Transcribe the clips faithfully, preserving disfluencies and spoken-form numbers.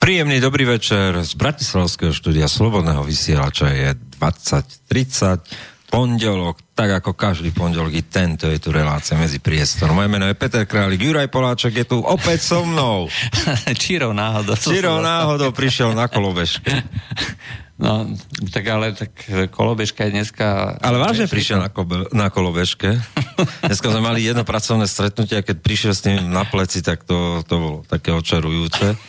Príjemný dobrý večer z Bratislavského štúdia Slobodného vysielača. Je dvadsať tridsať pondelok, tak ako každý pondelok i tento je tu relácia Medzipriestor. Moje meno je Peter Králik, Juraj Poláček je tu opäť so mnou. Čiro náhodou. Čiro náhodou prišiel na kolobežke. No, tak ale tak kolobežka je dneska... Ale vážne prišiel na, kobe, na kolobežke. Dneska sme mali jedno pracovné stretnutie a keď prišiel s tým na pleci, tak to, to bolo také očarujúce.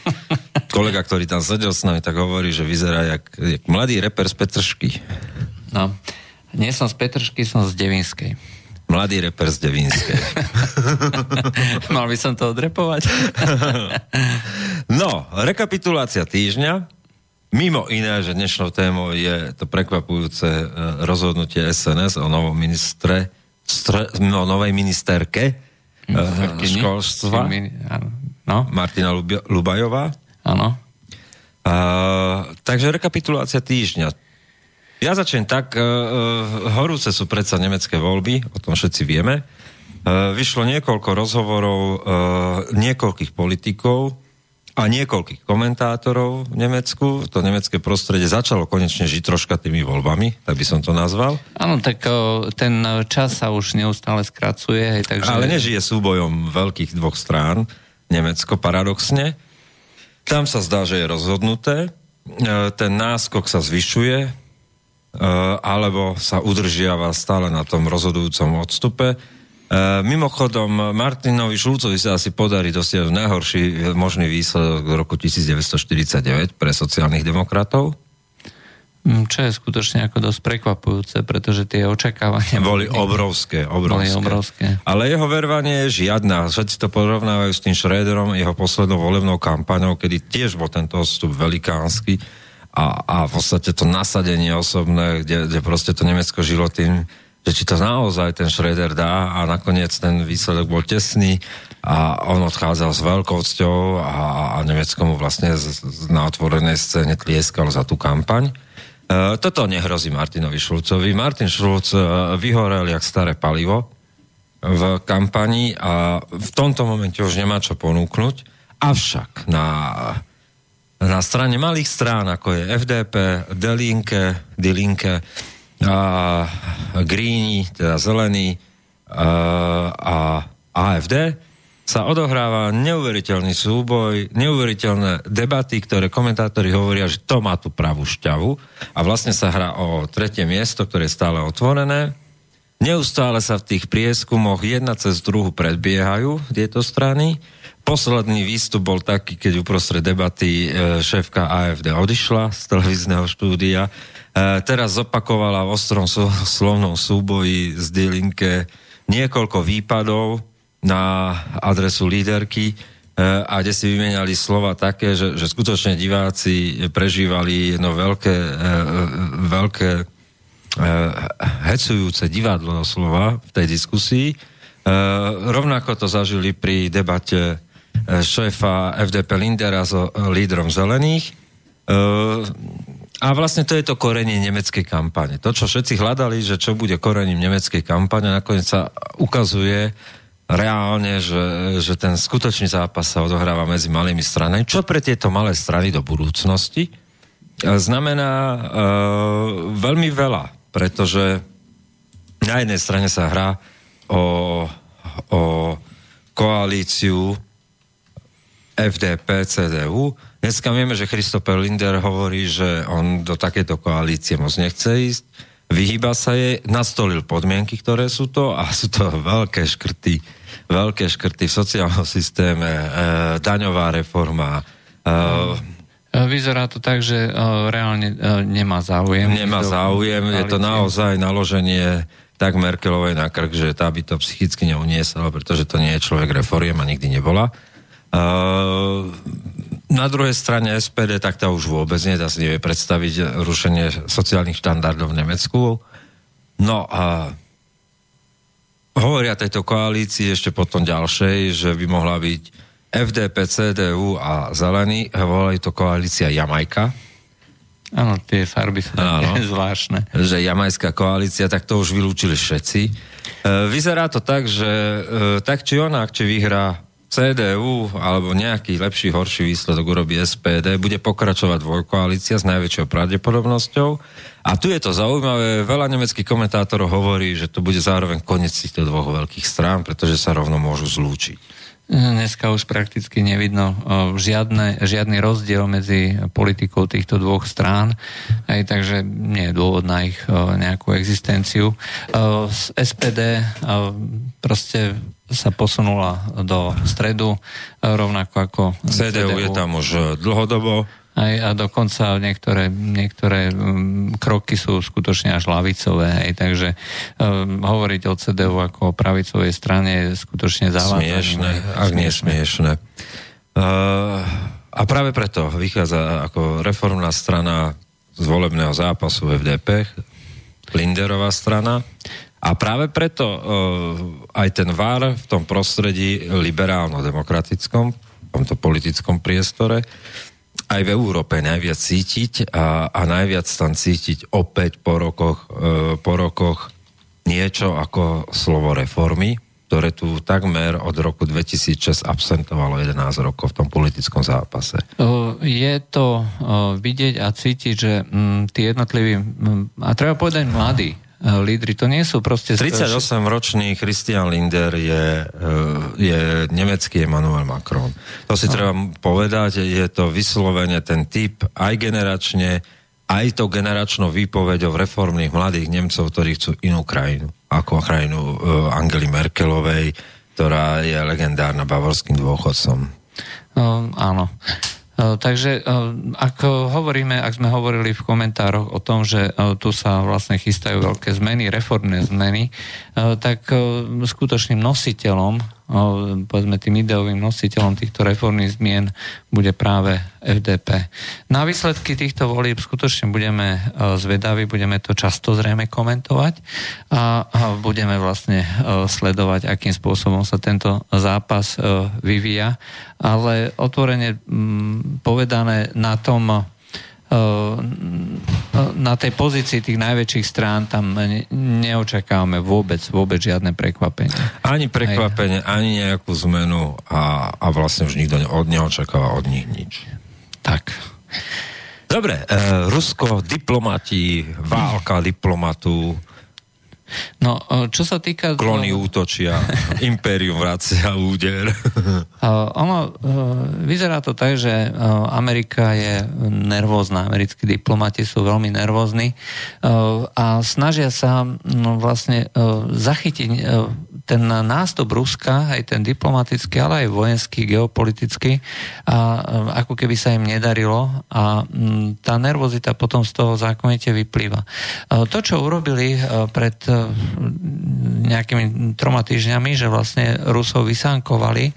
Kolega, ktorý tam sedel s nami, tak hovorí, že vyzerá jak, jak mladý reper z Petršky. No, nie som z Petršky, som z Devinskej. Mladý reper z Devinskej. Mal by som to odrepovať? No, rekapitulácia týždňa. Mimo iné, že dnešnou témou je to prekvapujúce rozhodnutie es en es o novom ministre, stre, no, novej ministerke no, uh, školstva. No. Martina Luby, Lubyová. Áno. Uh, takže rekapitulácia týždňa. Ja začnem tak, uh, horúce sú predsa nemecké voľby, o tom všetci vieme. Uh, vyšlo niekoľko rozhovorov uh, niekoľkých politikov a niekoľkých komentátorov v Nemecku. To nemecké prostredie začalo konečne žiť troška tými voľbami, tak by som to nazval. Áno, tak o, ten čas sa už neustále skracuje. Hej, takže... Ale nežije súbojom veľkých dvoch strán Nemecko, paradoxne. Tam sa zdá, že je rozhodnuté. E, ten náskok sa zvyšuje, e, alebo sa udržiava stále na tom rozhodujúcom odstupe. Uh, mimochodom, Martinovi Schulzovi sa asi podarí dosiahnuť najhorší možný výsledok do roku devätnásťstoštyridsaťdeväť pre sociálnych demokratov. Čo je skutočne ako dosť prekvapujúce, pretože tie očakávania... Boli obrovské, obrovské. Boli obrovské. Ale jeho vervanie je žiadna. Všetci to porovnávajú s tým Schröderom, jeho poslednou volebnou kampaňou, kedy tiež bol tento odstup velikánsky a, a v podstate to nasadenie osobné, kde, kde proste to Nemecko žilo tým, že či to naozaj ten Schröder dá, a nakoniec ten výsledok bol tesný a on odchádzal s veľkou cťou a, a Nemeckomu vlastne z, z, na otvorenej scéne tlieskal za tú kampaň. E, toto nehrozí Martinovi Schulzovi. Martin Schulz vyhorel jak staré palivo v kampani a v tomto momente už nemá čo ponúknuť. Avšak na, na strane malých strán, ako je ef dé pé, De Linke, De Linke, a Greeni, teda Zelení a á ef dé sa odohráva neuveriteľný súboj, neuveriteľné debaty, ktoré komentátori hovoria, že to má tú pravú šťavu a vlastne sa hrá o tretie miesto, ktoré je stále otvorené. Neustále sa v tých prieskumoch jedna cez druhu predbiehajú tieto strany. Posledný výstup bol taký, keď uprostred debaty šéfka á ef dé odišla z televízneho štúdia. Teraz zopakovala v ostrom slovnom súboji z De Linke niekoľko výpadov na adresu líderky a kde si vymenali slova také, že, že skutočne diváci prežívali jedno veľké, veľké hecujúce divadlo doslova v tej diskusii. Rovnako to zažili pri debate šéfa ef dé pé Lindnera so lídrom Zelených. A vlastne to je to korenie nemeckej kampane. To, čo všetci hľadali, že čo bude korením nemeckej kampane, nakoniec sa ukazuje reálne, že, že ten skutočný zápas sa odohráva medzi malými stranami. Čo pre tieto malé strany do budúcnosti znamená e, veľmi veľa, pretože na jednej strane sa hrá o, o koalíciu ef dé pé, cé dé ú. Dneska vieme, že Christopher Lindner hovorí, že on do takéto koalície moc nechce ísť, vyhýba sa jej, nastolil podmienky, ktoré sú to, a sú to veľké škrty, veľké škrty v sociálnom systéme, e, daňová reforma. E, Vyzerá to tak, že e, reálne e, nemá záujem. Nemá záujem, koalície. Je to naozaj naloženie tak Merkelovej na krk, že tá by to psychicky neuniesala, pretože to nie je človek reforiem a nikdy nebola. E, Na druhej strane es pé dé, tak tá už vôbec nie, tá si nevie predstaviť rušenie sociálnych štandardov v Nemecku. No a hovoria tejto koalícii ešte potom ďalšej, že by mohla byť ef dé pé, cé dé ú a Zelení, volajú to koalícia Jamajka. Áno, tie farby sú zvláštne. Že jamajská koalícia, tak to už vylúčili všetci. Vyzerá to tak, že tak či onak, či vyhrá cé dé ú alebo nejaký lepší, horší výsledok urobí es pé dé, bude pokračovať dvojkoalícia s najväčšou pravdepodobnosťou. A tu je to zaujímavé, veľa nemeckých komentátorov hovorí, že to bude zároveň koniec týchto dvoch veľkých strán, pretože sa rovno môžu zlúčiť. Dneska už prakticky nevidno žiadne, žiadny rozdiel medzi politikou týchto dvoch strán, aj takže nie je dôvod na ich nejakú existenciu. Z es pé dé proste sa posunula do stredu, rovnako ako cé dé ú. cé dé ú je tam už dlhodobo. Aj, a dokonca niektoré, niektoré kroky sú skutočne až ľavicové, hej, takže um, hovoriť o cé dé ú ako o pravicovej strane je skutočne zavádzanie. Smiešné, ak nie smiešné. Uh, a práve preto vychádza ako reformná strana z volebného zápasu ef dé pé, Linderová strana, a práve preto uh, aj ten VAR v tom prostredí liberálno-demokratickom, v tomto politickom priestore, aj v Európe najviac cítiť a, a najviac tam cítiť opäť po rokoch, e, po rokoch niečo ako slovo reformy, ktoré tu takmer od roku dvetisícšesť absentovalo jedenásť rokov v tom politickom zápase. Je to vidieť a cítiť, že m, tí jednotliví, m, a treba povedať mladí lídri, to nie sú proste... tridsaťosemročný Christian Lindner je, je nemecký Emmanuel Macron. To si no. treba povedať, je to vyslovene ten typ aj generačne, aj to generačnou výpovedou reformných mladých Nemcov, ktorí chcú inú krajinu, ako krajinu Angely Merkelovej, ktorá je legendárna bavorským dôchodcom. No, áno. Takže ak hovoríme, ak sme hovorili v komentároch o tom, že tu sa vlastne chystajú veľké zmeny, reformné zmeny, tak skutočným nositeľom, povedzme tým ideovým nositeľom týchto reformných zmien bude práve ef dé pé. Na výsledky týchto volieb skutočne budeme zvedaví, budeme to často zrejme komentovať a budeme vlastne sledovať, akým spôsobom sa tento zápas vyvíja. Ale otvorene povedané, na tom, na tej pozícii tých najväčších strán tam neočakávame vôbec, vôbec žiadne prekvapenie. Ani prekvapenie, aj. ani nejakú zmenu a, a vlastne už nikto od neočakáva od nich nič. Tak. Dobre, e, Rusko, diplomati, válka diplomatu. No, čo sa týka... Klony útočia, impérium vracia úder. Ono, vyzerá to tak, že Amerika je nervózna, americkí diplomati sú veľmi nervózni a snažia sa no, vlastne zachytiť ten nástup Ruska, aj ten diplomatický, ale aj vojenský, geopolitický, a ako keby sa im nedarilo a tá nervozita potom z toho zákonite vyplýva. To, čo urobili pred nejakými troma týždňami, že vlastne Rusov vysánkovali,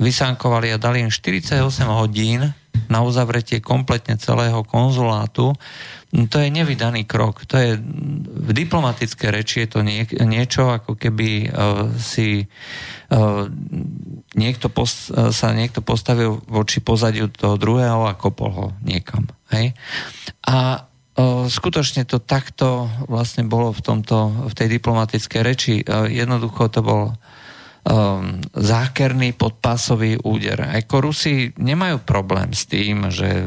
vysánkovali a dali im štyridsaťosem hodín na uzavretie kompletne celého konzulátu. To je nevydaný krok. To je v diplomatické reči je to nie, niečo, ako keby uh, si uh, niekto pos, uh, sa niekto postavil voči pozadiu toho druhého a kopol ho niekam. Hej? A skutočne to takto vlastne bolo v tomto, v tej diplomatickej reči. Jednoducho to bol um, zákerný podpásový úder. Ako Rusi nemajú problém s tým, že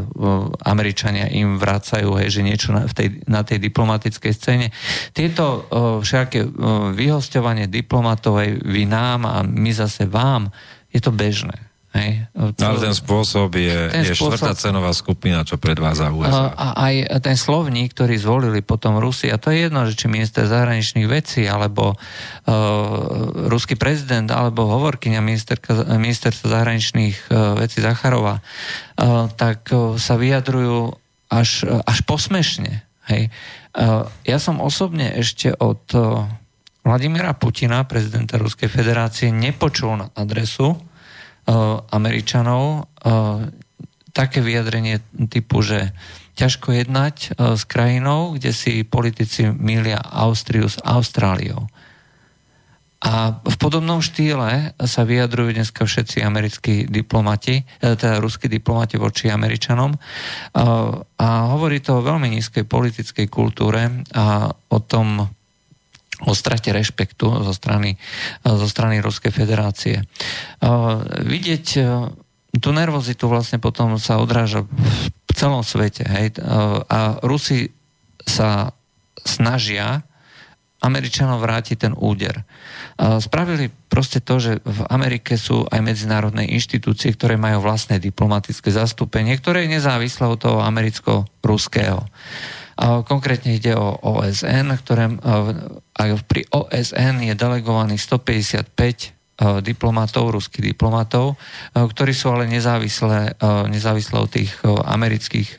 Američania im vracajú, hej, že niečo na, v tej, na tej diplomatickej scéne. Tieto uh, všaké uh, vyhosťovanie diplomatovej vy nám a my zase vám, je to bežné. Hej. To, ale ten spôsob je, ten je spôsob, štvrtá cenová skupina, čo predvádza ú es á. A aj ten slovník, ktorý zvolili potom Rusi, a to je jedno, že či minister zahraničných vecí, alebo uh, ruský prezident, alebo hovorkyňa ministerstva zahraničných uh, vecí Zacharova, uh, tak uh, sa vyjadrujú až, uh, až posmešne. Hej. Uh, ja som osobne ešte od uh, Vladimira Putina, prezidenta Ruskej federácie, nepočul na adresu Američanov také vyjadrenie typu, že ťažko jednať s krajinou, kde si politici milia Austriu s Austráliou. A v podobnom štýle sa vyjadrujú dneska všetci americkí diplomati, teda ruskí diplomati voči Američanom. A hovorí to o veľmi nízkej politickej kultúre a o tom, o strate rešpektu zo strany, zo strany Ruskej federácie. Vidieť tú nervozitu vlastne potom sa odráža v celom svete. Hej? A Rusi sa snažia Američanom vráti ten úder. Spravili proste to, že v Amerike sú aj medzinárodné inštitúcie, ktoré majú vlastné diplomatické zastúpenie, ktoré je nezávislé od toho americko-ruského. Konkrétne ide o O S N, ktoré, pri O S N je delegovaných stopäťdesiatpäť diplomatov, ruských diplomatov, ktorí sú ale nezávislé, nezávislé od tých amerických,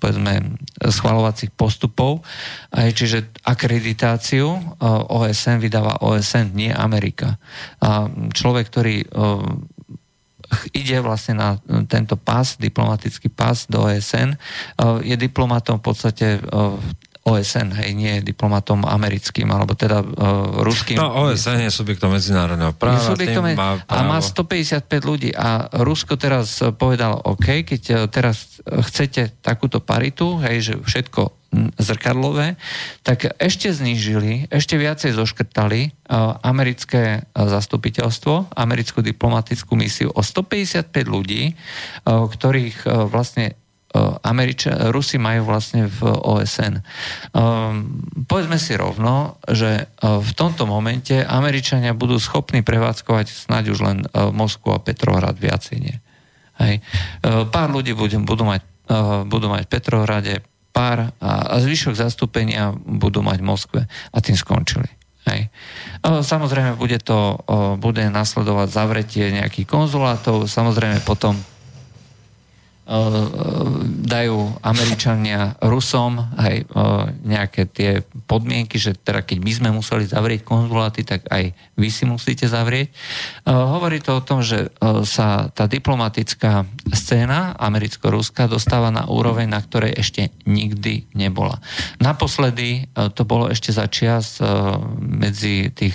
povedzme, schvaľovacích postupov. Čiže akreditáciu O S N vydáva O S N, nie Amerika. A človek, ktorý ide vlastne na tento pás, diplomatický pás do O S N, je diplomatom v podstate O S N, hej, nie diplomatom americkým, alebo teda uh, ruským. No, O S N je subjektom medzinárodného práva. Subjektom med... má právo... A má stopäťdesiatpäť ľudí a Rusko teraz povedalo, OK, keď teraz chcete takúto paritu, hej, že všetko zrkadlové, tak ešte znížili, ešte viacej zoškrtali americké zastupiteľstvo, americkú diplomatickú misiu o stopäťdesiatpäť ľudí, ktorých vlastne Američa, Rusi majú vlastne v O S N. Um, povedzme si rovno, že v tomto momente Američania budú schopní prevádzkovať snáď už len Moskvu a Petrohrad, viacej nie. Hej. Pár ľudí budú, budú mať, budú mať v Petrohrade, pár a, a zvyšok zastúpenia budú mať v Moskve a tým skončili. Hej. Samozrejme bude to, bude nasledovať zavretie nejakých konzulátov, samozrejme potom dajú Američania Rusom aj nejaké tie podmienky, že teda keď my sme museli zavrieť konzuláty, tak aj vy si musíte zavrieť. Hovorí to o tom, že sa tá diplomatická scéna americko-ruská dostáva na úroveň, na ktorej ešte nikdy nebola. Naposledy to bolo ešte za čias medzi tých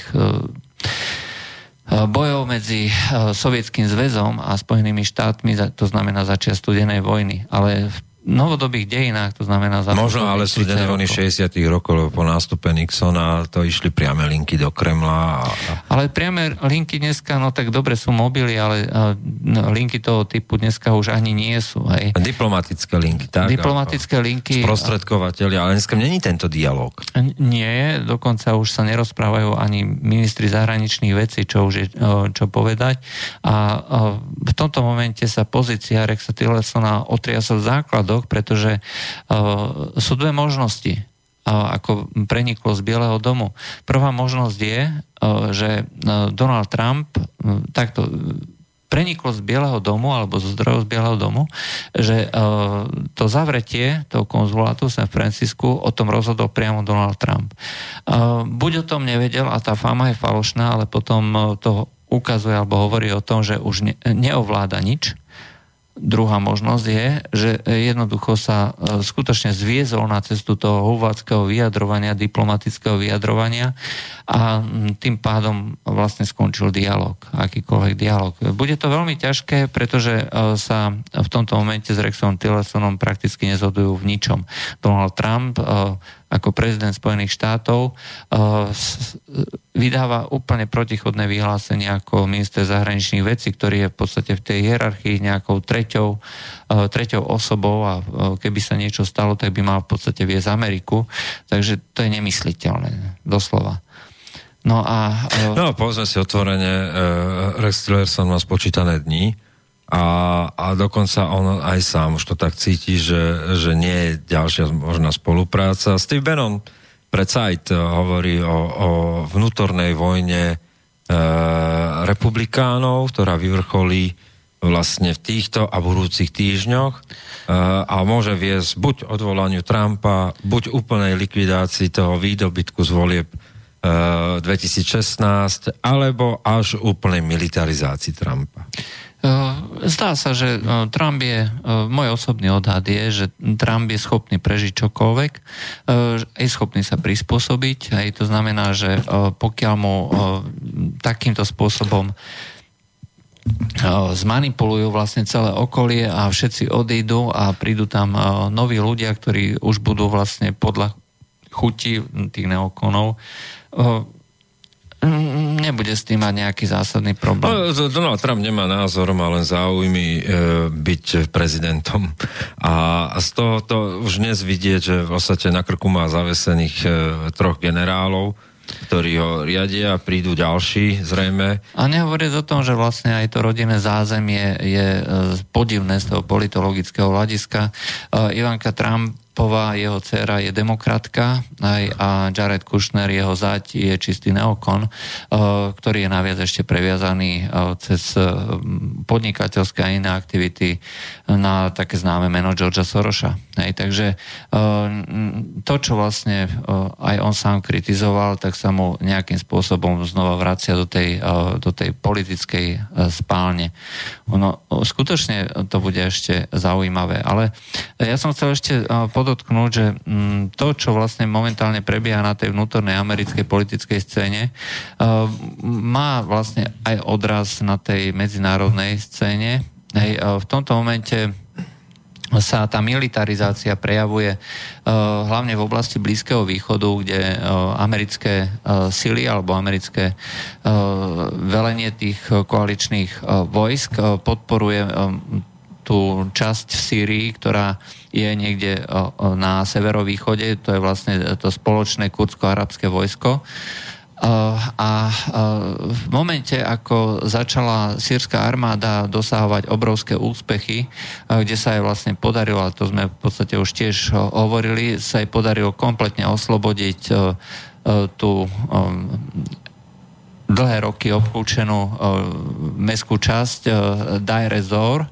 bojov medzi Sovietským zväzom a Spojenými štátmi, to znamená začiatok studenej vojny, ale v novodobých dejinách, to znamená za možno, ale studené vojny šesťdesiatych rokov po nástupe Nixona, to išli priame linky do Kremla. A... Ale priame linky dneska, no tak dobre sú mobily, ale linky toho typu dneska už ani nie sú. Hej. Diplomatické linky, tak? Diplomatické linky. Sprostredkovateľi, ale dneska není tento dialog. Nie, dokonca už sa nerozprávajú ani ministri zahraničných vecí, čo už je, čo povedať. A v tomto momente sa pozícia Rexa Tillersona otriasol základ, pretože uh, sú dve možnosti, uh, ako preniklo z Bieleho domu. Prvá možnosť je, uh, že uh, Donald Trump uh, takto preniklo z Bieleho domu, alebo zo zdrojov z Bieleho domu, že uh, to zavretie toho konzulátu v San Francisku, o tom rozhodol priamo Donald Trump. Uh, buď o tom nevedel, a tá fama je falošná, ale potom uh, to ukazuje, alebo hovorí o tom, že už ne- neovláda nič. Druhá možnosť je, že jednoducho sa skutočne zviezol na cestu toho hovádzkeho vyjadrovania, diplomatického vyjadrovania a tým pádom vlastne skončil dialog, akýkoľvek dialog. Bude to veľmi ťažké, pretože sa v tomto momente s Rexom Tillersonom prakticky nezhodujú v ničom. Donald Trump ako prezident Spojených štátov vydáva úplne protichodné vyhlásenie ako minister zahraničných vecí, ktorý je v podstate v tej hierarchii nejakou treťou, treťou osobou a keby sa niečo stalo, tak by mal v podstate viesť Ameriku. Takže to je nemysliteľné, doslova. No a... No, povedzme si otvorene, Rex Tillerson má spočítané dni a, a dokonca on aj sám už to tak cíti, že, že nie je ďalšia možná spolupráca. Steve Bannon pre Zeit hovorí o, o vnútornej vojne e, republikánov, ktorá vyvrcholí vlastne v týchto a budúcich týždňoch e, a môže viesť buď odvolaniu Trumpa, buď úplnej likvidácii toho výdobytku z volieb e, dvetisícšestnásť, alebo až úplnej militarizácii Trumpa. Zdá sa, že Trump je, môj osobný odhad je, že Trump je schopný prežiť čokoľvek, je schopný sa prispôsobiť, aj to znamená, že pokiaľ mu takýmto spôsobom zmanipulujú vlastne celé okolie a všetci odídu a prídu tam noví ľudia, ktorí už budú vlastne podľa chuti tých neokonov, nebude s tým mať nejaký zásadný problém. No, Donald Trump nemá názor, má len záujmy e, byť prezidentom. A, a z toho to už dnes vidieť, že v ostate na krku má zavesených e, troch generálov, ktorí ho riadia, prídu ďalší zrejme. A nehovoriť o tom, že vlastne aj to rodinné zázemie je podivné z toho politologického hľadiska. Ivanka Trumpová, jeho dcéra, je demokratka aj, a Jared Kushner, jeho zať, je čistý neokon, ktorý je naviac ešte previazaný cez podnikateľské a iné aktivity na také známe meno Georgea Sorosa. Hej, takže to, čo vlastne aj on sám kritizoval, tak sa mu nejakým spôsobom znova vracia do tej, do tej politickej spálne. No, skutočne to bude ešte zaujímavé, ale ja som chcel ešte podotknúť, že to, čo vlastne momentálne prebieha na tej vnútornej americkej politickej scéne, má vlastne aj odraz na tej medzinárodnej scéne. Hej, v tomto momente sa tá militarizácia prejavuje uh, hlavne v oblasti Blízkeho východu, kde uh, americké uh, sily alebo americké uh, velenie tých koaličných uh, vojsk uh, podporuje um, tú časť v Sýrii, ktorá je niekde uh, na severovýchode, to je vlastne to spoločné kurdsko-arabské vojsko. A v momente, ako začala sýrska armáda dosahovať obrovské úspechy, kde sa jej vlastne podarilo, a to sme v podstate už tiež hovorili, sa jej podarilo kompletne oslobodiť tú dlhé roky obklúčenú mestskú časť Dajr az-Zaur.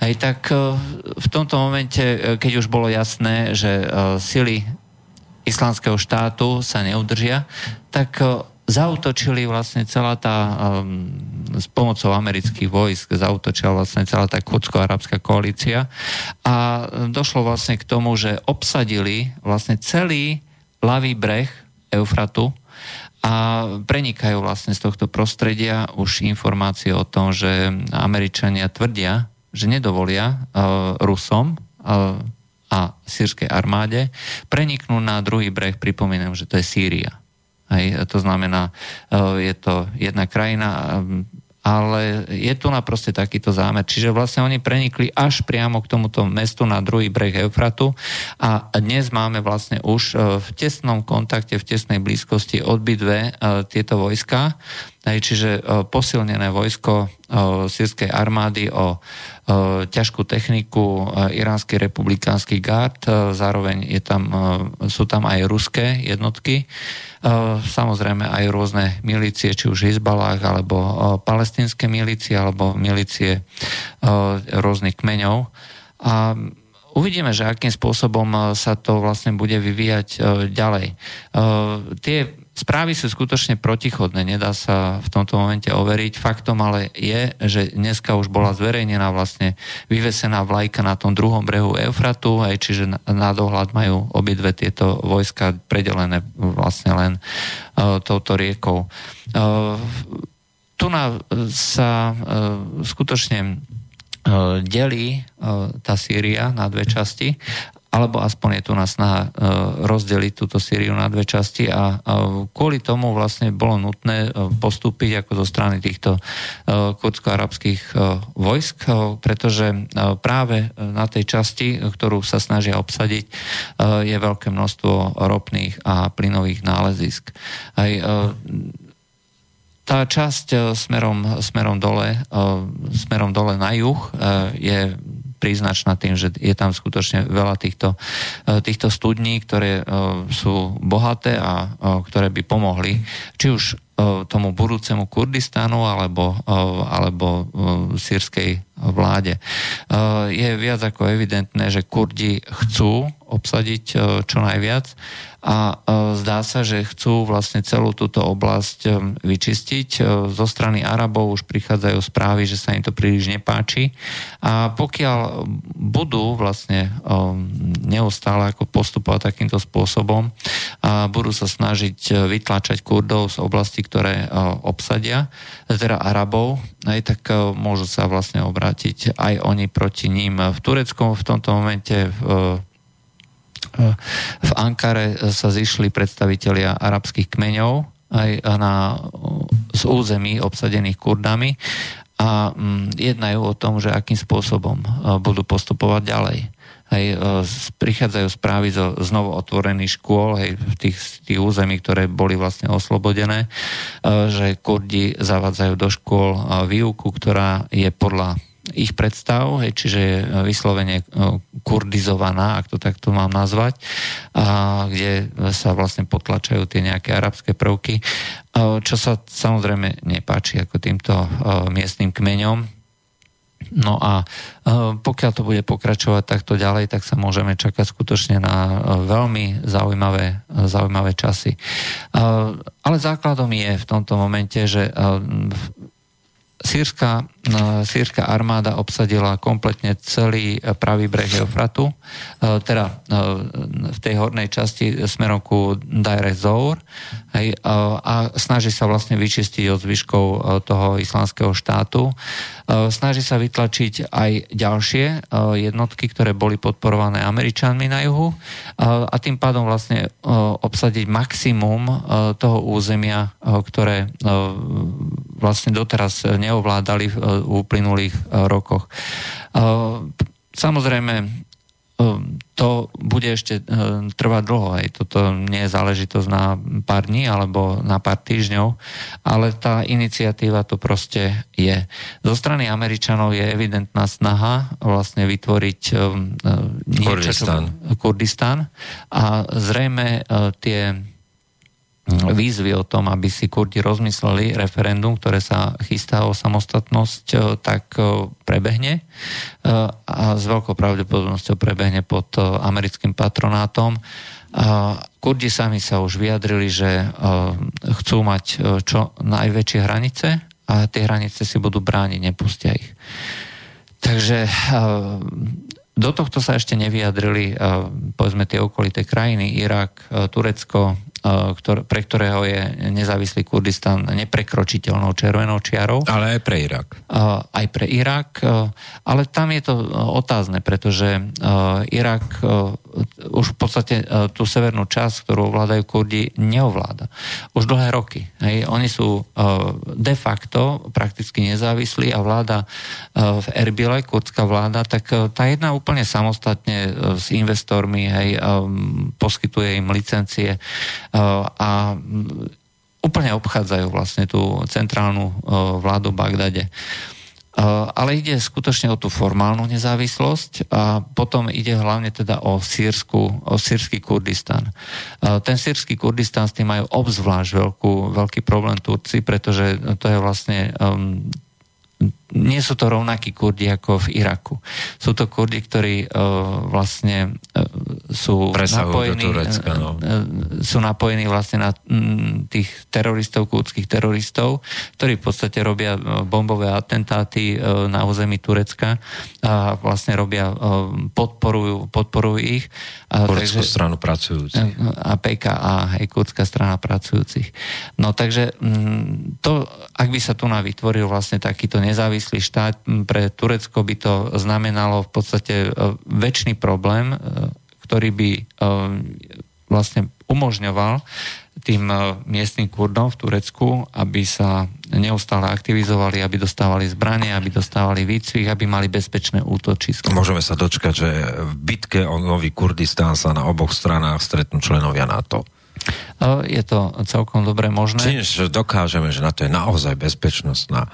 Hej, tak v tomto momente, keď už bolo jasné, že sily Islamského štátu sa neudržia, tak zaútočili vlastne celá tá, um, s pomocou amerických vojsk, zaútočila vlastne celá tá kurdsko-arabská koalícia a došlo vlastne k tomu, že obsadili vlastne celý ľavý breh Eufratu a prenikajú vlastne z tohto prostredia už informácie o tom, že Američania tvrdia, že nedovolia uh, Rusom uh, a sýrskej armáde preniknú na druhý breh, pripomínam, že to je Sýria. Hej, to znamená, je to jedna krajina, ale je tu naproste takýto zámer. Čiže vlastne oni prenikli až priamo k tomuto mestu na druhý breh Eufratu a dnes máme vlastne už v tesnom kontakte, v tesnej blízkosti obidve tieto vojska, čiže posilnené vojsko sýrskej armády o ťažkú techniku iránskych republikánskych gárd, zároveň je tam, sú tam aj ruské jednotky, samozrejme aj rôzne milície, či už Hizballáh, alebo palestínske milície, alebo milície rôznych kmeňov. A uvidíme, že akým spôsobom sa to vlastne bude vyvíjať ďalej. Tie správy sú skutočne protichodné, nedá sa v tomto momente overiť. Faktom ale je, že dneska už bola zverejnená vlastne vyvesená vlajka na tom druhom brehu Eufratu, aj čiže na dohľad majú obidve tieto vojska predelené vlastne len uh, touto riekou. Uh, tu na, sa uh, skutočne uh, delí uh, tá Sýria na dve časti, alebo aspoň je tu na snaha rozdeliť túto Sýriu na dve časti a kvôli tomu vlastne bolo nutné postúpiť ako zo strany týchto kurdsko-arabských vojsk, pretože práve na tej časti, ktorú sa snažia obsadiť, je veľké množstvo ropných a plynových nálezísk. Aj tá časť smerom, smerom dole, smerom dole na juh je príznačná tým, že je tam skutočne veľa týchto, týchto studní, ktoré sú bohaté a ktoré by pomohli či už tomu budúcemu Kurdistanu alebo, alebo sýrskej vláde. Je viac ako evidentné, že Kurdi chcú obsadiť čo najviac a zdá sa, že chcú vlastne celú túto oblasť vyčistiť. Zo strany Arabov už prichádzajú správy, že sa im to príliš nepáči a pokiaľ budú vlastne neustále ako postupovať takýmto spôsobom a budú sa snažiť vytlačať Kurdov z oblasti, ktoré obsadia, teda Arabov, aj tak môžu sa vlastne obrátiť aj oni proti ním. V Turecku v tomto momente v Ankare sa zišli predstavitelia arabských kmeňov aj na, z území obsadených Kurdami a jednajú o tom, že akým spôsobom budú postupovať ďalej. Hej, prichádzajú správy zo znovu otvorených škôl, hej, tých, tých území, ktoré boli vlastne oslobodené, že Kurdi zavádzajú do škôl výuku, ktorá je podľa ich predstav, hej, čiže je vyslovene kurdizovaná, ak to takto mám nazvať, a kde sa vlastne potlačajú tie nejaké arabské prvky, čo sa samozrejme nepáči ako týmto miestnym kmeňom. No a pokiaľ to bude pokračovať takto ďalej, tak sa môžeme čakať skutočne na veľmi zaujímavé, zaujímavé časy. Ale základom je v tomto momente, že Sýrska, sýrska armáda obsadila kompletne celý pravý breh Eufratu, teda v tej hornej časti smerom ku Dajr az-Zaur, a snaží sa vlastne vyčistiť od zvyškov toho islamského štátu. Snaží sa vytlačiť aj ďalšie jednotky, ktoré boli podporované Američanmi na juhu, a tým pádom vlastne obsadiť maximum toho územia, ktoré vlastne doteraz neovládali v uplynulých rokoch. Samozrejme, to bude ešte trvať dlho. Aj toto nie je záležitosť na pár dní alebo na pár týždňov, ale tá iniciatíva to proste je. Zo strany Američanov je evidentná snaha vlastne vytvoriť niečo, Kurdistan. Kurdistan a zrejme tie výzvy o tom, aby si Kurdi rozmysleli referendum, ktoré sa chystá o samostatnosť, tak prebehne a s veľkou pravdepodobnosťou prebehne pod americkým patronátom. Kurdi sami sa už vyjadrili, že chcú mať čo najväčšie hranice a tie hranice si budú brániť, nepustia ich. Takže do tohto sa ešte nevyjadrili, povedzme, tie okolité krajiny, Irak, Turecko, Ktor- pre ktorého je nezávislý Kurdistan neprekročiteľnou červenou čiarou. Ale aj pre Irak. Uh, aj pre Irak, uh, ale tam je to otázne, pretože uh, Irak uh, už v podstate uh, tú severnú časť, ktorú ovládajú Kurdi, neovláda. Už dlhé roky. Hej. Oni sú uh, de facto prakticky nezávislí a vláda uh, v Erbile, kurdská vláda, tak uh, tá jedna úplne samostatne uh, s investormi, hej, um, poskytuje im licencie a úplne obchádzajú vlastne tú centrálnu vládu v Bagdade. Ale ide skutočne o tú formálnu nezávislosť a potom ide hlavne teda o sírsku, o sírsky Kurdistan. Ten sírsky Kurdistan, s tým majú obzvlášť veľkú, veľký problém Turci, pretože to je vlastne... Um, nie sú to rovnakí Kurdi ako v Iraku. Sú to Kurdi, ktorí uh, vlastne uh, sú Presahujú napojení, Turecka, no. uh, sú napojení vlastne na um, tých teroristov, kurdských teroristov, ktorí v podstate robia bombové atentáty uh, na území Turecka a vlastne robia, uh, podporujú, podporujú ich. Kurdskú stranu pracujúcich. A pé ká á, hej, kurdská strana pracujúcich. No takže um, to, ak by sa tu na vytvoril vlastne takýto nezávislý myslí štát, pre Turecko by to znamenalo v podstate väčší problém, ktorý by vlastne umožňoval tým miestnym Kurdom v Turecku, aby sa neustále aktivizovali, aby dostávali zbranie, aby dostávali výcvik, aby mali bezpečné útočisko. Môžeme sa dočkať, že v bitke o nový Kurdistán sa na oboch stranách stretnú členovia NATO. Je to celkom dobre možné. Čiže dokážeme, že NATO je naozaj bezpečnostná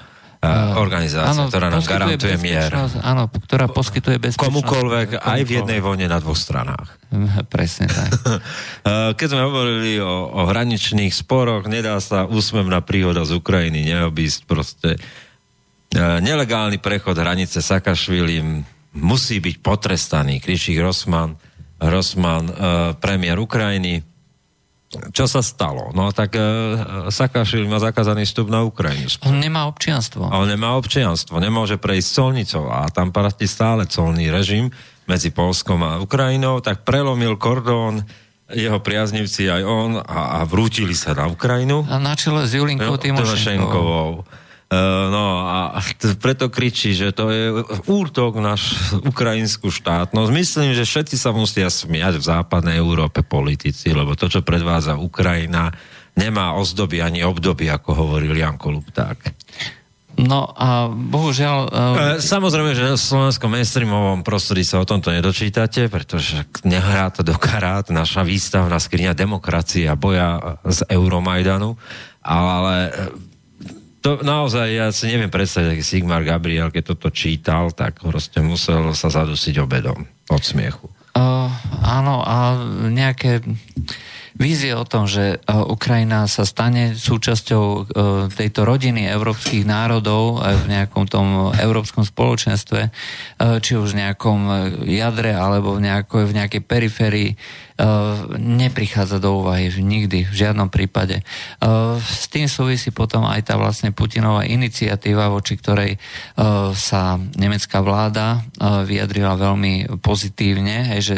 organizácia, áno, ktorá nám garantuje mier. Áno, ktorá poskytuje bezpečnosť. Komukoľvek, aj v jednej vojne na dvoch stranách. Presne tak. Keď sme hovorili o, o hraničných sporoch, nedá sa úsmevná príhoda z Ukrajiny neobísť. Proste nelegálny prechod hranice Saakašvilim musí byť potrestaný, kričí Grossman, Grossman, premiér Ukrajiny. Čo sa stalo? No tak e, Saakašvili má zakázaný vstup na Ukrajinu. On nemá občianstvo. On nemá občianstvo, nemôže prejsť colnicou a tam platí stále colný režim medzi Polskom a Ukrajinou, tak prelomil kordón jeho priaznivci aj on a, a vrútili sa na Ukrajinu. A na čele s Julinkou Tymoshenkovou. E, No a preto kričí, že to je útok na ukrajinskú štátnosť. Myslím, že všetci sa musia smiať v západnej Európe politici, lebo to, čo predvádza Ukrajina, nemá ozdoby ani obdoby, ako hovoril Janko Lupták. No a bohužiaľ... Uh... Samozrejme, že v slovenskom mainstreamovom prostredí sa o tomto nedočítate, pretože nehrá to do karát naša výstavná skriňa demokracie a boja z Euromajdanu, ale to naozaj, ja si neviem predstaviť, aký Sigmar Gabriel, keď toto čítal, tak proste musel sa zadusiť obedom od smiechu. Uh, áno, a nejaké... vízie o tom, že Ukrajina sa stane súčasťou tejto rodiny európskych národov v nejakom tom európskom spoločenstve, či už v nejakom jadre, alebo v nejakej, v nejakej periférii, neprichádza do úvahy nikdy, v žiadnom prípade. S tým súvisí potom aj tá vlastne Putinová iniciatíva, voči ktorej sa nemecká vláda vyjadrila veľmi pozitívne, hej, že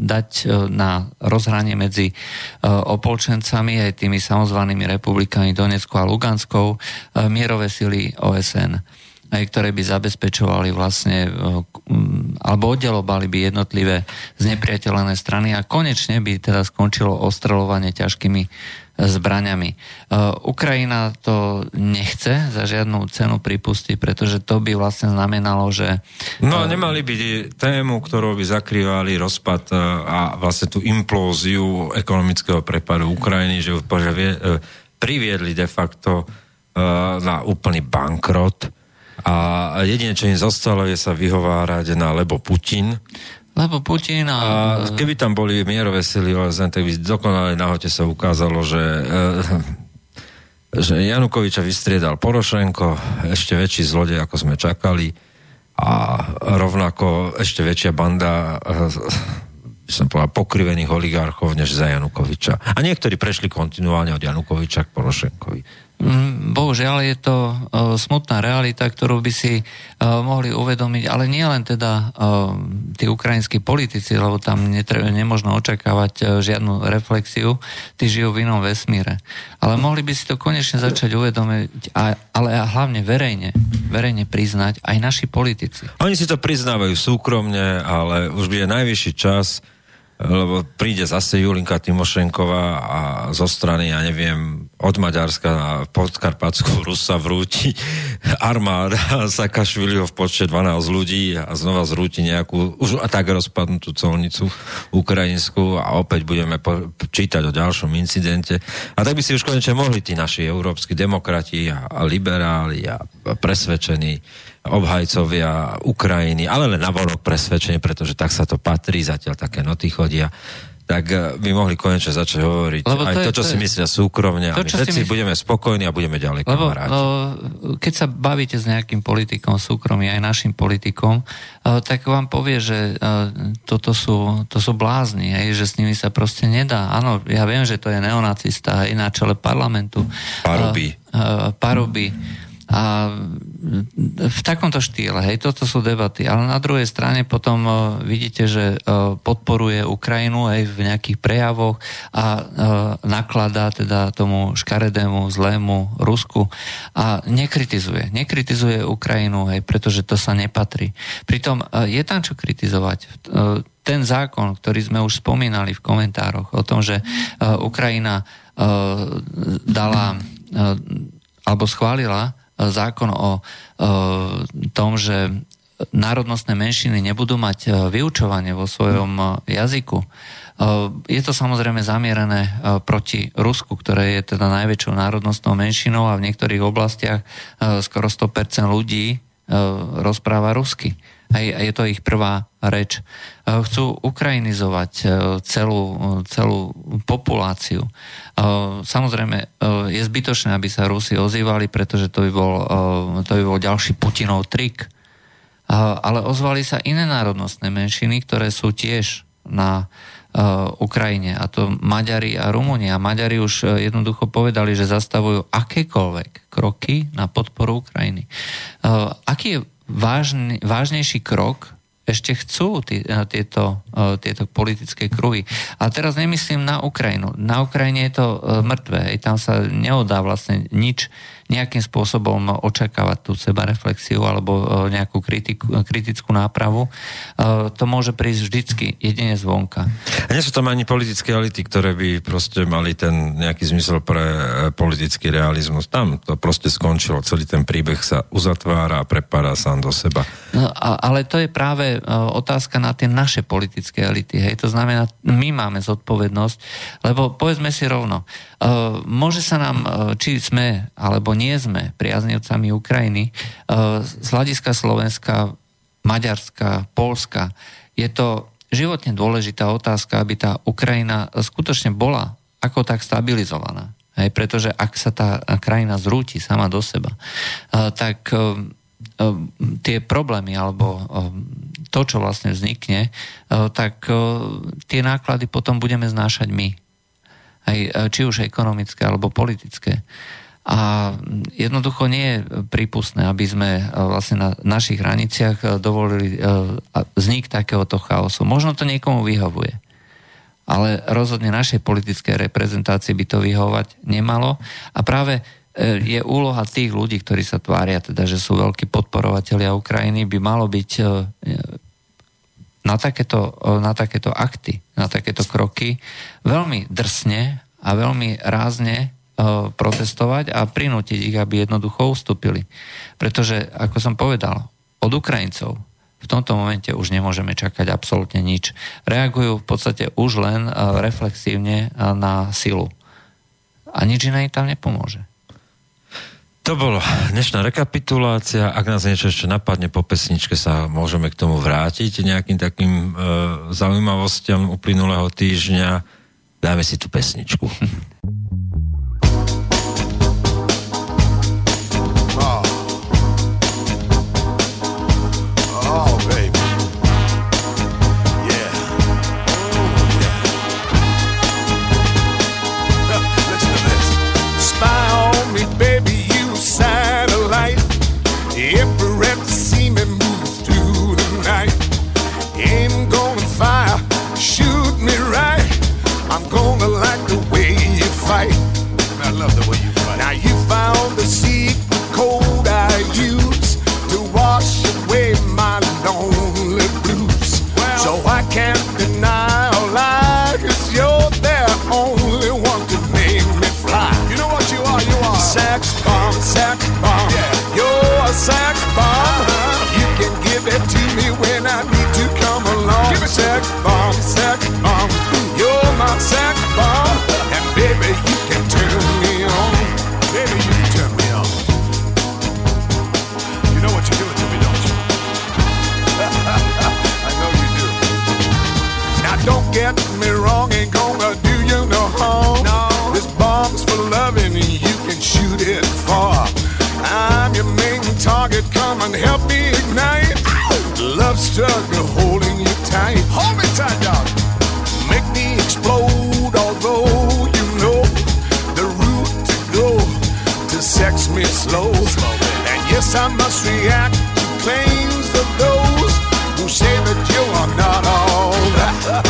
dať na rozhranie medzi opolčencami, aj tými samozvanými republikami Donetskou a Luganskou, mierové sily ó es en, aj ktoré by zabezpečovali vlastne, alebo oddelovali by jednotlivé znepriateľené strany a konečne by teda skončilo ostreľovanie ťažkými zbraňami. Ukrajina to nechce za žiadnu cenu pripustiť, pretože to by vlastne znamenalo, že... No nemali by tému, ktorou by zakrývali rozpad a vlastne tú implóziu ekonomického prepadu Ukrajiny, že priviedli de facto na úplný bankrot a jedine, čo im zostalo, je sa vyhovárať na lebo Putin. Lebo Putin a... a keby tam boli mierové sily ó es en, tak by dokonale na hote sa ukázalo, že, že Janukoviča vystriedal Porošenko, ešte väčší zlodej, ako sme čakali, a rovnako ešte väčšia banda, by som povedal, pokrivených oligarchov než za Janukoviča. A niektorí prešli kontinuálne od Janukoviča k Porošenkovi. Bohužiaľ je to uh, smutná realita, ktorú by si uh, mohli uvedomiť, ale nie len teda uh, tí ukrajinskí politici, lebo tam netre- nemožno očakávať uh, žiadnu reflexiu, tí žijú v inom vesmíre. Ale mohli by si to konečne začať uvedomiť, a, ale a hlavne verejne, verejne priznať aj naši politici. Oni si to priznávajú súkromne, ale už je najvyšší čas, lebo príde zase Julinka Timošenková a zo strany, ja neviem, od Maďarska na podkarpatskú Rus sa vrúti armáda Saakašviliho v počte dvanásť ľudí a znova zrúti nejakú už a tak rozpadnutú colnicu ukrajinskú a opäť budeme čítať o ďalšom incidente. A tak by si už konečne mohli tí naši európski demokrati a, a liberáli a, a presvedčení obhajcovia Ukrajiny, ale len na vonok presvedčenie, pretože tak sa to patrí, zatiaľ také noty chodia, tak by mohli konečne začať hovoriť to aj je, to, čo to si je, myslia súkromne, to, a my všetci mysl... budeme spokojní a budeme ďalej kamaráti. Lebo keď sa bavíte s nejakým politikom súkromne, aj našim politikom, tak vám povie, že toto sú, to sú blázni, hej, že s nimi sa proste nedá. Áno, ja viem, že to je neonacista aj na čele parlamentu. Paruby. Paruby. A v takomto štýle, hej, toto sú debaty, ale na druhej strane potom uh, vidíte, že uh, podporuje Ukrajinu aj v nejakých prejavoch a uh, nakladá teda tomu škaredému, zlému Rusku a nekritizuje. Nekritizuje Ukrajinu, hej, pretože to sa nepatrí. Pritom uh, je tam čo kritizovať. Uh, ten zákon, ktorý sme už spomínali v komentároch o tom, že uh, Ukrajina uh, dala uh, alebo schválila zákon o, o tom, že národnostné menšiny nebudú mať vyučovanie vo svojom jazyku. Je to samozrejme zamierené proti Rusku, ktoré je teda najväčšou národnostnou menšinou a v niektorých oblastiach skoro sto percent ľudí rozpráva rusky. A je to ich prvá reč. Chcú ukrajinizovať celú, celú populáciu. Samozrejme, je zbytočné, aby sa Rusi ozývali, pretože to by bol, to by bol ďalší Putinov trik. Ale ozvali sa iné národnostné menšiny, ktoré sú tiež na Ukrajine. A to Maďari a Rumúni. A Maďari už jednoducho povedali, že zastavujú akékoľvek kroky na podporu Ukrajiny. Aký je vážny, vážnejší krok ešte chcú tí, tieto, tieto politické kruhy. A teraz nemyslím na Ukrajinu. Na Ukrajine je to mŕtve. Tam sa neodá vlastne nič nejakým spôsobom očakávať tú sebareflexiu alebo nejakú kritiku, kritickú nápravu. To môže prísť vždycky, jedine zvonka. A nie sú tam ani politické elity, ktoré by proste mali ten nejaký zmysel pre politický realizmus. Tam to proste skončilo. Celý ten príbeh sa uzatvára a prepára sám do seba. No, ale to je práve otázka na tie naše politické elity. Hej. To znamená, my máme zodpovednosť, lebo povedzme si rovno, môže sa nám, či sme, alebo nie sme priaznivcami Ukrajiny, z hľadiska Slovenska, Maďarska, Poľska. Je to životne dôležitá otázka, aby tá Ukrajina skutočne bola ako tak stabilizovaná. Hej, pretože ak sa tá krajina zrúti sama do seba, tak tie problémy alebo to, čo vlastne vznikne, tak tie náklady potom budeme znášať my. Hej, či už ekonomické alebo politické. A jednoducho nie je prípustné, aby sme vlastne na našich hraniciach dovolili vznik takéhoto chaosu. Možno to niekomu vyhovuje, ale rozhodne našej politickej reprezentácii by to vyhovovať nemalo. A práve je úloha tých ľudí, ktorí sa tvária, teda, že sú veľkí podporovatelia Ukrajiny, by malo byť na takéto, na takéto akty, na takéto kroky veľmi drsne a veľmi rázne protestovať a prinútiť ich, aby jednoducho ustúpili. Pretože, ako som povedal, od Ukrajincov v tomto momente už nemôžeme čakať absolútne nič. Reagujú v podstate už len reflexívne na silu. A nič iné im tam nepomôže. To bolo dnešná rekapitulácia. Ak nás niečo ešte napadne po pesničke, sa môžeme k tomu vrátiť nejakým takým e, zaujímavostiam uplynulého týždňa. Dáme si tú pesničku. Sex bomb, sex bomb, you're my sex bomb, and baby you can turn me on, baby you can turn me on. You know what you're doing to me, don't you? I know you do. Now don't get me wrong, ain't gonna do you no harm. No, this bomb's for loving and you can shoot it far. I'm your main target, come and help me ignite. Love struggle holding you tight. Hold me tight, dog. Make me explode, although you know the route to go to sex me slow. And yes, I must react to claims of those who say that you are not all that.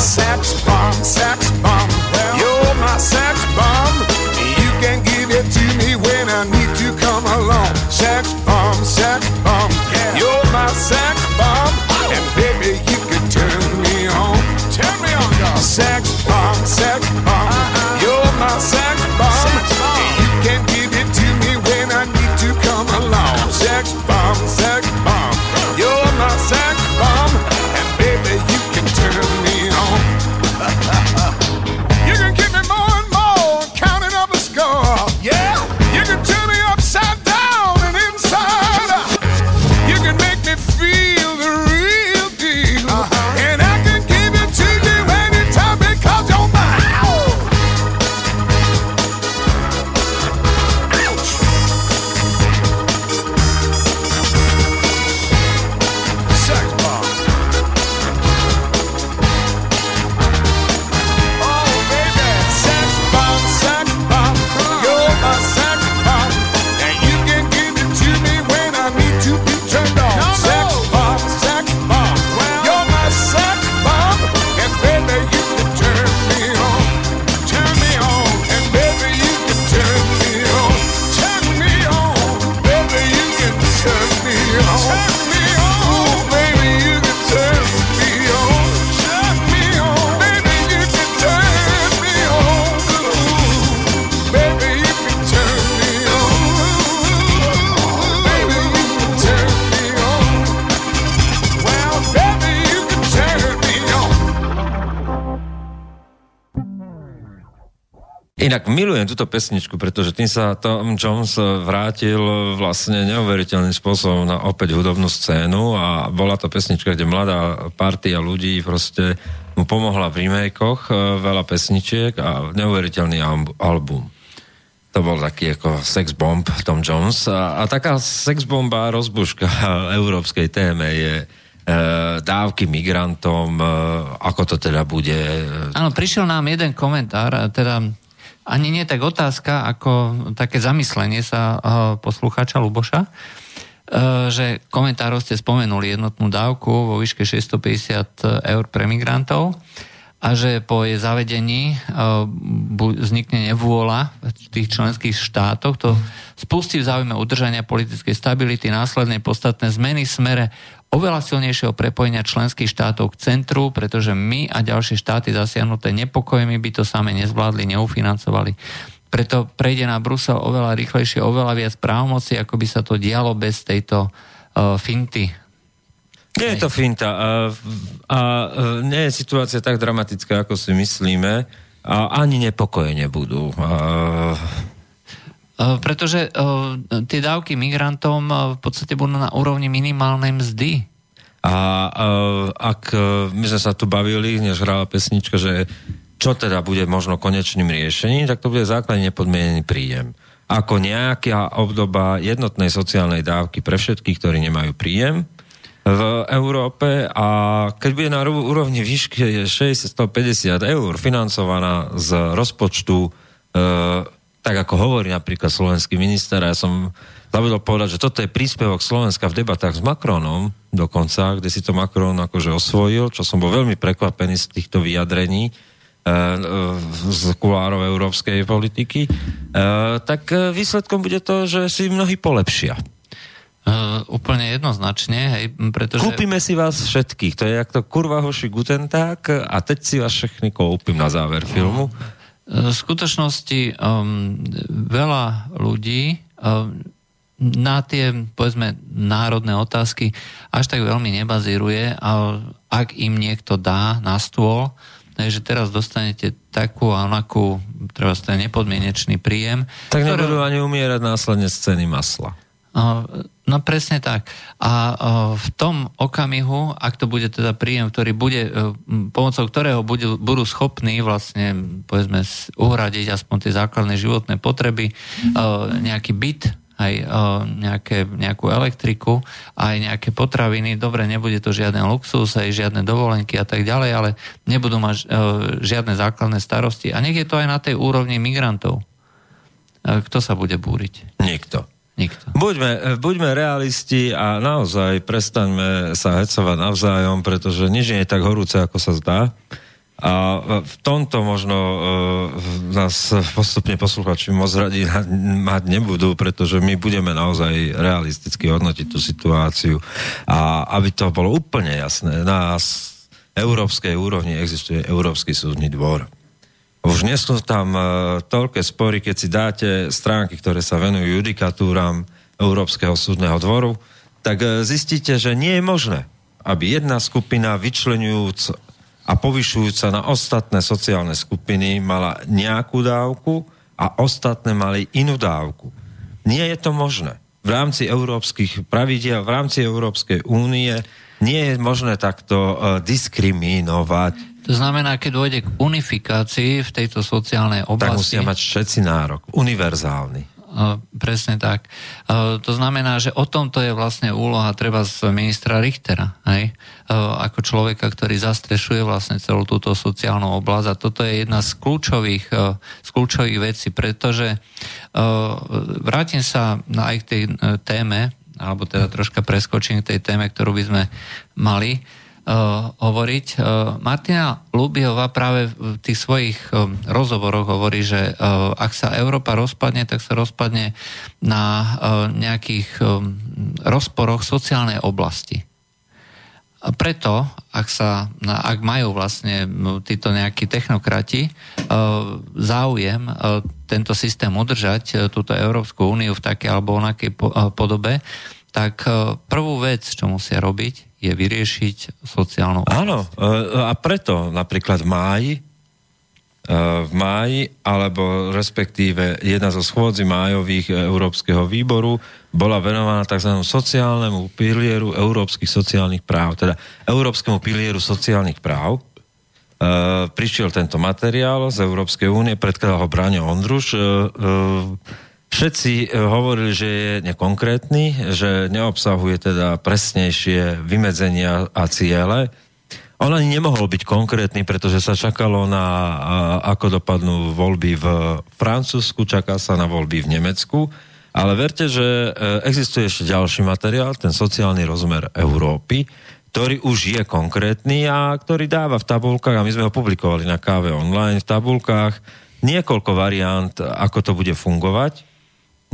Sex bomb, sex bomb, well, you're my sex bomb. You can give it to me when I need to come along. Sex bomb, sex bomb, yeah, you're my sex bomb. And baby, you can turn me on. Turn me on, y'all. Sex bomb, sex bomb, uh-uh. You're my sex bomb. Sex bomb. And you can give it to me when I need to come along. Sex bomb, sex bomb, you're my sex bomb. And baby, you can turn me on. Inak milujem túto pesničku, pretože tým sa Tom Jones vrátil vlastne neuveriteľným spôsobom na opäť hudobnú scénu a bola to pesnička, kde mladá partia ľudí proste mu pomohla v remake-och, veľa pesničiek a neuveriteľný album. To bol taký ako sexbomb Tom Jones a, a taká sexbomba rozbuška európskej téme je dávky migrantom, ako to teda bude. Áno, prišiel nám jeden komentár, teda ani nie tak otázka, ako také zamyslenie sa poslucháča Luboša, že komentárov ste spomenuli jednotnú dávku vo výške šesťstopäťdesiat eur pre migrantov a že po jej zavedení vznikne nevôľa v tých členských štátoch. To spustí v záujme udržania politickej stability následnej podstatné zmeny v smere oveľa silnejšieho prepojenia členských štátov k centru, pretože my a ďalšie štáty zasiahnuté nepokojmi by to same nezvládli, neufinancovali. Preto prejde na Brusel oveľa rýchlejšie, oveľa viac právomocí, ako by sa to dialo bez tejto uh, finty. Nie je to finta a, a nie je situácia tak dramatická, ako si myslíme a ani nepokoje nebudú. A... A pretože a, tie dávky migrantom v podstate budú na úrovni minimálnej mzdy. A, a ak my sme sa tu bavili, než hrála pesnička, že čo teda bude možno konečným riešením, tak to bude základne nepodmienený príjem. Ako nejaká obdoba jednotnej sociálnej dávky pre všetkých, ktorí nemajú príjem v Európe a keď bude na úrovni výšky šesťstopäťdesiat eur financovaná z rozpočtu, e, tak ako hovorí napríklad slovenský minister, ja som zabudol povedať, že toto je príspevok Slovenska v debatách s Macronom dokonca, kde si to Macron akože osvojil, čo som bol veľmi prekvapený z týchto vyjadrení e, e, z kulárov európskej politiky, e, tak výsledkom bude to, že si mnohí polepšia. Uh, úplne jednoznačne, hej, pretože... Kúpime si vás všetkých, to je jak to kurva hoši guten tag a teď si vás všechny kúpim na záver filmu. Uh, v skutočnosti um, veľa ľudí um, na tie, povedzme, národné otázky až tak veľmi nebazíruje, ale ak im niekto dá na stôl, takže teraz dostanete takú a onakú, treba stať nepodmienečný príjem. Tak ktoré... nebudú ani umierať následne z ceny masla. No presne tak. A v tom okamihu, ak to bude teda príjem, ktorý bude, pomocou ktorého bude, budú schopní vlastne, povedzme, uhradiť aspoň tie základné životné potreby, nejaký byt, aj nejaké, nejakú elektriku, aj nejaké potraviny. Dobre, nebude to žiaden luxus, aj žiadne dovolenky a tak ďalej, ale nebudú mať žiadne základné starosti. A nech je to aj na tej úrovni migrantov. Kto sa bude búriť? Nikto. Nikto. Buďme, buďme realisti a naozaj prestaňme sa hecovať navzájom, pretože nič nie je tak horúce, ako sa zdá. A v tomto možno e, nás postupne posluchači moc radi mať nebudú, pretože my budeme naozaj realisticky hodnotiť tú situáciu. A aby to bolo úplne jasné, na európskej úrovni existuje Európsky súdny dvor. Už nie sú tam e, toľké spory, keď si dáte stránky, ktoré sa venujú judikatúram Európskeho súdneho dvoru, tak e, zistíte, že nie je možné, aby jedna skupina vyčlenujúc a povyšujúca na ostatné sociálne skupiny mala nejakú dávku a ostatné mali inú dávku. Nie je to možné. V rámci európskych pravidiel, v rámci Európskej únie nie je možné takto e, diskriminovať. To znamená, keď dôjde k unifikácii v tejto sociálnej oblasti... Tak musia mať všetci nárok, univerzálny. Uh, presne tak. Uh, to znamená, že o tomto je vlastne úloha treba z ministra Richtera, hej? Uh, ako človeka, ktorý zastrešuje vlastne celú túto sociálnu oblasť. A toto je jedna z kľúčových, uh, z kľúčových vecí, pretože uh, vrátim sa aj k tej uh, téme, alebo teda troška preskočím k tej téme, ktorú by sme mali Uh, hovoriť. Uh, Martina Lubyová práve v tých svojich um, rozhovoroch hovorí, že uh, ak sa Európa rozpadne, tak sa rozpadne na uh, nejakých um, rozporoch sociálnej oblasti. A preto, ak, sa, ak majú vlastne títo nejakí technokrati uh, záujem uh, tento systém udržať, uh, túto Európsku úniu v takej alebo onakej po, uh, podobe, tak uh, prvú vec, čo musia robiť, je vyriešiť sociálnu oblasť. Áno, a preto napríklad v máji v máji, alebo respektíve jedna zo schôdzi májových Európskeho výboru bola venovaná tzv. Sociálnemu pilieru európskych sociálnych práv, teda Európskemu pilieru sociálnych práv. E, prišiel tento materiál z Európskej únie, predkladal ho Braňo Ondruš. E, e, všetci hovorili, že je nekonkrétny, že neobsahuje teda presnejšie vymedzenia a ciele. On ani nemohol byť konkrétny, pretože sa čakalo na, ako dopadnú voľby v Francúzsku, čaká sa na voľby v Nemecku, ale verte, že existuje ešte ďalší materiál, ten sociálny rozmer Európy, ktorý už je konkrétny a ktorý dáva v tabuľkách, a my sme ho publikovali na ká vé online, v tabuľkách niekoľko variant, ako to bude fungovať.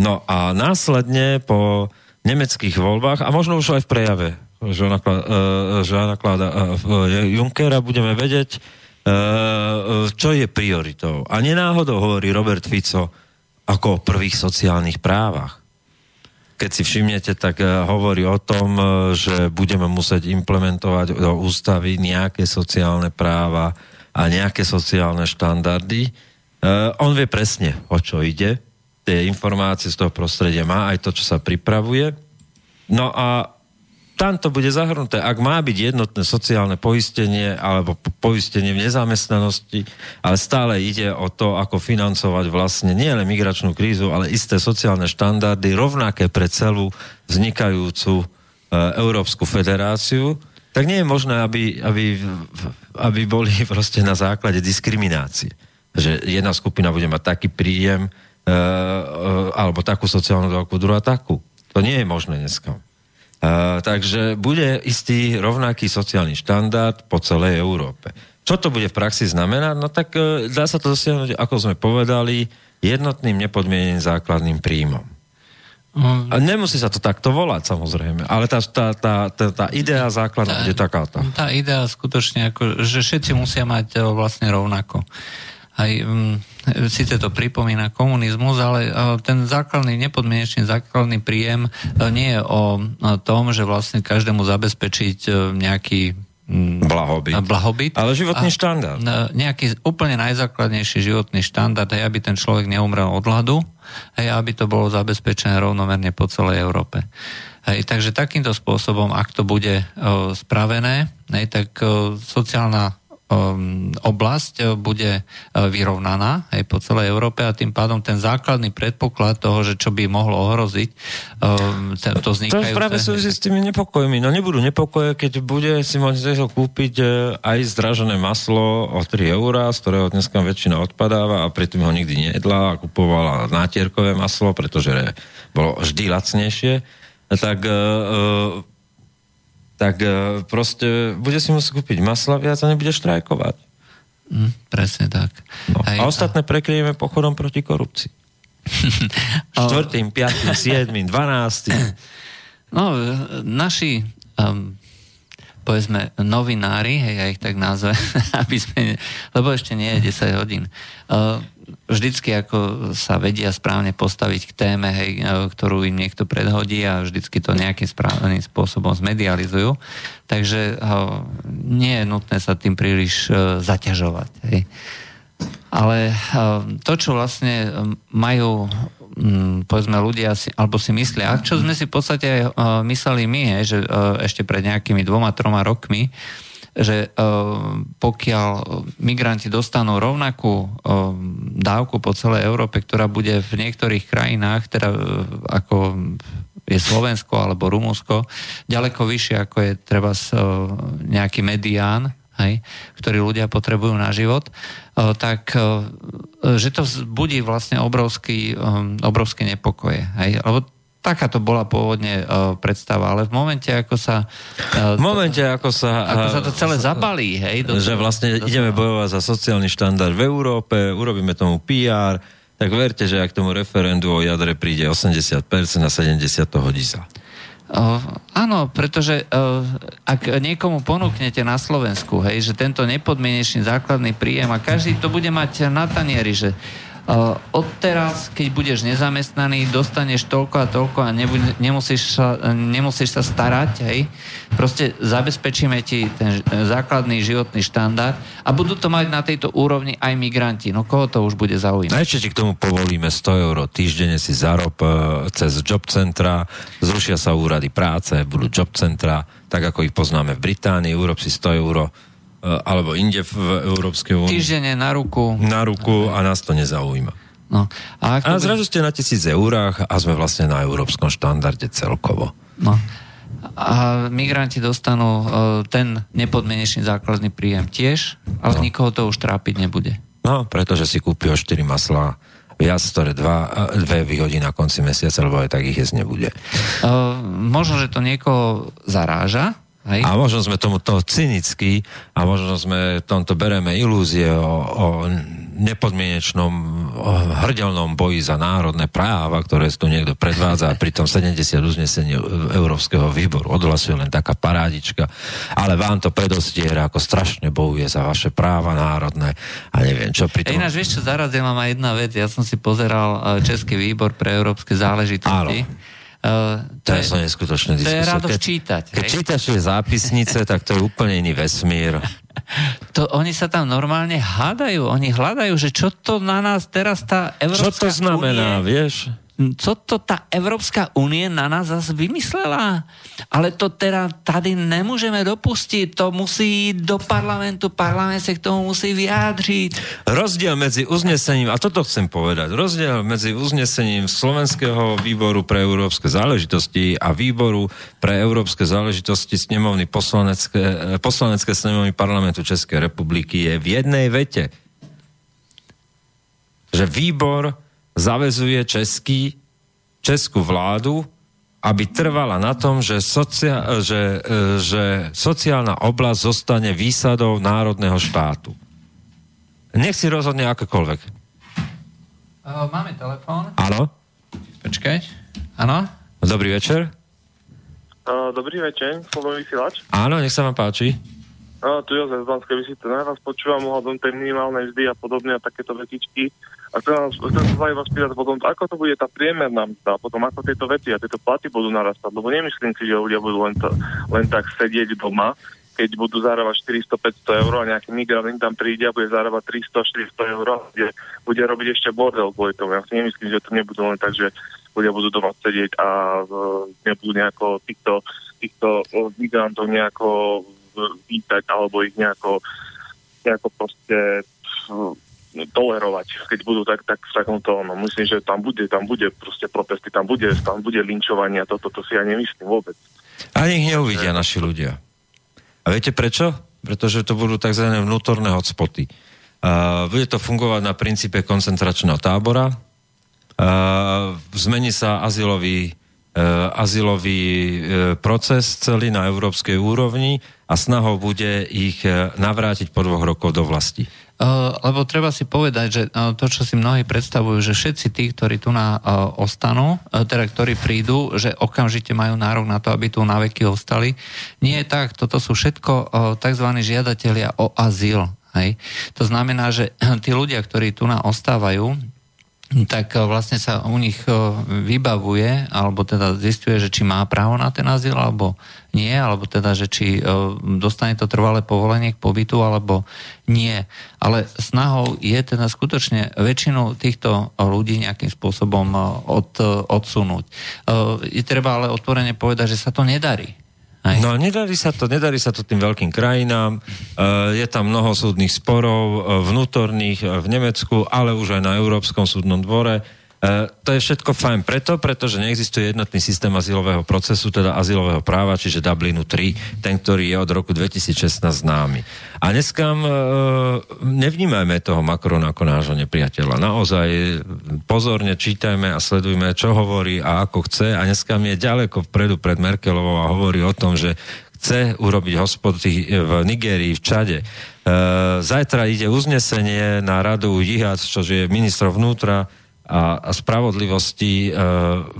No a následne po nemeckých voľbách, a možno už aj v prejave že naklada Junckera, budeme vedieť, čo je prioritou. A nenáhodou hovorí Robert Fico ako o prvých sociálnych právach. Keď si všimnete, tak hovorí o tom, že budeme musieť implementovať do ústavy nejaké sociálne práva a nejaké sociálne štandardy. On vie presne, o čo ide. Tie informácie z toho prostredia má, aj to, čo sa pripravuje. No a tam to bude zahrnuté. Ak má byť jednotné sociálne poistenie alebo poistenie v nezamestnanosti, ale stále ide o to, ako financovať vlastne nie len migračnú krízu, ale isté sociálne štandardy, rovnaké pre celú vznikajúcu e, Európsku federáciu, tak nie je možné, aby, aby, aby boli proste na základe diskriminácie. Že jedna skupina bude mať taký príjem e, e, alebo takú sociálnu dávku, druhá takú. To nie je možné dneska. Uh, takže bude istý rovnaký sociálny štandard po celej Európe. Čo to bude v praxi znamenať? No tak uh, dá sa to dosiahnuť, ako sme povedali, jednotným nepodmieneným základným príjmom. Um, A nemusí sa to takto volať, samozrejme, ale tá, tá, tá, tá, tá idea základná tá, bude takáto. Tá idea skutočne, ako, že všetci musia mať uh, vlastne rovnako. Aj, um, síce to pripomína komunizmus, ale uh, ten základný, nepodmienečný základný príjem uh, nie je o uh, tom, že vlastne každému zabezpečiť uh, nejaký um, blahobyt. Uh, blahobyt. Ale životný a, štandard. Uh, nejaký úplne najzákladnejší životný štandard, aj aby ten človek neumrel od hladu, aj aby to bolo zabezpečené rovnomerne po celej Európe. Hej, takže takýmto spôsobom, ak to bude uh, spravené, hej, tak uh, sociálna oblasť bude vyrovnaná aj po celej Európe a tým pádom ten základný predpoklad toho, že čo by mohlo ohroziť to, to vznikajú. To práve súvisí s tými nepokojmi. No nebudú nepokoje, keď bude si môcť kúpiť aj zdražené maslo o tri eurá, z ktorého dneska väčšina odpadáva a predtým ho nikdy nejedla a kupovala nátierkové maslo, pretože bolo vždy lacnejšie. Tak tak proste bude si musieť kúpiť masla viac a nebude štrajkovať. Mm, presne tak. No. A ostatné prekryjeme pochodom proti korupcii. Štvrtým, piatým, siedmým, dvanáctým. No, naši um, povedzme novinári, hej, ja ich tak nazvem, aby sme, lebo ešte nie je desať hodín. Uh, vždycky ako sa vedia správne postaviť k téme, hej, ktorú im niekto predhodí a vždycky to nejakým správnym spôsobom zmedializujú. Takže ho, nie je nutné sa tým príliš uh, zaťažovať. Hej. Ale uh, to, čo vlastne majú um, povedzme ľudia, si, alebo si myslia, a čo sme si v podstate aj uh, mysleli my, hej, že uh, ešte pred nejakými dvoma, troma rokmi, že pokiaľ migranti dostanú rovnakú dávku po celej Európe, ktorá bude v niektorých krajinách, teda ako je Slovensko alebo Rumunsko, ďaleko vyššie ako je treba nejaký medián, hej, ktorý ľudia potrebujú na život, tak že to vzbudí vlastne obrovský, obrovské nepokoje. Hej, lebo taká to bola pôvodne uh, predstava, ale v momente, ako sa... Uh, v momente, ako sa... Ako sa to celé zabalí, hej? Do, že vlastne do, ideme do... bojovať za sociálny štandard v Európe, urobíme tomu pé er, tak verte, že ak tomu referendu o jadre príde osemdesiat percent a sedemdesiat percent to hodí sa. Uh, áno, pretože uh, ak niekomu ponúknete na Slovensku, hej, že tento nepodmienečný základný príjem a každý to bude mať na tanieri, že odteraz, keď budeš nezamestnaný, dostaneš toľko a toľko a nebude, nemusíš, sa, nemusíš sa starať, hej. Proste zabezpečíme ti ten základný životný štandard a budú to mať na tejto úrovni aj migranti. No koho to už bude zaujímať? A ešte ti k tomu povolíme sto eur týždenne si zarob cez job centra, zrušia sa úrady práce, budú job centra, tak ako ich poznáme v Británii, urob si sto eur alebo inde v Európskej únii. Týždenne na ruku. Na ruku a nás to nezaujíma. No. A, a zrazu ste na tisíc eurách a sme vlastne na európskom štandarde celkovo. No. A migranti dostanú ten nepodmienečný základný príjem tiež, ale no. nikoho to už trápiť nebude. No, pretože si kúpil štyri maslá viac, ktoré dva, dve vyhodí na konci mesiaca, lebo aj tak ich jesť nebude. Uh, možno, že to niekoho zaráža, hej? A možno sme tomuto cynickí a možno sme tomto bereme ilúzie o, o nepodmienečnom o hrdelnom boji za národné práva, ktoré tu niekto predvádza a pritom sedemdesiat uznesení Európskeho výboru odhlasuje len taká parádička, ale vám to predostiera, ako strašne bojuje za vaše práva národné a neviem čo pritom. Ináč, vieš čo, zarazia ma jedna vec, ja som si pozeral Český výbor pre európske záležitosti. Áno. Uh, to, to je to neskutočné diskusie. To je radosť čítať. Keď hej? čítaš tie zápisnice, tak to je úplne iný vesmír. To oni sa tam normálne hádajú, oni hľadajú, že čo to na nás teraz tá Európska únia... Čo to znamená, unie, vieš? Co to tá Európska únia na nás zase vymyslela? Ale to teda tady nemôžeme dopustiť, to musí do parlamentu, parlament sa k tomu musí vyjádriť. Rozdiel medzi uznesením, a toto chcem povedať, rozdiel medzi uznesením Slovenského výboru pre európske záležitosti a výboru pre európske záležitosti snemovny poslanecké, poslanecké snemovny parlamentu Českej republiky je v jednej vete. Že výbor zavezuje český, českú vládu, aby trvala na tom, že, socia, že, že sociálna oblasť zostane výsadou národného štátu. Nech si rozhodne akokoľvek. Máme telefón. Áno. Počkaj. Áno. Dobrý večer. Dobrý večer, slobodný vysielač. Áno, nech sa vám páči. No, tu Jozef z Banskej Bystrice, najvás počúvam ohľadom tej minimálnej vzdy a podobne a takéto vetičky. A chcem sa aj vás pýtať potom, ako to bude tá priemerná mzda, potom ako tieto veci a tieto platy budú narastať, lebo nemyslím si, že ľudia budú len, to, len tak sedieť doma, keď budú zarábať štyristo päťsto eur a nejaký migrant tam príde a bude zarábať tristo štyristo eur, kde bude robiť ešte bordel kvôli tomu. Ja si nemyslím, že to nebudú len tak, že ľudia budú doma sedieť a nebudú nejako týchto, týchto migrantov nejako vítať, alebo ich nejako, nejako proste tolerovať, keď budú tak, tak v takomto, no myslím, že tam bude, tam bude proste protesty, tam bude, tam bude linčovanie a toto, to si ja nemyslím vôbec. Ani ich neuvidia naši ľudia. A viete prečo? Pretože to budú tzv. Vnútorné hotspoty. Uh, bude to fungovať na princípe koncentračného tábora. Uh, zmení sa azylový azylový proces celý na európskej úrovni a snahou bude ich navrátiť po dvoch rokov do vlasti. Lebo treba si povedať, že to, čo si mnohí predstavujú, že všetci tí, ktorí tu na ostanú, teda ktorí prídu, že okamžite majú nárok na to, aby tu na veky ostali. Nie je tak, toto sú všetko tzv. Žiadatelia o azyl. Hej? To znamená, že tí ľudia, ktorí tu na ostávajú, tak vlastne sa u nich vybavuje, alebo teda zistuje, že či má právo na ten azyl, alebo nie, alebo teda, že či dostane to trvalé povolenie k pobytu, alebo nie. Ale snahou je teda skutočne väčšinu týchto ľudí nejakým spôsobom od, odsunúť. Je treba ale otvorene povedať, že sa to nedarí. Aj. No nedarí sa to, nedarí sa to tým veľkým krajinám, e, je tam mnoho súdnych sporov, vnútorných v Nemecku, ale už aj na Európskom súdnom dvore. E, to je všetko fajn preto, pretože neexistuje jednotný systém azylového procesu, teda azylového práva, čiže Dublinu tri, ten, ktorý je od roku dvetisícšestnásť známy. A dneska e, nevnímajme toho Macrona ako nášho nepriateľa. Naozaj pozorne čítajme a sledujme, čo hovorí a ako chce. A dneska je ďaleko vpredu pred Merkelovou a hovorí o tom, že chce urobiť hospody v Nigérii, v Čade. E, zajtra ide uznesenie na radu Jihac, čo je ministro vnútra a, a spravodlivosti, e,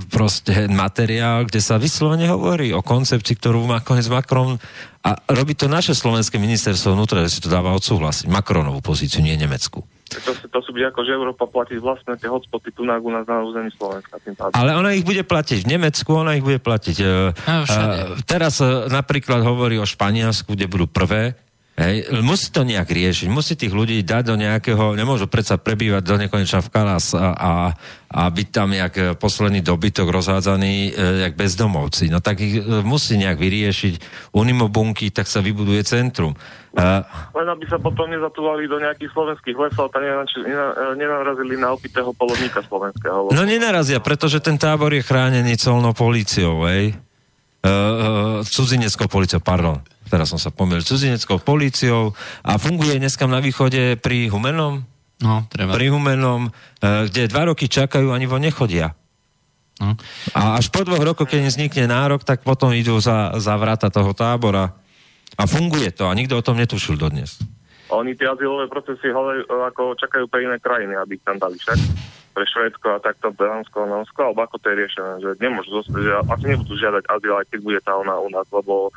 proste materiál, kde sa vyslovene hovorí o koncepcii, ktorú má konec Macron. A robí to naše slovenské ministerstvo vnútra, že si to dáva odsúhlasiť. Macronovú pozíciu, nie Nemecku. To, to sú bude ako, že Európa platí vlastne tie hotspoty tunágu na území Slovenska. Tým Ale ona ich bude platiť v Nemecku, ona ich bude platiť. A, teraz napríklad hovorí o Španielsku, kde budú prvé. Hej, musí to nejak riešiť, musí tých ľudí dať do nejakého, nemôžu predsa prebývať do nekonečna v Kalas a, a, a byť tam jak posledný dobytok rozhádzaný, e, jak bezdomovci. No tak ich e, musí nejak vyriešiť. Unimobunky, tak sa vybuduje centrum. No, a... Len aby sa potom nezatúvali do nejakých slovenských lesov a nenarazili na opitého polovníka slovenského. No nenarazia, pretože ten tábor je chránený colnou políciou, hej. E, e, cudzineckou políciou, pardon. Teraz som sa pomýlil, cudzineckou políciou a funguje dneska na východe pri Humennom, no, treba. pri Humennom, kde dva roky čakajú, ani vo nechodia. No. A až po dvoch rokoch, keď vznikne nárok, tak potom idú za, za vrata toho tábora a funguje to a nikto o tom netušil dodnes. Oni tie azylové procesy hľadajú, ako čakajú pre iné krajiny, aby ich tam dali však. Pre Švédsko a takto Dánsko, Dánsko, alebo ako to je riešené, že nemôžu zostať, že asi nebudú žiadať azyl, aj keď bude tá ona u nás, lebo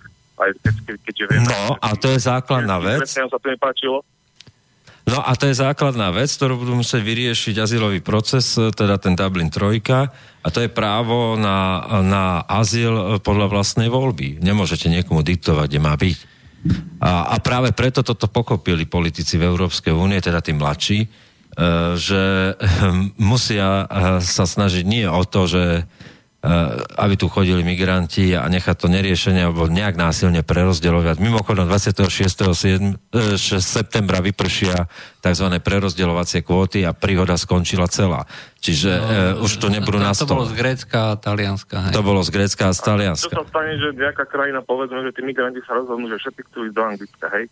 aj keď, keď je viem, no a to je základná vec. Sa to nepáčilo. No a to je základná vec, ktorú budú musieť vyriešiť azylový proces, teda ten Dublin trojka, a to je právo na, na azyl podľa vlastnej voľby. Nemôžete niekomu diktovať, kde má byť. A, a práve preto toto pochopili politici v Európskej únie, teda tí mladší, že musia sa snažiť nie o to, že aby tu chodili migranti a nechať to neriešenie alebo nejak násilne prerozdeľovať. Mimochodom dvadsiateho šiesteho septembra vypršia tzv. Prerozdeľovacie kvóty a príhoda skončila celá. Čiže no, uh, už to nebudú na stole. To bolo z Grécka a Talianska. Hej. To bolo z Grécka a z Talianska. To sa stane, že nejaká krajina, povedzme, že tí migranti sa rozhodnú, že všetci chcú ísť do Anglicka, hej?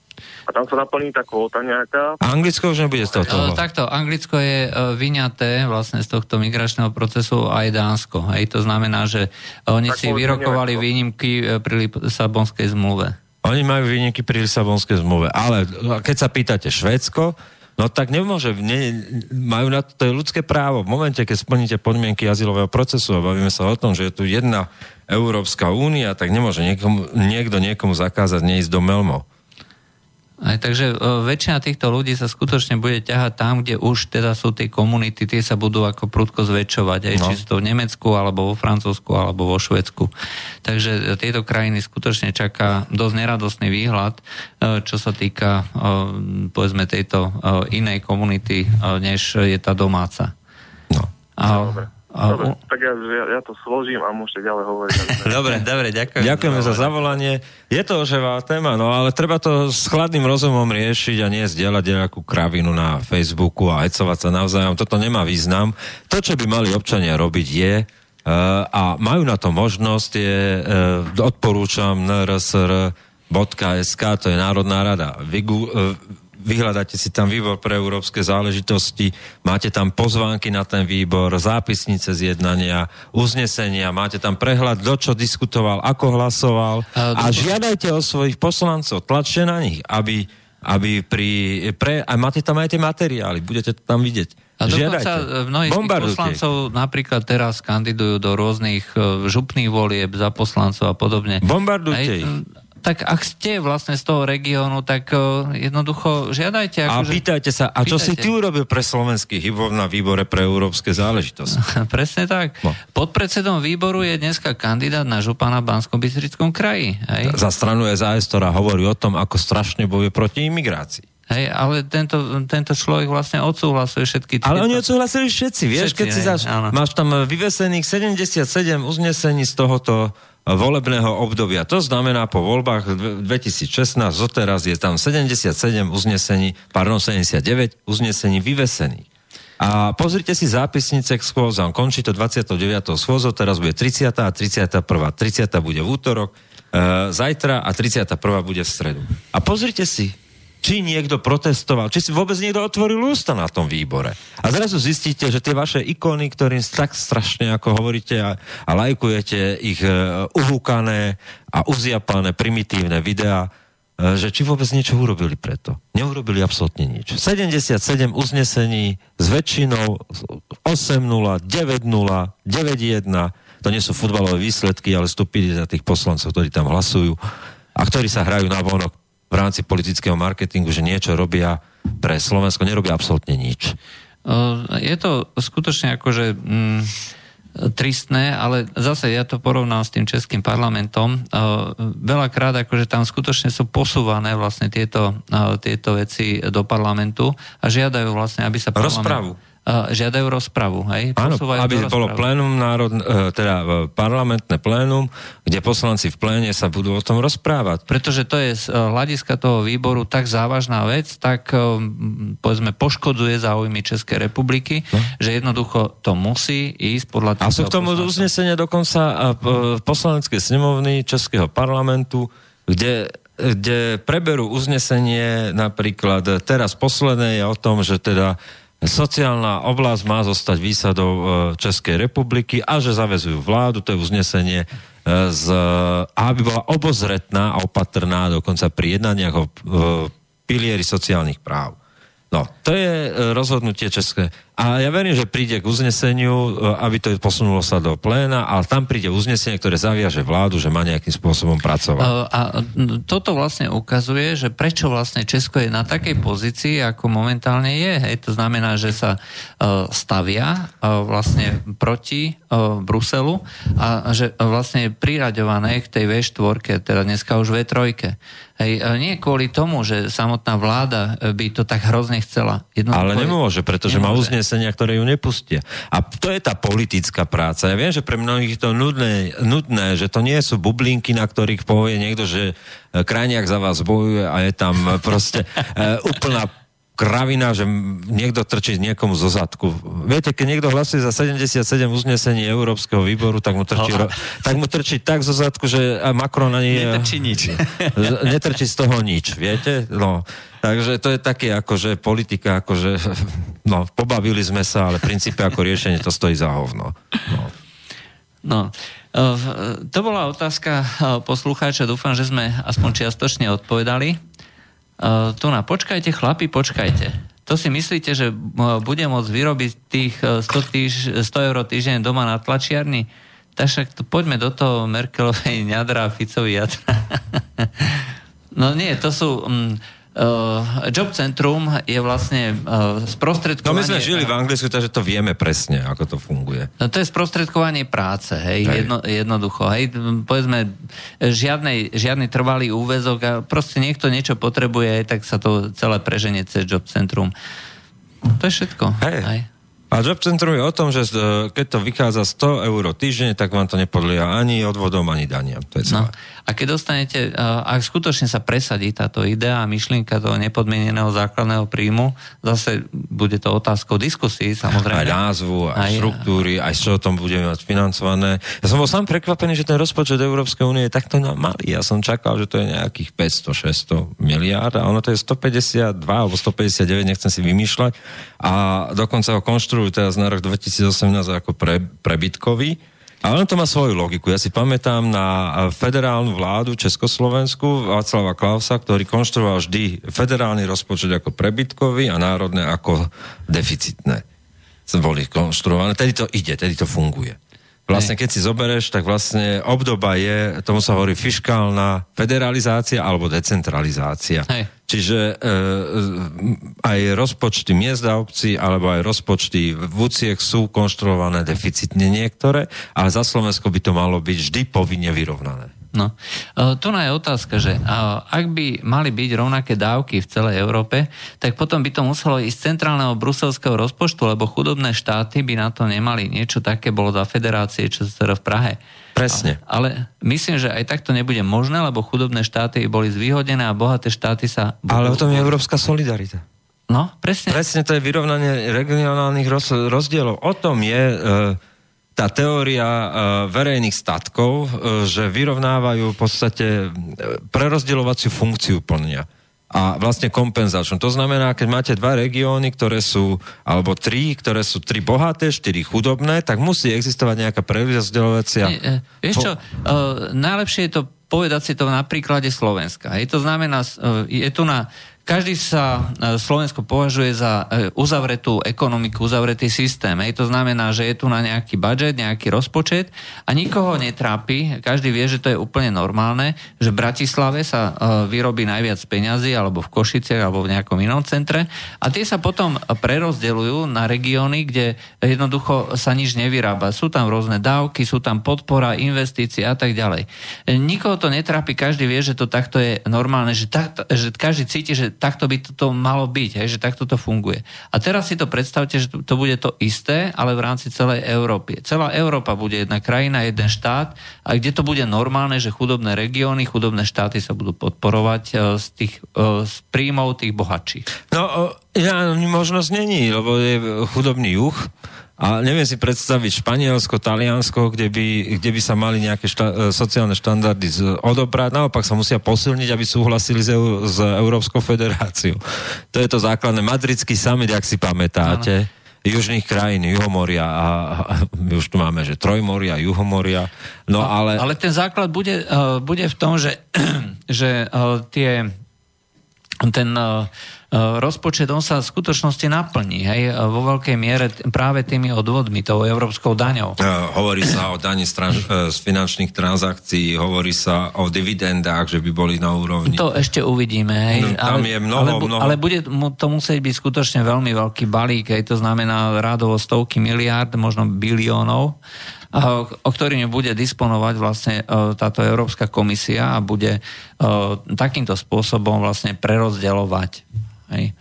A tam sa naplní tá kvóta nejaká. A Anglicko už nebude z toho. No, takto, Anglicko je vyňaté vlastne z tohto migračného procesu aj Dánsko, hej? To znamená, znamená, že oni tak si vyrokovali výnimky pri Lisabonskej zmluve. Oni majú výnimky pri Lisabonskej zmluve, ale keď sa pýtate Švédsko, no tak nemôže, ne, majú na to, to je ľudské právo. V momente, keď splníte podmienky azylového procesu a bavíme sa o tom, že je tu jedna Európska únia, tak nemôže niekomu, niekto niekomu zakázať neísť do Melmo. Aj, takže o, väčšina týchto ľudí sa skutočne bude ťahať tam, kde už teda sú tie komunity, tie sa budú ako prudko zväčšovať, aj no. Či sú to v Nemecku, alebo vo Francúzsku, alebo vo Švédsku. Takže tieto krajiny skutočne čaká dosť neradosný výhľad, čo sa týka o, povedzme tejto o, inej komunity, o, než je tá domáca. No. A, dobre. Dobre, tak ja, ja to složím a môžete ďalej hovoriť. Dobre, dobre, ďakujem. Ďakujeme za zavolanie. Je to oživá téma, no ale treba to s chladným rozumom riešiť a nie zdieľať nejakú kravinu na Facebooku a hecovať sa navzájom. Toto nemá význam. To, čo by mali občania robiť je, uh, a majú na to možnosť, je, uh, odporúčam en er es er bodka es ká, to je Národná rada. Vygu, uh, vyhľadáte si tam výbor pre európske záležitosti, máte tam pozvánky na ten výbor, zápisnice z jednania, uznesenia, máte tam prehľad, kto čo diskutoval, ako hlasoval a žiadajte o svojich poslancov, tlačte na nich, aby, aby pri... Pre, a máte tam aj tie materiály, budete to tam vidieť. A dokonca mnohých poslancov napríklad teraz kandidujú do rôznych župných volieb za poslancov a podobne. Bombardujte ich. Tak ak ste vlastne z toho regiónu, tak uh, jednoducho žiadajte. Ako, a pýtajte sa, a pýtajte. Čo si ty urobil pre slovenský hybov na výbore pre európske záležitosti? Presne tak. No. Podpredsedom výboru je dneska kandidát na župana v Banskobystrickom kraji. Hej? Za stranu es a es, ktorá hovorí o tom, ako strašne bojuje proti imigrácii. Hej, ale tento, tento človek vlastne odsúhlasuje všetky... Ale oni odsúhlasili všetci, vieš, všetci, keď si zaš... máš tam vyvesených sedemdesiatsedem uznesení z tohoto volebného obdobia. To znamená, po voľbách dvetisícšestnásť doteraz je tam sedemdesiatsedem uznesení, pardon, sedemdesiatdeväť uznesení vyvesených. A pozrite si zápisnice k schôzam. Končí to dvadsiateho deviateho schôzo, teraz bude tridsiata a tridsiatej prvej tridsiata bude v útorok, e, zajtra a tridsiata prvá bude v stredu. A pozrite si, či niekto protestoval, či si vôbec niekto otvoril ústa na tom výbore. A zrazu zistíte, že tie vaše ikony, ktorým tak strašne, ako hovoríte a, a lajkujete ich uh, uhúkané a uziapané primitívne videá, uh, že či vôbec niečo urobili preto. Neurobili absolútne nič. sedemdesiatsedem uznesení s väčšinou osem nula, deväť nula, deväť jeden. To nie sú futbalové výsledky, ale stupidita tých poslancov, ktorí tam hlasujú a ktorí sa hrajú na vonok v rámci politického marketingu, že niečo robia, pre Slovensko nerobí absolútne nič. Je to skutočne akože mm, tristné, ale zase ja to porovnám s tým českým parlamentom. Veľakrát akože tam skutočne sú posúvané vlastne tieto, tieto veci do parlamentu a žiadajú vlastne, aby sa parlament... Rozpravu. Žiadajú rozpravu, hej? Áno, aby bolo plénum, národ, teda parlamentné plénum, kde poslanci v pléne sa budú o tom rozprávať. Pretože to je z hľadiska toho výboru tak závažná vec, tak povedzme poškodzuje záujmy Českej republiky, no. Že jednoducho to musí ísť podľa tých... A sú k tomu uznesenia dokonca poslaneckej snemovny Českého parlamentu, kde... kde preberú uznesenie napríklad teraz posledné je o tom, že teda sociálna oblasť má zostať výsadou Českej republiky a že zavezujú vládu, to je uznesenie, z, aby bola obozretná a opatrná dokonca pri jednaniach o pilieri sociálnych práv. No, to je rozhodnutie České. A ja verím, že príde k uzneseniu, aby to posunulo sa do pléna, a tam príde uznesenie, ktoré zaviaže vládu, že má nejakým spôsobom pracovať. A toto vlastne ukazuje, že prečo vlastne Česko je na takej pozícii, ako momentálne je. Hej, to znamená, že sa stavia vlastne proti Bruselu a že vlastne je priraďované k tej vé štyri, teda dneska už vé tri. Hej, nie kvôli tomu, že samotná vláda by to tak hrozne chcela. Jednoducho, ale nemôže, pretože nemôže. Má uznesenia, ktoré ju nepustia. A to je tá politická práca. Ja viem, že pre mnohých je to nudné, nudné, že to nie sú bublinky, na ktorých povie niekto, že Krajniak za vás bojuje a je tam proste úplná kravina, že niekto trčí niekomu zo zadku. Viete, keď niekto hlasuje za sedemdesiatsedem uznesení Európskeho výboru, tak mu trčí, no. tak, mu trčí tak zo zadku, že Macron ani... Netrčí nič. Netrčí z toho nič, viete? No. Takže to je také, akože politika, akože, no, pobavili sme sa, ale v princípe ako riešenie to stojí za hovno. No. no. To bola otázka poslucháča, dúfam, že sme aspoň čiastočne odpovedali. Uh, tu na počkajte, chlapi, počkajte. To si myslíte, že uh, bude môcť vyrobiť tých uh, sto, týž, sto eur týždeň doma na tlačiarni? Tak však to, poďme do toho Merkelovej ňadra a Ficovi jadra. No nie, to sú... Um, Uh, job centrum je vlastne uh, sprostredkovanie... No my sme žili v Anglicku, takže to vieme presne, ako to funguje. No to je sprostredkovanie práce, hej, hej. Jedno, jednoducho, hej, povedzme, žiadnej, žiadny trvalý úväzok a proste niekto niečo potrebuje, tak sa to celé preženie cez job centrum. To je všetko. Hej. Hej. A job centrum je o tom, že keď to vychádza sto eur týždenne, tak vám to nepodlieha ani odvodom, ani daniam. To je celé. No. A keď dostanete, ak skutočne sa presadí táto idea a myšlienka toho nepodmieneného základného príjmu, zase bude to otázkou diskusí, samozrejme. Aj názvu, aj, aj štruktúry, aj z čoho tom budeme mať financované. Ja som bol sám prekvapený, že ten rozpočet Európskej únie je takto malý. Ja som čakal, že to je nejakých päťsto šesťsto miliárd a ono to je stopäťdesiatdva alebo stopäťdesiatdeväť, nechcem si vymýšľať. A dokonca ho konštruujú teraz na rok dvetisícosemnásť ako pre, prebytkový. A ono to má svoju logiku. Ja si pamätám na federálnu vládu Československu Václava Klausa, ktorý konštruoval vždy federálny rozpočet ako prebytkový a národné ako deficitné. Boli konštruované. Tedy to ide, tedy to funguje. Vlastne keď si zobereš, tak vlastne obdoba je, tomu sa hovorí fiškálna federalizácia alebo decentralizácia. Hej. Čiže e, aj rozpočty miest a obcí alebo aj rozpočty vúciek sú konštruované deficitne niektoré, ale za Slovensko by to malo byť vždy povinne vyrovnané. No, e, tu je otázka, že e, ak by mali byť rovnaké dávky v celej Európe, tak potom by to muselo ísť z centrálneho bruselského rozpočtu, lebo chudobné štáty by na to nemali. Niečo také bolo za federácie, čo sa teda v Prahe. Presne. Ale, ale myslím, že aj tak to nebude možné, lebo chudobné štáty boli zvýhodené a bohaté štáty sa... Budú... Ale o tom je európska solidarita. No, presne. Presne, to je vyrovnanie regionálnych roz, rozdielov. O tom je... E, tá teória verejných statkov, že vyrovnávajú v podstate prerozdeľovaciu funkciu plnia a vlastne kompenzačnú. To znamená, keď máte dva regióny, ktoré sú, alebo tri, ktoré sú tri bohaté, štyri chudobné, tak musí existovať nejaká prerozdeľovacia... Nie, vieš čo, najlepšie je to povedať si to na príklade Slovenska. Je to znamená, je tu na... každý sa, Slovensko považuje za uzavretú ekonomiku, uzavretý systém. Hej. To znamená, že je tu na nejaký budžet, nejaký rozpočet a nikoho netrápi. Každý vie, že to je úplne normálne, že v Bratislave sa vyrobí najviac peňazí, alebo v Košiciach, alebo v nejakom inom centre. A tie sa potom prerozdeľujú na regióny, kde jednoducho sa nič nevyrába. Sú tam rôzne dávky, sú tam podpora, investície a tak ďalej. Nikoho to netrápi, každý vie, že to takto je normálne, že, tak, že každý cíti, že takto by to malo byť, hej, že takto to funguje. A teraz si to predstavte, že to bude to isté, ale v rámci celej Európy. Celá Európa bude jedna krajina, jeden štát, a kde to bude normálne, že chudobné regióny, chudobné štáty sa budú podporovať z tých z príjmov tých bohatších. No, ja možnosť není, lebo je chudobný juh. A neviem si predstaviť Španielsko, Taliansko, kde by, kde by sa mali nejaké šta- sociálne štandardy odobrať. Naopak sa musia posilniť, aby súhlasili s, Eur- s Európskou federáciou. To je to základné. Madridský summit, ak si pamätáte. Ano. Južných krajín, Juhomoria a, a my už tu máme, že Trojmoria, Juhomoria. No, ale... ale ten základ bude, uh, bude v tom, že, že uh, tie ten uh, rozpočet, on sa v skutočnosti naplní, hej, vo veľkej miere práve tými odvodmi, tou európskou daňou. Uh, hovorí sa o daní stranž- z finančných transakcií, hovorí sa o dividendách, že by boli na úrovni. To ešte uvidíme, hej. No, tam ale, je mnoho, ale, mnoho. Ale bude to musieť byť skutočne veľmi veľký balík, hej, to znamená rádovo stovky miliárd, možno biliónov, o ktorým bude disponovať vlastne táto Európska komisia a bude takýmto spôsobom vlastne prerozdeľovať. Hej.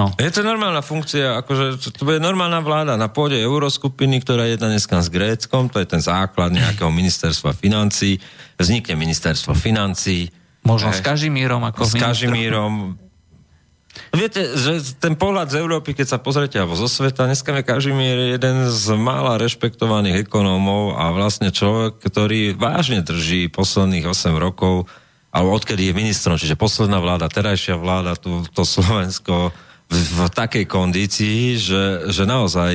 No. Je to normálna funkcia, akože to bude normálna vláda na pôde euroskupiny, ktorá je dneska s Gréckom, to je ten základ nejakého ministerstva financií, vznikne ministerstvo financií. Možno aj, s Kažimírom ako s ministrom. S Kažimírom. Viete, že ten pohľad z Európy, keď sa pozrete alebo zo sveta, dneska je Kažimír jeden z mála rešpektovaných ekonómov a vlastne človek, ktorý vážne drží posledných osem rokov alebo odkedy je ministrom, čiže posledná vláda, terajšia vláda, to, to Slovensko v, v takej kondícii, že, že naozaj...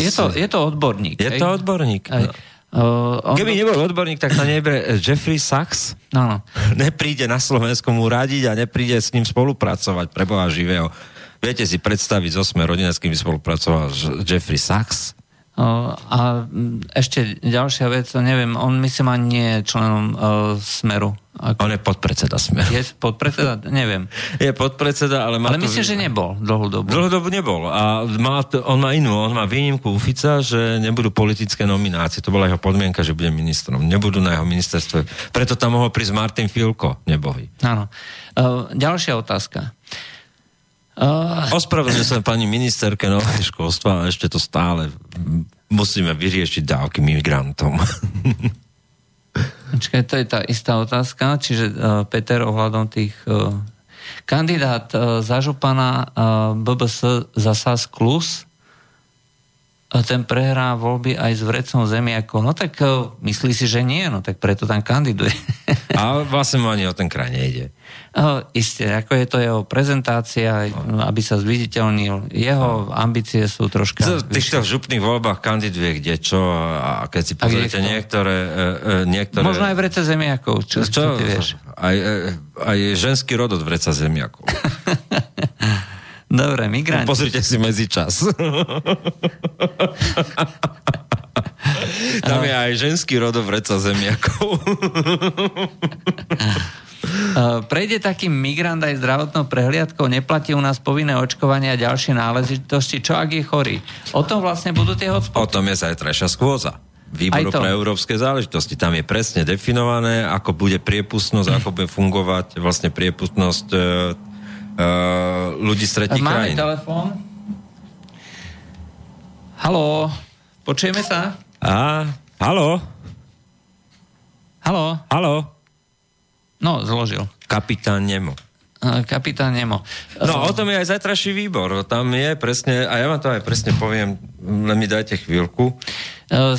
Je to, je to odborník. Je aj, to odborník. Aj, no. uh, Keby to... nebol odborník, tak sa nebere Jeffrey Sachs. No, no. Nepríde na Slovensku mu radiť a nepríde s ním spolupracovať pre Boha živého. Viete si predstaviť z osem rodina, s kým spolupracoval Jeffrey Sachs? A ešte ďalšia vec, neviem, on myslím ani nie je členom uh, Smeru. Ako... On je podpredseda Smeru. Je podpredseda? Neviem. Je podpredseda, ale má... Ale myslím, to... že nebol dlhú dobu. Dlhú dobu nebol a má to, on má inú, on má výnimku u Fica, že nebudú politické nominácie, to bola jeho podmienka, že bude ministrom. Nebudú na jeho ministerstve. Preto tam mohol prísť Martin Filko, nebohý. Áno. Uh, ďalšia otázka. Uh... Ospravedlňujem sa pani ministerke nového školstva, ale ešte to stále musíme vyriešiť dávky migrantom. Počkaj, to je tá istá otázka, čiže uh, Peter ohľadom tých... Uh, kandidát uh, za župana uh, bé bé es za es a es Klus, uh, ten prehrá voľby aj s vrecom zemiakov. No tak uh, myslí si, že nie, no tak preto tam kandiduje. A vlastne ani o ten kraj nejde. No, isté, ako je to jeho prezentácia, aby sa zviditeľnil. Jeho ambície sú troška... V týchto župných voľbách kandiduje kde čo a keď si pozrite niektoré, niektoré... Možno aj vreca zemiakov, čo, čo, čo ty vieš. Aj, aj ženský rod od vreca zemiakov. Dobre, migranti. No, pozrite si medzičas. Tam je aj ženský rod od vreca zemiakov. Uh, prejde taký migrant aj zdravotnou prehliadkou, neplatí u nás povinné očkovanie a ďalšie náležitosti. Čo ak je chorý? O tom vlastne budú tie hotspoty. O tom je zajtrajšia schôdza Výboru pre európske záležitosti. Tam je presne definované, ako bude priepustnosť, ako bude fungovať vlastne priepustnosť uh, uh, ľudí z tretích krajín. Máme telefón. Haló, počujeme sa? Á, haló. Haló. Haló. No, zložil. Kapitán Nemo. Kapitán Nemo. No, o tom je aj zajtrajší výbor. Tam je presne, a ja vám to aj presne poviem, len mi dajte chvíľku.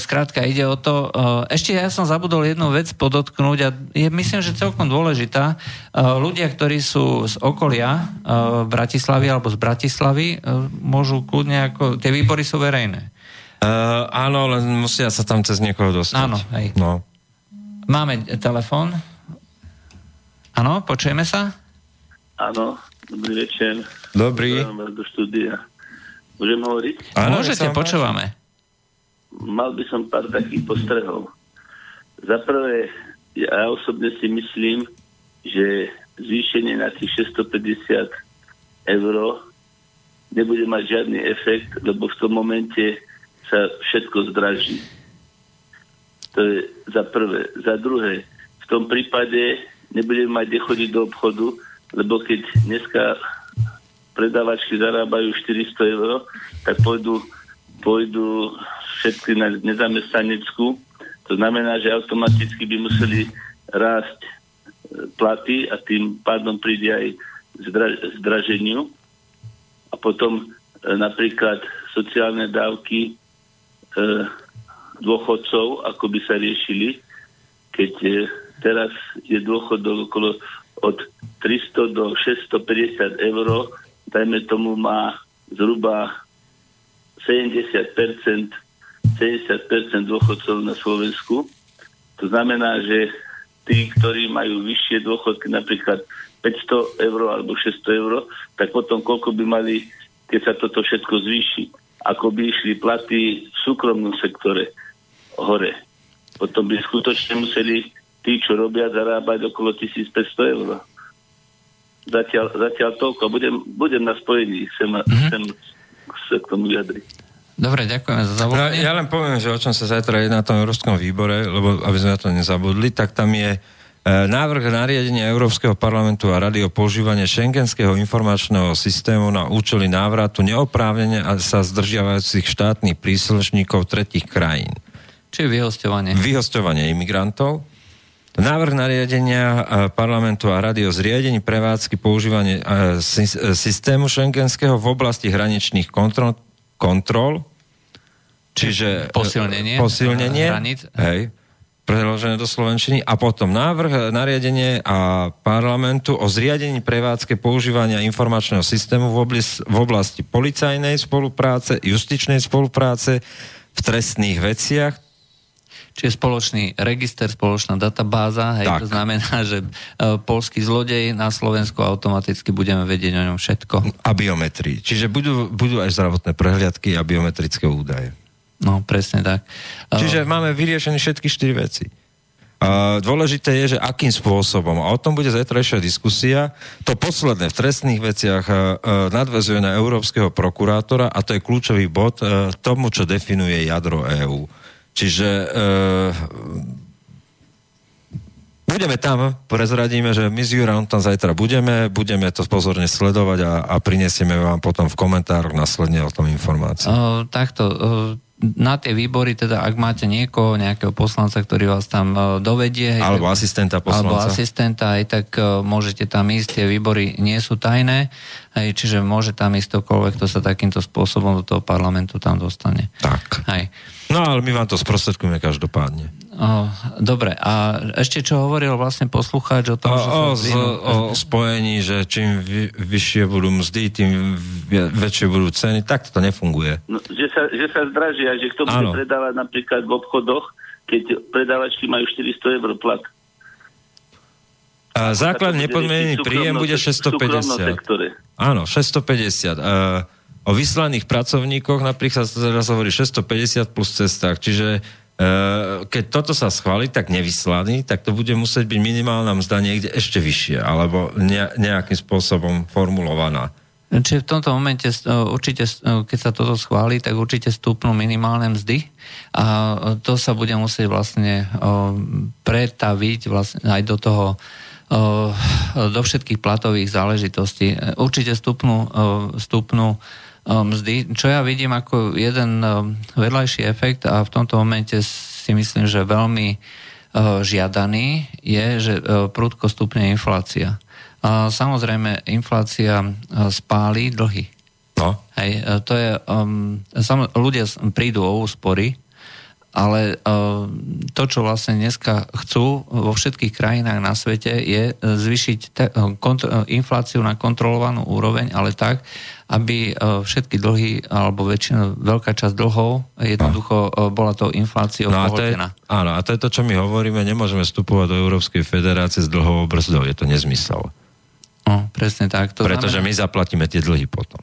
Skrátka, ide o to, ešte ja som zabudol jednu vec podotknúť a je, myslím, že celkom dôležitá. Ľudia, ktorí sú z okolia Bratislavy alebo z Bratislavy, môžu kľudne ako, tie výbory sú verejné. Uh, áno, len musia sa tam cez niekoho dostať. Áno, hej. No. Máme telefón. Áno, počujeme sa? Áno, dobrý večer. Dobrý. Zdravím vás do štúdia. Môžem hovoriť? Áno, môžete, počúvame. Mal by som pár takých postrehov. Za prvé, ja osobne si myslím, že zvýšenie na tých šesťstopäťdesiat eur nebude mať žiadny efekt, lebo v tom momente sa všetko zdraží. To je za prvé. Za druhé, v tom prípade nebudeme mať kde chodiť do obchodu, lebo keď dneska predávačky zarábajú štyristo eur, tak pôjdu, pôjdu všetky na nezamestnaneckú. To znamená, že automaticky by museli rásť platy a tým pádom príde aj zdraženiu. A potom e, napríklad sociálne dávky e, dôchodcov, ako by sa riešili, keď e, teraz je dôchod okolo od tristo do šesťstopäťdesiat eur, dajme tomu má zhruba sedemdesiat percent dôchodcov na Slovensku. To znamená, že tí, ktorí majú vyššie dôchodky, napríklad päťsto eur alebo šesťsto eur, tak potom koľko by mali, keď sa toto všetko zvýši, ako by išli platy v súkromnom sektore hore. Potom by skutočne museli tí, čo robia, zarábať okolo tisícpäťsto eur. Zatiaľ, zatiaľ toľko. Budem, budem na spojení. Chcem, mm-hmm. chcem sa k tomu vyjadriť. Dobre, ďakujeme za zavolanie. No, ja len poviem, že o čom sa zajtra je na tom Európskom výbore, lebo aby sme na to nezabudli, tak tam je návrh nariadenia Európskeho parlamentu a Rady o používanie šengenského informačného systému na účely návratu neoprávnene a sa zdržiavajúcich štátnych príslušníkov tretích krajín. Čiže vyhosťovanie. Vyhosťovanie imigrantov. Návrh nariadenia parlamentu a Rady o zriadení prevádzky používanie systému šengenského v oblasti hraničných kontrol, kontrol čiže posilnenie, posilnenie hraníc. Hej. Preložené do slovenčiny a potom návrh nariadenie a parlamentu o zriadení prevádzke používania informačného systému v, oblis, v oblasti policajnej spolupráce, justičnej spolupráce v trestných veciach. Čiže spoločný register, spoločná databáza, hej, to znamená, že e, poľský zlodej na Slovensku automaticky budeme vedieť o ňom všetko. A biometrii. Čiže budú, budú aj zdravotné prehliadky a biometrické údaje. No, presne tak. Čiže máme vyriešené všetky štyri veci. Dôležité je, že akým spôsobom, a o tom bude zajtrajšia diskusia, to posledné v trestných veciach nadväzuje na európskeho prokurátora a to je kľúčový bod tomu, čo definuje jadro EÚ. Čiže e, budeme tam, prezradíme, že my s Jurajom tam zajtra budeme, budeme to pozorne sledovať a, a prinesieme vám potom v komentároch následne o tom informáciu. O, takto... O... Na tie výbory, teda ak máte niekoho, nejakého poslanca, ktorý vás tam uh, dovedie. Alebo hej, asistenta poslanca. Alebo asistenta, aj tak uh, môžete tam ísť, tie výbory nie sú tajné, hej, čiže môže tam ísť ktokoľvek, kto sa takýmto spôsobom do toho parlamentu tam dostane. Tak. Hej. No ale my vám to sprostredkujeme každopádne. O, dobre, a ešte čo hovoril vlastne poslucháč o tom, o, že... O, z, o spojení, že čím vy, vyššie budú mzdy, tým väčšie budú ceny, tak to nefunguje. No, že sa, že sa zdražia, že kto bude predávať napríklad v obchodoch, keď predávačky majú štyristo eur plat. A základ nepodmienený príjem bude šesťstopäťdesiat. Áno, šesťstopäťdesiat. A o vyslaných pracovníkoch napríklad sa teraz hovorí šesťstopäťdesiat plus cestách, čiže keď toto sa schváli, tak nevyslaný, tak to bude musieť byť minimálna mzda niekde ešte vyššie, alebo nejakým spôsobom formulovaná. Čiže v tomto momente určite, keď sa toto schváli, tak určite stúpnú minimálne mzdy a to sa bude musieť vlastne pretaviť vlastne aj do toho, do všetkých platových záležitostí. Určite stúpnú, stúpnú mzdy. Čo ja vidím ako jeden vedľajší efekt a v tomto momente si myslím, že veľmi žiadaný je, že prudko stupne inflácia. Samozrejme, inflácia spáli dlhy. No. Hej, to je, ľudia prídu o úspory, ale to, čo vlastne dneska chcú vo všetkých krajinách na svete, je zvýšiť te- kontro- infláciu na kontrolovanú úroveň, ale tak, aby všetky dlhy, alebo väčšina, veľká časť dlhov, jednoducho bola to inflácia no pohotená. Áno, a to je to, čo my hovoríme, nemôžeme vstupovať do Európskej federácie s dlhovou brzdou, je to nezmysel. No, presne tak. To Pretože znamená... my zaplatíme tie dlhy potom.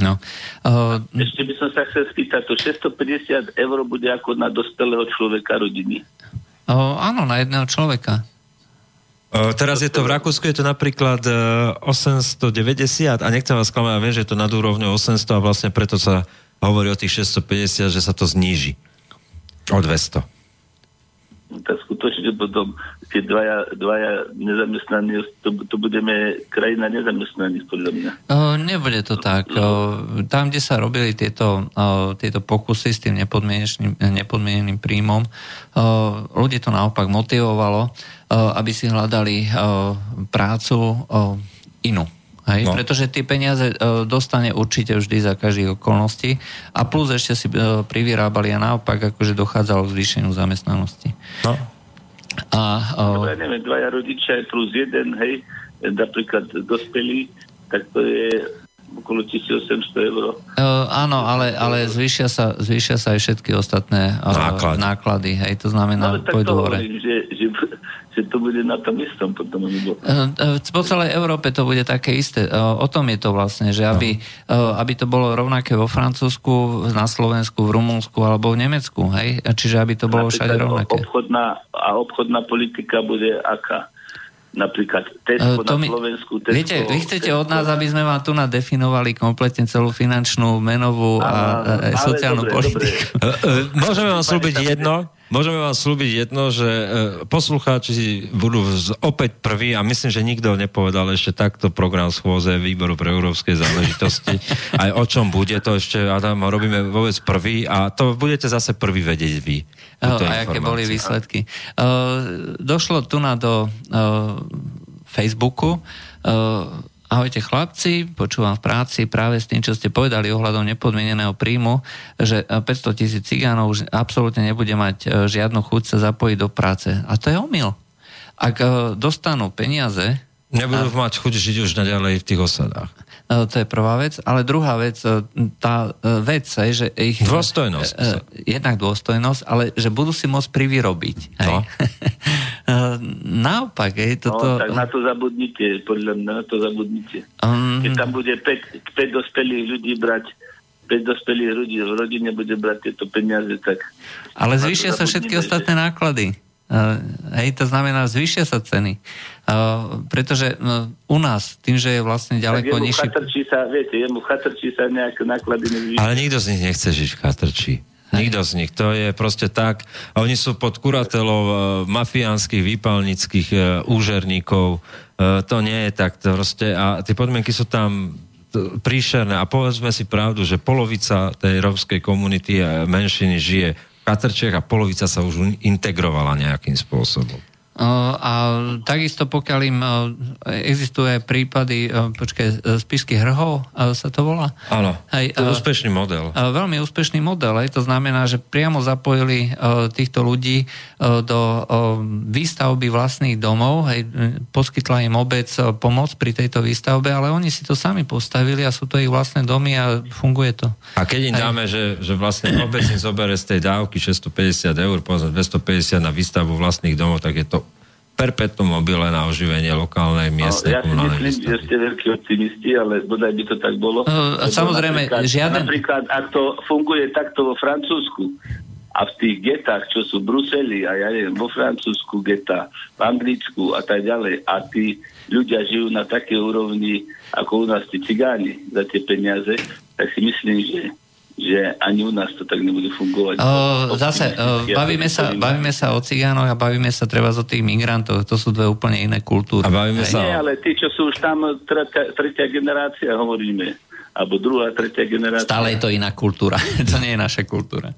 No. Uh... Ešte by som sa chcel spýtať, to šesťstopäťdesiat eur bude ako na dospelého človeka rodiny? Uh, áno, na jedného človeka. Uh, teraz je to v Rakúsku, je to napríklad uh, osemstodeväťdesiat a nechcem vás klamať, ja viem, že je to nad úrovňou osemsto a vlastne preto sa hovorí o tých šesťstopäťdesiat, že sa to zníži o dvesto. Tak skutočne potom, keď dvaja, dvaja nezamestnaní, to, to budeme krajina nezamestnaných, podľa mňa. Uh, nebude to tak. Uh, tam, kde sa robili tieto, uh, tieto pokusy s tým nepodmieneným, nepodmieneným príjmom, uh, ľudí to naopak motivovalo, uh, aby si hľadali uh, prácu uh, inú. Hej, no. Pretože tie peniaze uh, dostane určite vždy za každých okolností a plus ešte si uh, privyrábali a naopak akože dochádzalo k zvýšeniu zamestnanosti. No. A, uh, no, ja neviem, dvaja rodičia plus jeden, hej, napríklad dospelí, tak to je okolo tisícosemsto eur. Uh, áno, ale, ale zvýšia, sa, zvýšia sa aj všetky ostatné uh, náklady. náklady, hej, to znamená, no, pôjdu hore. Že, že... že to bude na tom istom potom. Nebo... Po celej Európe to bude také isté. O tom je to vlastne, že aby, no. aby to bolo rovnaké vo Francúzsku, na Slovensku, v Rumunsku alebo v Nemecku, hej? Čiže aby to bolo napríklad všade rovnaké. Obchodná, a obchodná politika bude aká? Napríklad Tesco na my, Slovensku. Tesco, viete, vy chcete od nás, aby sme vám tu nadefinovali kompletne celú finančnú, menovú a, a sociálnu dobre, politiku. Dobre. Môžeme vám slúbiť jedno, Môžeme vám slúbiť jedno, že poslucháči budú opäť prví a myslím, že nikto nepovedal ešte takto program schôdze Výboru pre európske záležitosti. Aj o čom bude to ešte, Adam, robíme vôbec prvý a to budete zase prvý vedieť vy. A aké boli výsledky. Uh, došlo tu na do uh, Facebooku uh, Ahojte chlapci, počúvam v práci práve s tým, čo ste povedali ohľadom nepodmieneného príjmu, že päťsto tisíc cigánov už absolútne nebude mať žiadnu chuť sa zapojiť do práce. A to je omyl. Ak dostanú peniaze... Nebudú a... mať chuť žiť už naďalej v tých osadách. To je prvá vec. Ale druhá vec, tá vec je, že ich... Dôstojnosť. Jednak dôstojnosť, ale že budú si môcť privyrobiť. No. Naopak, hej, toto... No, tak na to zabudnite, podľa mňa, na to zabudnite. Um... Keď tam bude päť dospelých ľudí brať, päť dospelých ľudí v rodine bude brať tieto peniaze, tak... Ale zvýšia sa všetky ostatné náklady. Uh, hej, to znamená, zvýšia sa ceny. Uh, pretože uh, u nás, tým, že je vlastne ďaleko nižší... Jemu chatrčí sa nejaké náklady nezvýšia. Ale nikto z nich nechce žiť v chatrčí. Nikto z nich. To je proste tak. Oni sú pod kuratelou uh, mafiánskych, výpalnických uh, úžerníkov. Uh, to nie je tak. To proste, a tie podmienky sú tam t- príšerné. A povedzme si pravdu, že polovica tej rómskej komunity a menšiny žije v chatrčiach a polovica sa už integrovala nejakým spôsobom. Uh, a takisto pokiaľ im uh, existuje prípady uh, počkaj, uh, spišských hrhov uh, sa to volá? Áno, hej, to je uh, úspešný model. Uh, veľmi úspešný model, hej, to znamená, že priamo zapojili uh, týchto ľudí uh, do uh, výstavby vlastných domov, hej, poskytla im obec uh, pomoc pri tejto výstavbe, ale oni si to sami postavili a sú to ich vlastné domy a funguje to. A keď im hej. dáme, že, že vlastne obec im zoberie z tej dávky šesťstopäťdesiat eur, povedzme dvestopäťdesiat na výstavbu vlastných domov, tak je to perpetuum mobile na oživenie lokálnej miestnej no, komunálnej miestnosti. Ja si myslím, že ste veľkí optimisti, ale bodaj by to tak bolo. Uh, samozrejme, napríklad, žiaden... Napríklad, ak to funguje takto vo Francúzsku a v tých getách, čo sú v Bruseli a ja neviem, vo Francúzsku geta, v Anglicku a tak ďalej a tí ľudia žijú na také úrovni, ako u nás tí cigáni za tie peniaze, tak si myslím, že že ani u nás to tak nebude fungovať. O, zase, o, bavíme, sa, bavíme sa o cigánoch a bavíme sa treba o tých migrantoch. To sú dve úplne iné kultúry. A bavíme sa Nie, o... ale tí, čo sú už tam tretia, tretia generácia, hovoríme. Alebo druhá, tretia generácia. Stále je to iná kultúra. To nie je naša kultúra.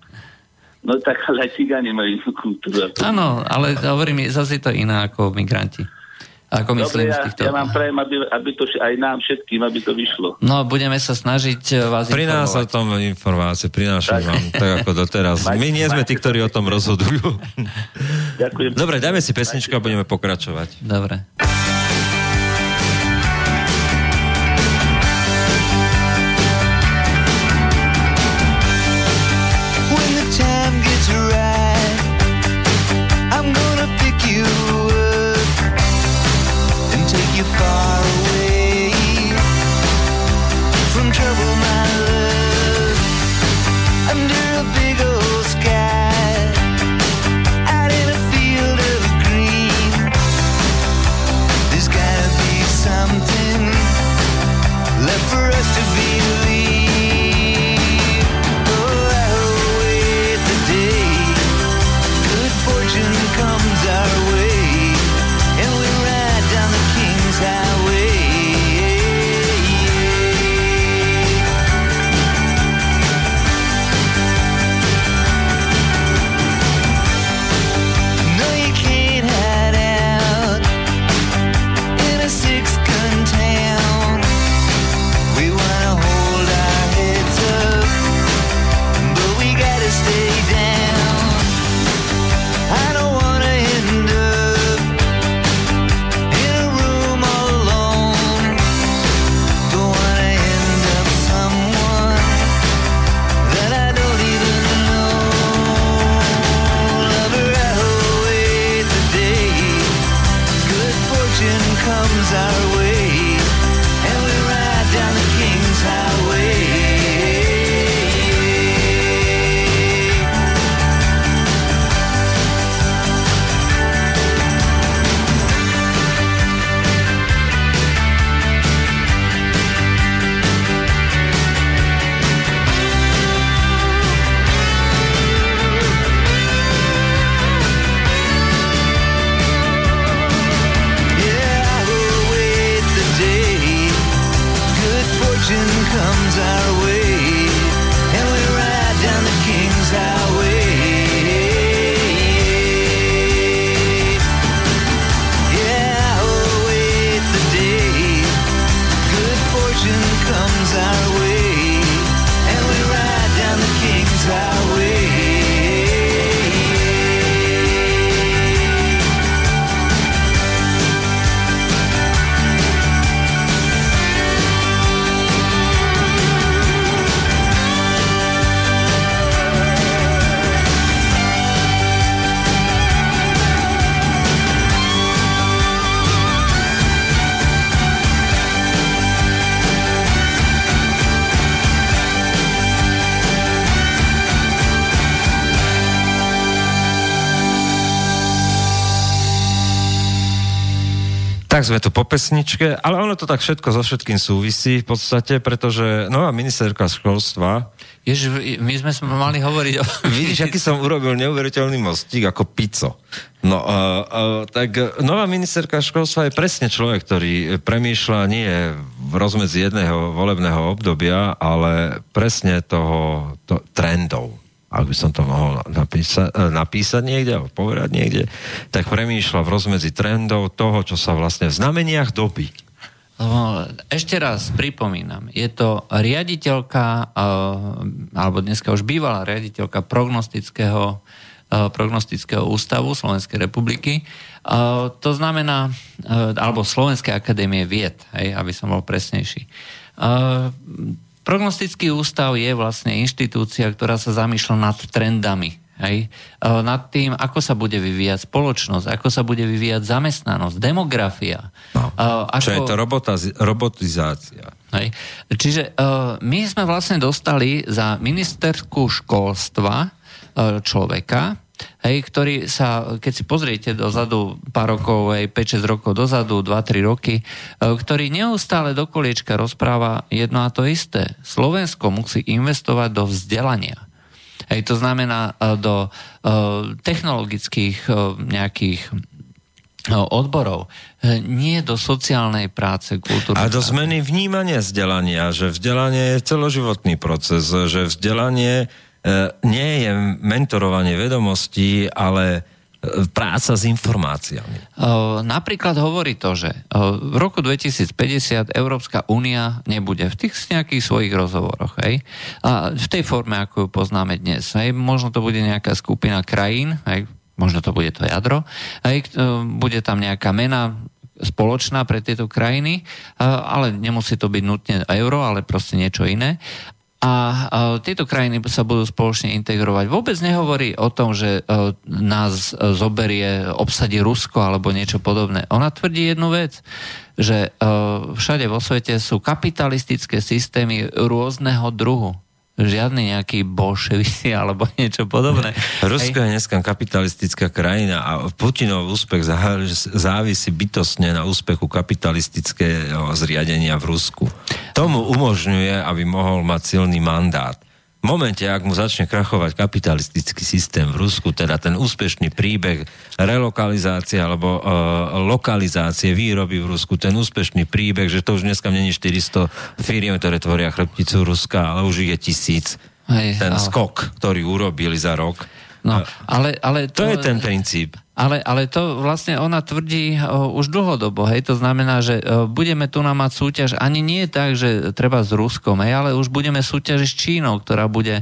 No tak, ale aj cigáni majú inú kultúru. Áno, ale hovorím, zase je to iná ako migranti. Ako myslím, dobre, ja, týchto... ja vám prajem, aby, aby to aj nám všetkým, aby to vyšlo. No, budeme sa snažiť vás informovať. Pri nás o tom informácie, prinášam tak. vám, tak ako doteraz. Máte, My nie sme tí, ktorí o tom rozhodujú. Ďakujem. Dobre, dajme si pesničku a budeme pokračovať. Dobre. Far away. fortune comes our way, and we ride down the King's Highway. Yeah, oh, wait the day, good fortune comes our way, and we ride down the King's Highway. Tak sme tu po pesničke, ale ono to tak všetko so všetkým súvisí v podstate, pretože nová ministerka školstva... Ježiš, my sme mali hovoriť o... Vidíš, aký som urobil neuveriteľný mostík, ako pico. No, uh, uh, tak nová ministerka školstva je presne človek, ktorý premýšľa nie v rozmedzi jedného volebného obdobia, ale presne toho to, trendov. Ak by som to mohol napísa- napísať niekde alebo povedať niekde, tak premýšľa v rozmedzi trendov toho, čo sa vlastne v znameniach doby. Ešte raz pripomínam, je to riaditeľka, alebo dneska už bývalá riaditeľka prognostického, prognostického ústavu Slovenskej republiky. To znamená, alebo Slovenskej akadémie vied, hej, aby som bol presnejší. Prognostický ústav je vlastne inštitúcia, ktorá sa zamýšľa nad trendami. Hej? Nad tým, ako sa bude vyvíjať spoločnosť, ako sa bude vyvíjať zamestnanosť, demografia. No, ako... Čo je to robota, robotizácia. Hej? Čiže my sme vlastne dostali za ministerku školstva človeka, hej, ktorý sa, keď si pozriete dozadu pár rokov, hej, päť šesť rokov dozadu, dva tri roky, ktorý neustále do koliečka rozpráva jedno a to isté. Slovensko musí investovať do vzdelania. Hej, to znamená do technologických nejakých odborov, nie do sociálnej práce, kultúrnej. A do zmeny vnímania vzdelania, že vzdelanie je celoživotný proces, že vzdelanie nie je mentorovanie vedomostí, ale práca s informáciami. Napríklad hovorí to, že v roku dvetisícpäťdesiat Európska únia nebude v tých nejakých svojich rozhovoroch. Hej? A v tej forme, ako ju poznáme dnes. Hej? Možno to bude nejaká skupina krajín, hej? Možno to bude to jadro, hej? Bude tam nejaká mena spoločná pre tieto krajiny, ale nemusí to byť nutne euro, ale proste niečo iné. A tieto krajiny sa budú spoločne integrovať. Vôbec nehovorí o tom, že nás zoberie, obsadí Rusko alebo niečo podobné. Ona tvrdí jednu vec, že všade vo svete sú kapitalistické systémy rôzneho druhu. Žiadny nejaký bolševici alebo niečo podobné. Rusko Hej. je dneska kapitalistická krajina a Putinov úspech závisí bytostne na úspechu kapitalistického zriadenia v Rusku. Tomu umožňuje, aby mohol mať silný mandát. V momente, ak mu začne krachovať kapitalistický systém v Rusku, teda ten úspešný príbeh relokalizácie alebo e, lokalizácie výroby v Rusku, ten úspešný príbeh, že to už dneska není štyristo firiem, ktoré tvoria chrbticu Ruska, ale už ich je tisíc. Hej, ten ale... skok, ktorý urobili za rok. No, ale, ale to... to je ten princíp. Ale, ale to vlastne ona tvrdí o, už dlhodobo, hej, to znamená, že o, budeme tu nám mať súťaž, ani nie tak, že treba s Ruskom, hej, ale už budeme súťažiť s Čínou, ktorá bude,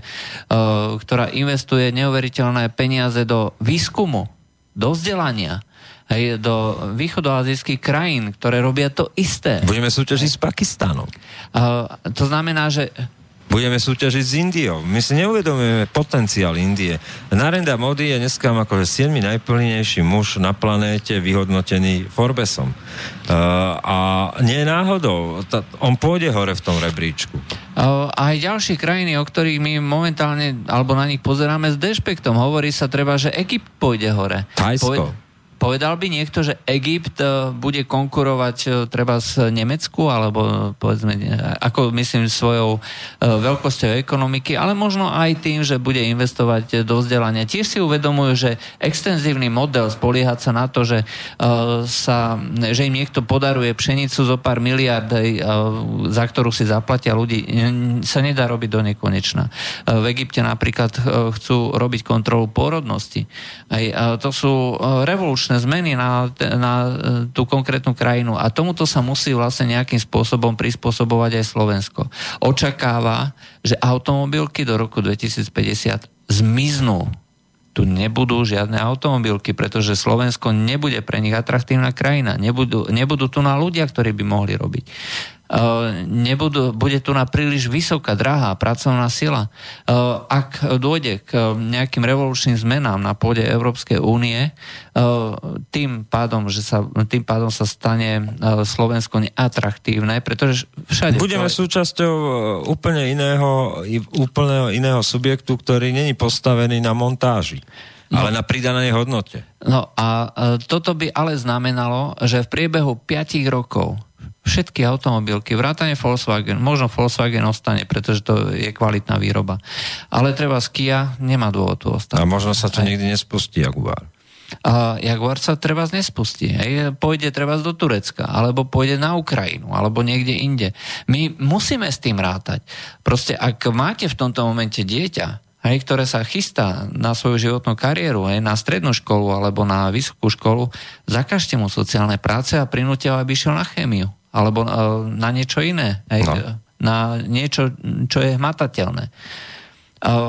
o, ktorá investuje neuveriteľné peniaze do výskumu, do vzdelania, hej, do východoazijských krajín, ktoré robia to isté. Budeme súťažiť hej. s Pakistanom. O, to znamená, že... Budeme súťažiť s Indiou. My si neuvedomujeme potenciál Indie. Narendra Modi je dneska akože siedmy najplynejší muž na planéte, vyhodnotený Forbesom. Uh, a nie náhodou. Tá, on pôjde hore v tom rebríčku. Uh, aj ďalšie krajiny, o ktorých my momentálne, alebo na nich pozeráme s dešpektom, hovorí sa treba, že Egypt pôjde hore. Thajsko. Pôjde... Povedal by niekto, že Egypt bude konkurovať treba z Nemecku, alebo povedzme, ako myslím, svojou veľkosťou ekonomiky, ale možno aj tým, že bude investovať do vzdelania. Tiež si uvedomujú, že extenzívny model spoliehať sa na to, že, sa, že im niekto podaruje pšenicu zo pár miliárd, za ktorú si zaplatia ľudí, sa nedá robiť do nekonečna. V Egypte napríklad chcú robiť kontrolu pôrodnosti. Aj to sú revolučné zmeny na, na tú konkrétnu krajinu. A tomuto sa musí vlastne nejakým spôsobom prispôsobovať aj Slovensko. Očakáva, že automobilky do roku dvetisícpäťdesiat zmiznú. Tu nebudú žiadne automobilky, pretože Slovensko nebude pre nich atraktívna krajina. Nebudú, nebudú tu na ľudia, ktorí by mohli robiť. Nebudú, bude tu na príliš vysoká, drahá pracovná sila. Ak dôjde k nejakým revolučným zmenám na pôde Európskej únie, tým pádom, že sa, tým pádom sa stane Slovensko neatraktívne, pretože všade... Budeme to... súčasťou úplne iného, úplne iného subjektu, ktorý není postavený na montáži. No, ale na pridanej hodnote. No a toto by ale znamenalo, že v priebehu päť rokov všetky automobilky, vrátane Volkswagen, možno Volkswagen ostane, pretože to je kvalitná výroba. Ale treba z Kia nemá dôvod tu ostať. A možno sa to nikdy nespustí, Jaguar. A Jaguar sa treba nespustí. Hej. Pôjde treba do Turecka, alebo pôjde na Ukrajinu, alebo niekde inde. My musíme s tým rátať. Proste, ak máte v tomto momente dieťa, hej, ktoré sa chystá na svoju životnú kariéru, hej, na strednú školu alebo na vysokú školu, zakažte mu sociálne práce a prinúte ho, aby išiel na chémiu alebo na niečo iné, hej, no. Na niečo, čo je hmatateľné.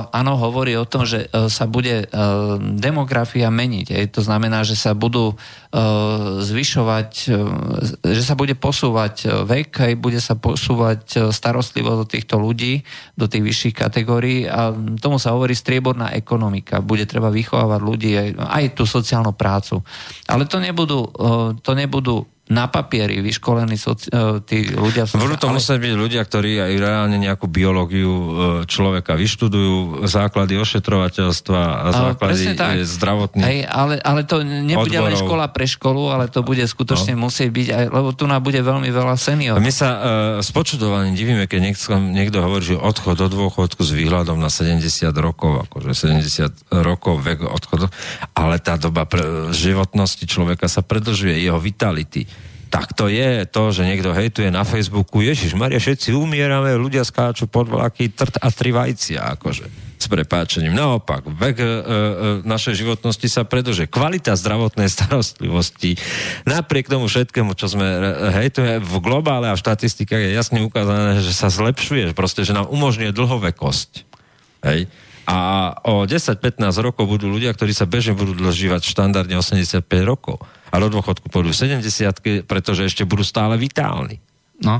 Áno, hovorí o tom, že sa bude demografia meniť. Hej, to znamená, že sa budú zvyšovať, že sa bude posúvať vek, aj bude sa posúvať starostlivosť do týchto ľudí, do tých vyšších kategórií a tomu sa hovorí strieborná ekonomika. Bude treba vychovávať ľudí aj, aj tú sociálnu prácu. Ale to nebudú, to nebudú na papieri vyškolení soci- tí ľudia... Budú to ale... musieť byť ľudia, ktorí aj reálne nejakú biológiu človeka vyštudujú, základy ošetrovateľstva, základy zdravotných odborov. Hej, ale, ale to nebude len škola pre školu, ale to bude skutočne no. musieť byť, aj, lebo tu nám bude veľmi veľa seniorov. My sa uh, s počudovaním divíme, keď niekto, niekto hovorí, že odchod do dôchodku s výhľadom na sedemdesiat rokov, akože sedemdesiat rokov vek odchodu, ale tá doba pre, životnosti človeka sa predlžuje, jeho vitality. Tak to je to, že niekto hejtuje na Facebooku, Ježišmaria, všetci umierame, ľudia skáču pod vlaky, trt a tri vajcia, akože, s prepáčením. Naopak, vek e, e, našej životnosti sa predĺžuje. Kvalita zdravotnej starostlivosti, napriek tomu všetkému, čo sme hejtuje, v globále a v štatistikách je jasne ukázané, že sa zlepšuje, proste, že nám umožňuje dlhovekosť. Hej? A o desať pätnásť rokov budú ľudia, ktorí sa bežne budú dlžívať štandardne osemdesiatpäť rokov. A do dôchodku pôjdu sedemdesiatky, pretože ešte budú stále vitálni. No.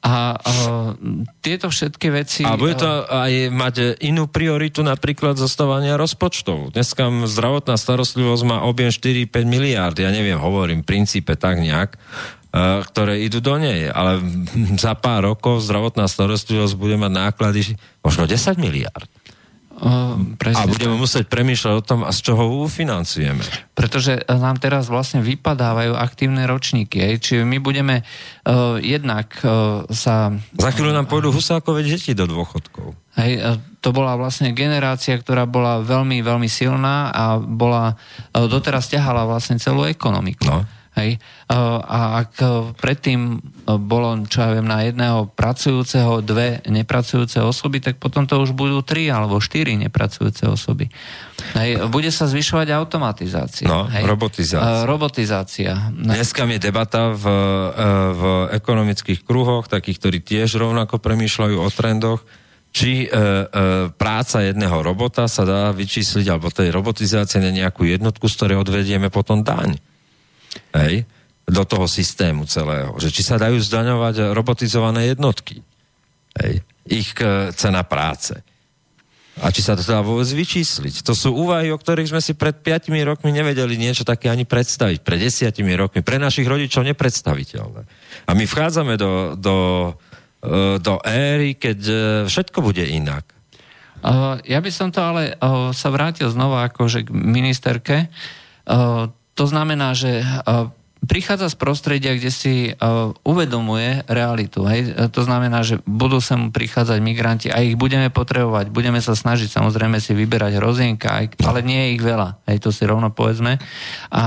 A uh, tieto všetky veci... A bude to aj mať inú prioritu napríklad zostávania rozpočtov. Dneska zdravotná starostlivosť má objem štyri päť miliárd. Ja neviem, hovorím v princípe tak nejak, uh, ktoré idú do nej. Ale za pár rokov zdravotná starostlivosť bude mať náklady možno desať miliárd. Uh, a budeme musieť premýšľať o tom, a z čoho financujeme. Pretože nám teraz vlastne vypadávajú aktívne ročníky. Aj? Čiže my budeme uh, jednak uh, sa... Za chvíľu nám pôjdu Husákove deti do dôchodkov. Hej, to bola vlastne generácia, ktorá bola veľmi, veľmi silná a bola, uh, doteraz ťahala vlastne celú ekonomiku. No. Hej. A ak predtým bolo, čo ja viem, na jedného pracujúceho dve nepracujúce osoby, tak potom to už budú tri alebo štyri nepracujúce osoby. Hej. Bude sa zvyšovať automatizácia. No, hej. robotizácia. Robotizácia. Dneska je debata v, v ekonomických kruhoch, takých, ktorí tiež rovnako premýšľajú o trendoch, či e, e, práca jedného robota sa dá vyčísliť, alebo tej robotizácie na nejakú jednotku, z ktorej odvedieme potom daň. Hej, do toho systému celého. Že či sa dajú zdaňovať robotizované jednotky. Hej, ich cena práce. A či sa to dá vôbec vyčísliť. To sú úvahy, o ktorých sme si pred piatimi rokmi nevedeli niečo také ani predstaviť. Pred desiatimi rokmi. Pre našich rodičov nepredstaviteľné. A my vchádzame do, do, do éry, keď všetko bude inak. Ja by som to ale sa vrátil znova akože k ministerke. To znamená, že prichádza z prostredia, kde si uvedomuje realitu. Hej? To znamená, že budú sem prichádzať migranti a ich budeme potrebovať. Budeme sa snažiť samozrejme si vyberať hrozienka, ale nie je ich veľa. Hej? To si rovno povedzme. A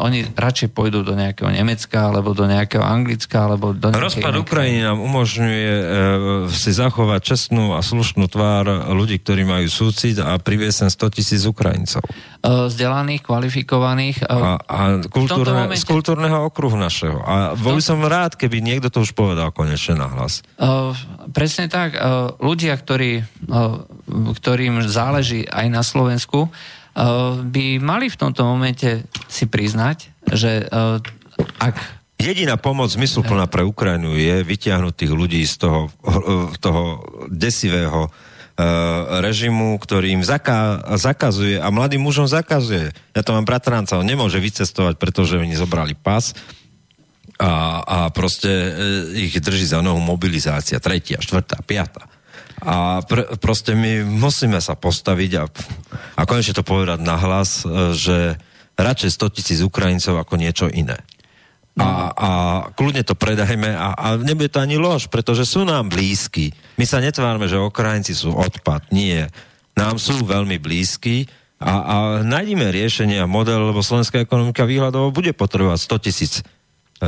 oni radšej pôjdu do nejakého Nemecka, alebo do nejakého Anglicka, alebo do nejakého... Rozpad Ukrajiny nám umožňuje e, si zachovať čestnú a slušnú tvár ľudí, ktorí majú súcit a priviesť sem sto tisíc Ukrajincov. E, vzdelaných, kvalifikovaných. E, a a kultúrne... kultúrneho okruhu našeho. A bol by som rád, keby niekto to už povedal konečne nahlas. Uh, presne tak. Uh, ľudia, ktorí, uh, ktorým záleží aj na Slovensku, uh, by mali v tomto momente si priznať, že uh, ak... Jediná pomoc zmysluplná pre Ukrajinu je vytiahnuť tých ľudí z toho, uh, toho desivého režimu, ktorý im zaká, zakazuje a mladým mužom zakazuje. Ja to mám bratranca, on nemôže vycestovať, pretože oni zobrali pas a, a proste ich drží za nohu mobilizácia tretia, štvrtá, piata. A pr- proste my musíme sa postaviť a, a konečne to povedať nahlas, že radšej sto tisíc Ukrajincov ako niečo iné. A, a kľudne to predajme a, a nebude to ani lož, pretože sú nám blízky. My sa netvárme, že Ukrajinci sú odpad. Nie. Nám sú veľmi blízky a, a nájdime riešenie a model, lebo slovenská ekonomika výhľadovo bude potrebovať sto tisíc e, e,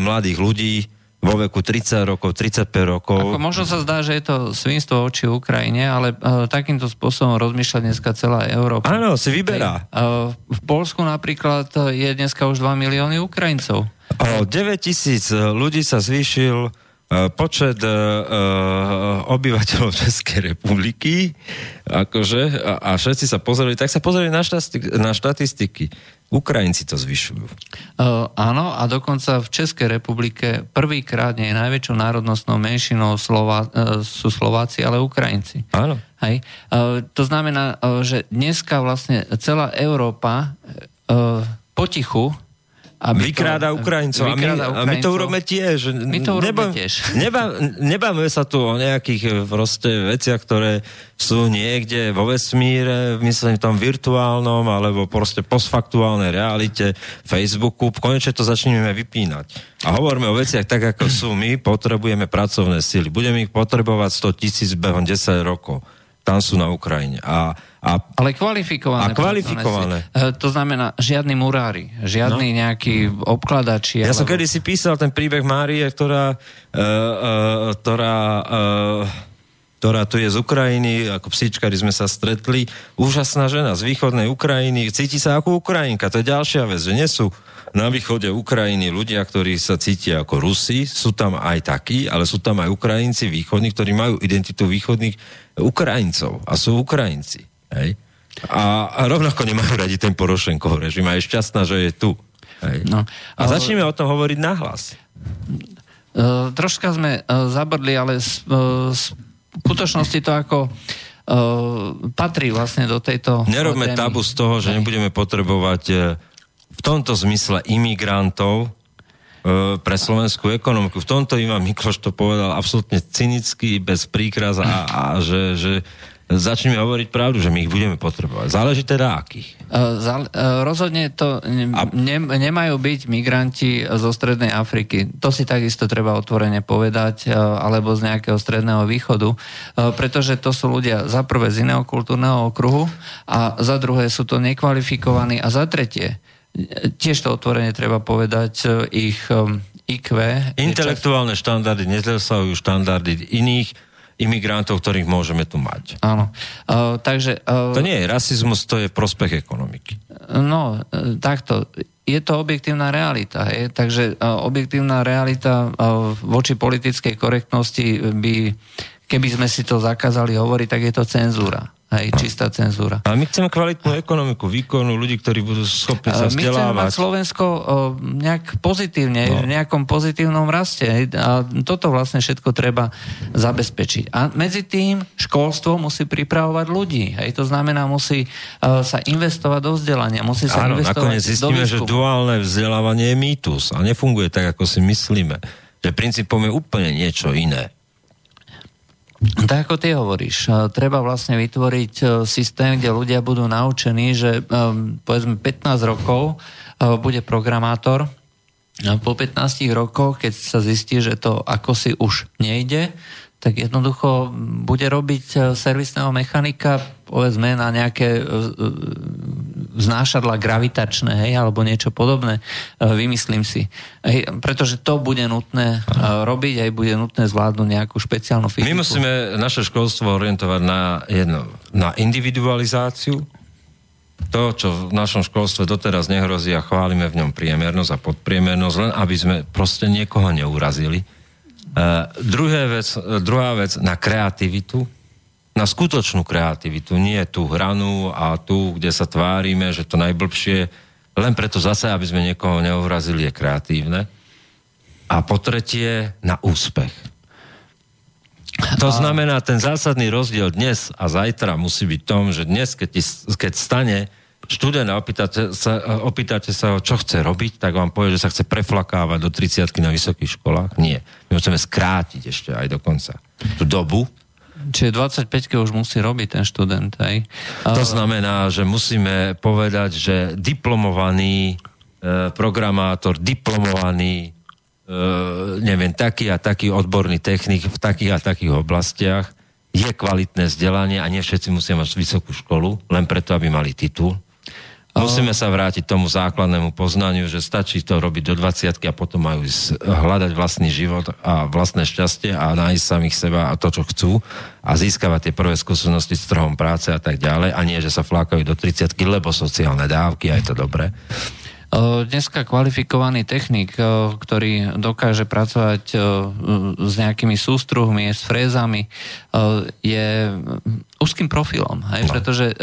mladých ľudí vo veku tridsať rokov, tridsaťpäť rokov. Ako možno sa zdá, že je to svinstvo voči Ukrajine, ale uh, takýmto spôsobom rozmýšľa dneska celá Európa. Áno, si vyberá. Uh, v Poľsku napríklad je dneska už dva milióny Ukrajincov. O deväť tisíc ľudí sa zvýšil počet uh, obyvateľov Českej republiky, akože, a, a všetci sa pozerali, tak sa pozerali na, štati- na štatistiky. Ukrajinci to zvyšujú. Uh, áno, a dokonca v Českej republike prvýkrát nie je najväčšou národnostnou menšinou Slová- uh, sú Slováci, ale Ukrajinci. Áno. Hej. Uh, to znamená, uh, že dneska vlastne celá Európa uh, potichu vykráda Ukrajincov. Vykráda Ukrajincov. A my, a my to urobme tiež. My to urobme tiež. Neba, nebáme sa tu o nejakých proste veciach, ktoré sú niekde vo vesmíre, myslím v tom virtuálnom, alebo proste postfaktuálnej realite Facebooku. Konečne to začneme vypínať. A hovoríme o veciach tak, ako sú. My potrebujeme pracovné sily. Budeme ich potrebovať sto tisíc behom desať rokov. Tam sú na Ukrajine. A, a, Ale kvalifikované. A kvalifikované. To znamená žiadni murári, žiadni no. nejakí obkladači. Ja alebo... som kedysi písal ten príbeh Márie, ktorá, uh, uh, ktorá, uh, ktorá tu je z Ukrajiny, ako psíčkari sme sa stretli. Úžasná žena z východnej Ukrajiny, cíti sa ako Ukrajinka. To je ďalšia vec, že nie sú na východe Ukrajiny ľudia, ktorí sa cítia ako Rusi, sú tam aj takí, ale sú tam aj Ukrajinci východní, ktorí majú identitu východných Ukrajincov a sú Ukrajinci. Hej? A, a rovnako nemajú radi ten Porošenkov režim a je šťastná, že je tu. Hej? No, a ale... začneme o tom hovoriť nahlas. Uh, troška sme uh, zabrdli, ale uh, v skutočnosti to ako... Uh, patrí vlastne do tejto... Nerobme témy. Tabu z toho, že nebudeme potrebovať... Uh, v tomto zmysle imigrantov e, pre slovenskú ekonomiku. V tomto Ivan Mikloš to povedal absolútne cynicky, bez príkraz a, a že, že začneme hovoriť pravdu, že my ich budeme potrebovať. Záleží teda akých. Uh, zále, uh, rozhodne to ne, ne, nemajú byť migranti zo Strednej Afriky. To si takisto treba otvorene povedať, uh, alebo z nejakého Stredného východu, uh, pretože to sú ľudia za prvé z iného kultúrneho okruhu a za druhé sú to nekvalifikovaní a za tretie tiež to otvorene treba povedať, ich í kvé... Intelektuálne štandardy nedosahujú štandardy iných imigrantov, ktorých môžeme tu mať. Áno. Uh, takže... Uh, to nie je rasizmus, to je prospech ekonomiky. No, takto. Je to objektívna realita. Je? Takže uh, objektívna realita uh, voči politickej korektnosti by... Keby sme si to zakázali hovoriť, tak je to cenzúra. Hej, čistá cenzúra. A my chceme kvalitnú ekonomiku, výkonu, ľudí, ktorí budú schopní sa vzdelávať. My chceme mať Slovensko nejak pozitívne, no. v nejakom pozitívnom raste. A toto vlastne všetko treba zabezpečiť. A medzi tým školstvo musí pripravovať ľudí. Hej, to znamená, musí sa investovať do vzdelania, musí sa Áno, investovať do výskumu. Áno, nakoniec zistíme, že duálne vzdelávanie je mýtus a nefunguje tak, ako si myslíme. Že princípom je úplne niečo iné. Tak ako ty hovoríš, treba vlastne vytvoriť systém, kde ľudia budú naučení, že povedzme pätnásť rokov bude programátor. Po pätnástich rokoch, keď sa zistí, že to akosi už nejde, tak jednoducho bude robiť servisného mechanika, povedzme na nejaké znášadla gravitačné, hej, alebo niečo podobné, vymyslím si. Hej, pretože to bude nutné Aha. robiť, aj bude nutné zvládnuť nejakú špeciálnu fyziku. My musíme naše školstvo orientovať na jedno, na individualizáciu, to, čo v našom školstve doteraz nehrozí a chválime v ňom priemernosť a podpriemernosť, len aby sme proste niekoho neurazili. Uh, druhá vec, druhá vec na kreativitu, na skutočnú kreativitu, nie tú hranú a tú, kde sa tvárime, že to najblbšie, len preto zase, aby sme niekoho neurazili, je kreatívne. A po tretie, na úspech. To znamená, ten zásadný rozdiel dnes a zajtra musí byť tom, že dnes, keď, ti, keď stane študent a opýtate sa, opýtate sa ho, čo chce robiť, tak vám povie, že sa chce preflakávať do tridsiatky na vysokých školách. Nie. My musíme skrátiť ešte aj dokonca tú dobu. Čiže dvadsaťpäťke už musí robiť ten študent. Aj. To znamená, že musíme povedať, že diplomovaný eh, programátor, diplomovaný Uh, neviem, taký a taký odborný technik v takých a takých oblastiach je kvalitné vzdelanie a nie všetci musia mať vysokú školu, len preto, aby mali titul. Uh... Musíme sa vrátiť tomu základnému poznaniu, že stačí to robiť do dvadsiatky a potom majú hľadať vlastný život a vlastné šťastie a nájsť samých seba a to, čo chcú a získavať tie prvé skúsenosti s trhom práce a tak ďalej a nie, že sa flákajú do tridsiatky, lebo sociálne dávky a je to dobré. Dneska kvalifikovaný technik, ktorý dokáže pracovať s nejakými sústruhmi, s frézami, je úzkým profilom. Hej? Pretože,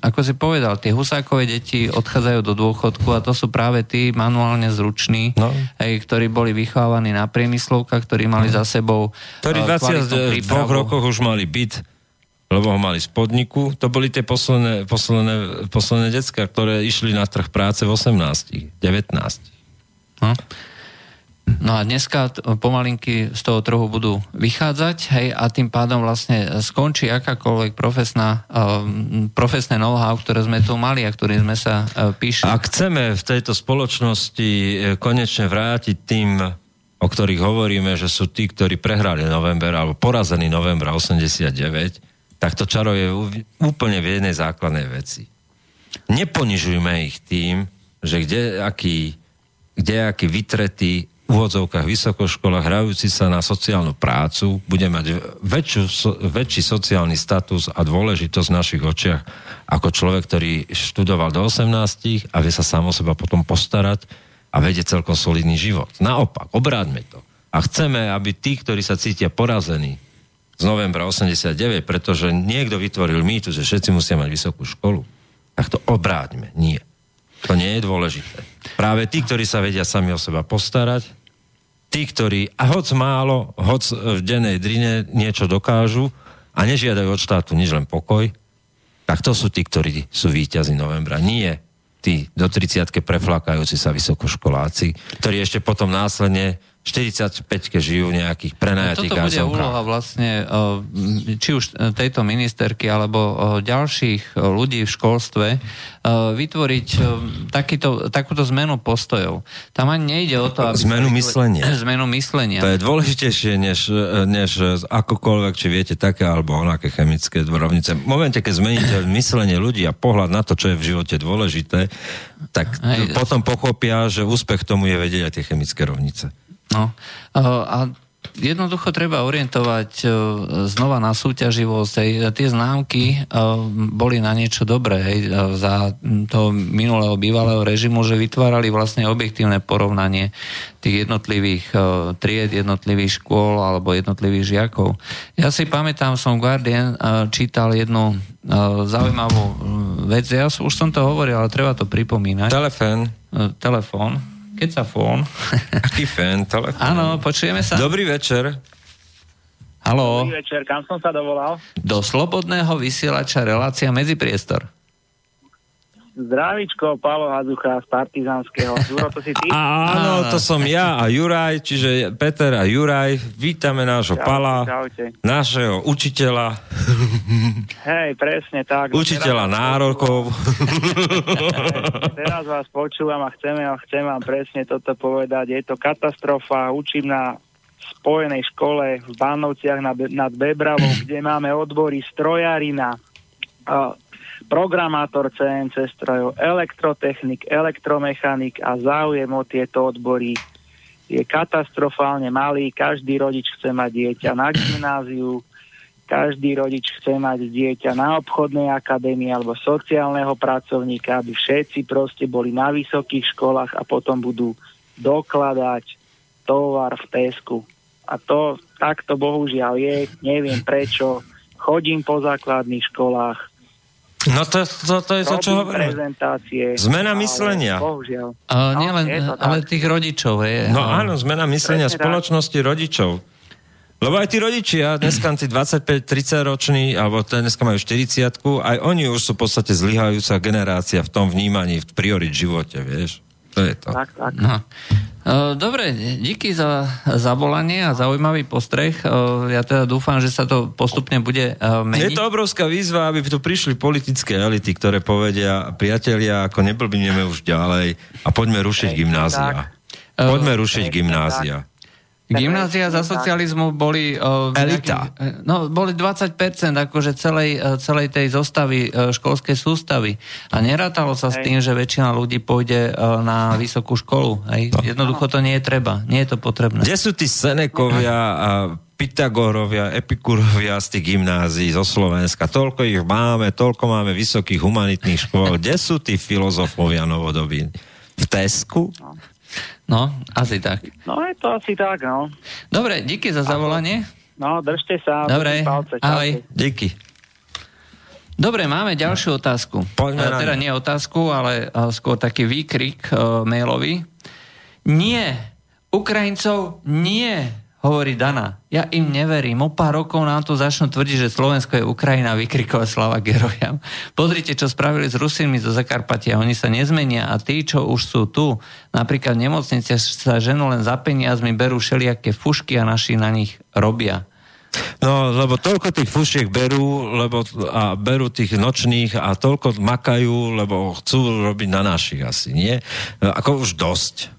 ako si povedal, tie husákové deti odchádzajú do dôchodku a to sú práve tí manuálne zruční, no. hej, ktorí boli vychovávaní na priemyslovkách, ktorí mali za sebou ktorí v dvadsiatich dvoch rokoch už mali byt, lebo ho mali z podniku. To boli tie posledné, posledné, posledné decká, ktoré išli na trh práce v osemnástich, devätnástich. No. no a dneska pomalinky z toho trhu budú vychádzať, hej, a tým pádom vlastne skončí akákoľvek profesná, um, profesné know-how, ktoré sme tu mali a ktorým sme sa uh, píšli. Ak chceme v tejto spoločnosti konečne vrátiť tým, o ktorých hovoríme, že sú tí, ktorí prehrali november alebo porazení novembra osemdesiatdeväť, tak to čaro je úplne v jednej základnej veci. Neponižujme ich tým, že kde aký, kde aký vytretý v úvodzovkách vysokoškolách hrajúci sa na sociálnu prácu bude mať väčšiu, väčší sociálny status a dôležitosť v našich očiach ako človek, ktorý študoval do osemnástich a vie sa sám o seba potom postarať a vedie celkom solidný život. Naopak, obráťme to. A chceme, aby tí, ktorí sa cítia porazení z novembra osemdesiatdeväť, pretože niekto vytvoril mýtus, že všetci musia mať vysokú školu, tak to obráťme. Nie. To nie je dôležité. Práve tí, ktorí sa vedia sami o seba postarať, tí, ktorí, a hoc málo, hoc v dennej drine niečo dokážu a nežiadajú od štátu nič, len pokoj, tak to sú tí, ktorí sú víťazi novembra. Nie tí do tridsiatke preflákajúci sa vysokoškoláci, ktorí ešte potom následne štyridsaťpäťke žijú v nejakých prenajatých gázovkách. Toto bude úloha vlastne či už tejto ministerky alebo ďalších ľudí v školstve vytvoriť takýto, takúto zmenu postojov. Tam ani nejde o to, aby... Zmenu myslenia. Zmenu myslenia. To je dôležitejšie, než, než akokoľvek, či viete, také alebo onaké chemické rovnice. V momente, keď zmeníte myslenie ľudí a pohľad na to, čo je v živote dôležité, tak Hej. potom pochopia, že úspech tomu je vedieť aj tie chemické rovnice. No. A jednoducho treba orientovať znova na súťaživosť. Hej. Tie známky boli na niečo dobré, hej, za toho minulého bývalého režimu, že vytvárali vlastne objektívne porovnanie tých jednotlivých tried, jednotlivých škôl alebo jednotlivých žiakov. Ja si pamätám, som Guardian čítal jednu zaujímavú vec. Ja už som to hovoril, ale treba to pripomínať. Telefón. Telefón. Keď sa fón. Aký fén, telefón. Áno, počujeme sa. Dobrý večer. Haló. Dobrý večer, kam som sa dovolal? Do slobodného vysielača relácia Medzipriestor. Zdravíčko, Pálo Hazucha z Partizánskeho. Juro, to si ty? Áno, to som ja a Juraj, čiže Peter a Juraj. Vítame nášho Pala, nášho učiteľa. Hej, presne tak. Učiteľa teraz nárokov. Teraz vás počúvam a chcem, a chcem vám presne toto povedať. Je to katastrofa. Učím na spojenej škole v Bánovciach nad Bebravou, kde máme odbory strojarina, programátor cé en cé strojov, elektrotechnik, elektromechanik a záujem o tieto odbory je katastrofálne malý. Každý rodič chce mať dieťa na gymnáziu, každý rodič chce mať dieťa na obchodnej akadémii alebo sociálneho pracovníka, aby všetci proste boli na vysokých školách a potom budú dokladať tovar v Tesku. A to takto bohužiaľ je, neviem prečo, chodím po základných školách. No to, to, to je to, čo hovoríme. Zmena myslenia. Bohužiaľ. Ale, no, nielen, ale tých rodičov. Je, no áno, zmena myslenia spoločnosti rodičov. Lebo aj tí rodičia, dneska tí dvadsaťpäť tridsať roční, alebo dneska majú štyridsiatku, aj oni už sú v podstate zlyhajúca generácia v tom vnímaní, v priorit živote, vieš. To je to. Tak, tak. No. Dobre, díky za zavolanie a zaujímavý postreh. Ja teda dúfam, že sa to postupne bude meniť. Je to obrovská výzva, aby tu prišli politické elity, ktoré povedia, priatelia, ako neblbneme už ďalej a poďme rušiť gymnázia. Poďme rušiť gymnázia. Gymnázia za socializmu boli uh, elita. No, boli dvadsať percent akože celej, celej tej zostavy školskej sústavy. A nerátalo sa s tým, že väčšina ľudí pôjde uh, na vysokú školu. Hej? Jednoducho to nie je treba. Nie je to potrebné. Kde sú tí Senekovia a Pythagorovia, Epikurovia z tých gymnázií zo Slovenska? Toľko ich máme, toľko máme vysokých humanitných škôl. Kde sú tí filozofovia novodobí? V Tesku? No, asi tak. No, je to asi tak, no. Dobre, díky za zavolanie. No, držte sa. Dobre, palce, ahoj. Díky. Dobre, máme ďalšiu otázku. Poďme teda ráne. Nie otázku, ale skôr taký výkrik uh, mailový. Nie, Ukrajincov nie, hovorí Dana. Ja im neverím. O pár rokov nám to začnú tvrdiť, že Slovensko je Ukrajina, vykrikova slava gerojam. Pozrite, čo spravili s Rusínmi zo Zakarpatia. Oni sa nezmenia a tí, čo už sú tu, napríklad v nemocnici sa ženú len za peniazmi, berú všelijaké fušky a naši na nich robia. No, lebo toľko tých fušiek berú, lebo a berú tých nočných a toľko makajú, lebo chcú robiť na našich asi, nie? Ako už dosť.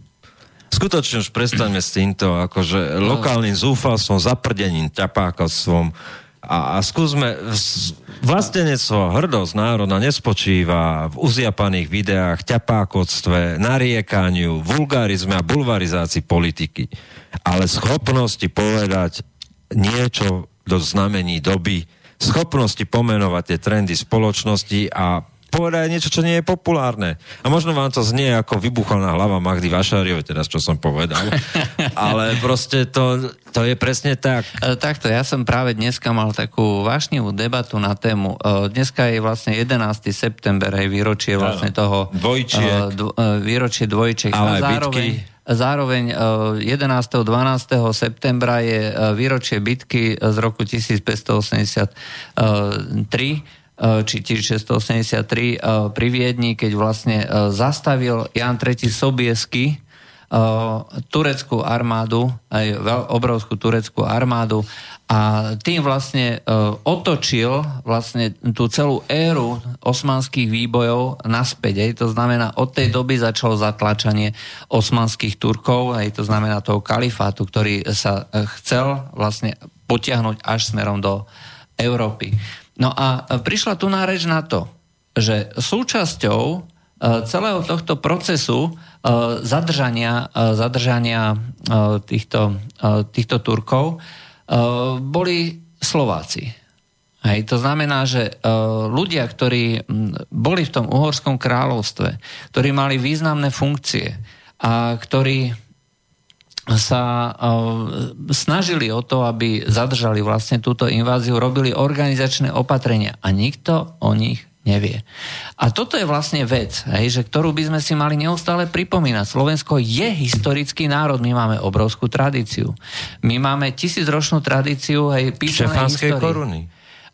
Skutočne už prestaňme s týmto akože lokálnym zúfalstvom, zaprdením, ťapákovstvom a, a skúsme vlastenectvo, hrdosť národa nespočíva v uziapaných videách, ťapákoctve, nariekaniu, vulgarizme a bulvarizácii politiky, ale schopnosti povedať niečo do znamení doby, schopnosti pomenovať tie trendy spoločnosti a povedať niečo, čo nie je populárne. A možno vám to znie ako vybuchaná hlava Magdy Vašáriovej, teraz čo som povedal. Ale proste to, to je presne tak. E, takto, ja som práve dneska mal takú vášnivú debatu na tému. E, dneska je vlastne jedenásteho septembra, je výročie vlastne toho... Dvojčiek. E, dvo, e, výročie dvojčiek. Ale zároveň... Zároveň jedenásteho a dvanásteho septembra je výročie bitky z roku tisícpäťstoosemdesiattri, či tisícšesťstoosemdesiattri pri Viedni, keď vlastne zastavil Ján tretí. Sobiesky tureckú armádu, aj obrovskú tureckú armádu a tým vlastne otočil vlastne tú celú éru osmanských výbojov naspäť. Aj to znamená, od tej doby začalo zatlačanie osmanských Turkov, aj to znamená toho kalifátu, ktorý sa chcel vlastne potiahnuť až smerom do Európy. No a prišla tu na reč na to, že súčasťou celého tohto procesu zadržania, zadržania týchto, týchto Turkov boli Slováci. Hej, to znamená, že ľudia, ktorí boli v tom Uhorskom kráľovstve, ktorí mali významné funkcie a ktorí sa snažili o to, aby zadržali vlastne túto inváziu, robili organizačné opatrenia a nikto o nich nevie. A toto je vlastne vec, hej, že ktorú by sme si mali neustále pripomínať. Slovensko je historický národ, my máme obrovskú tradíciu. My máme tisícročnú tradíciu, hej, písanej histórie. Štefanskej koruny.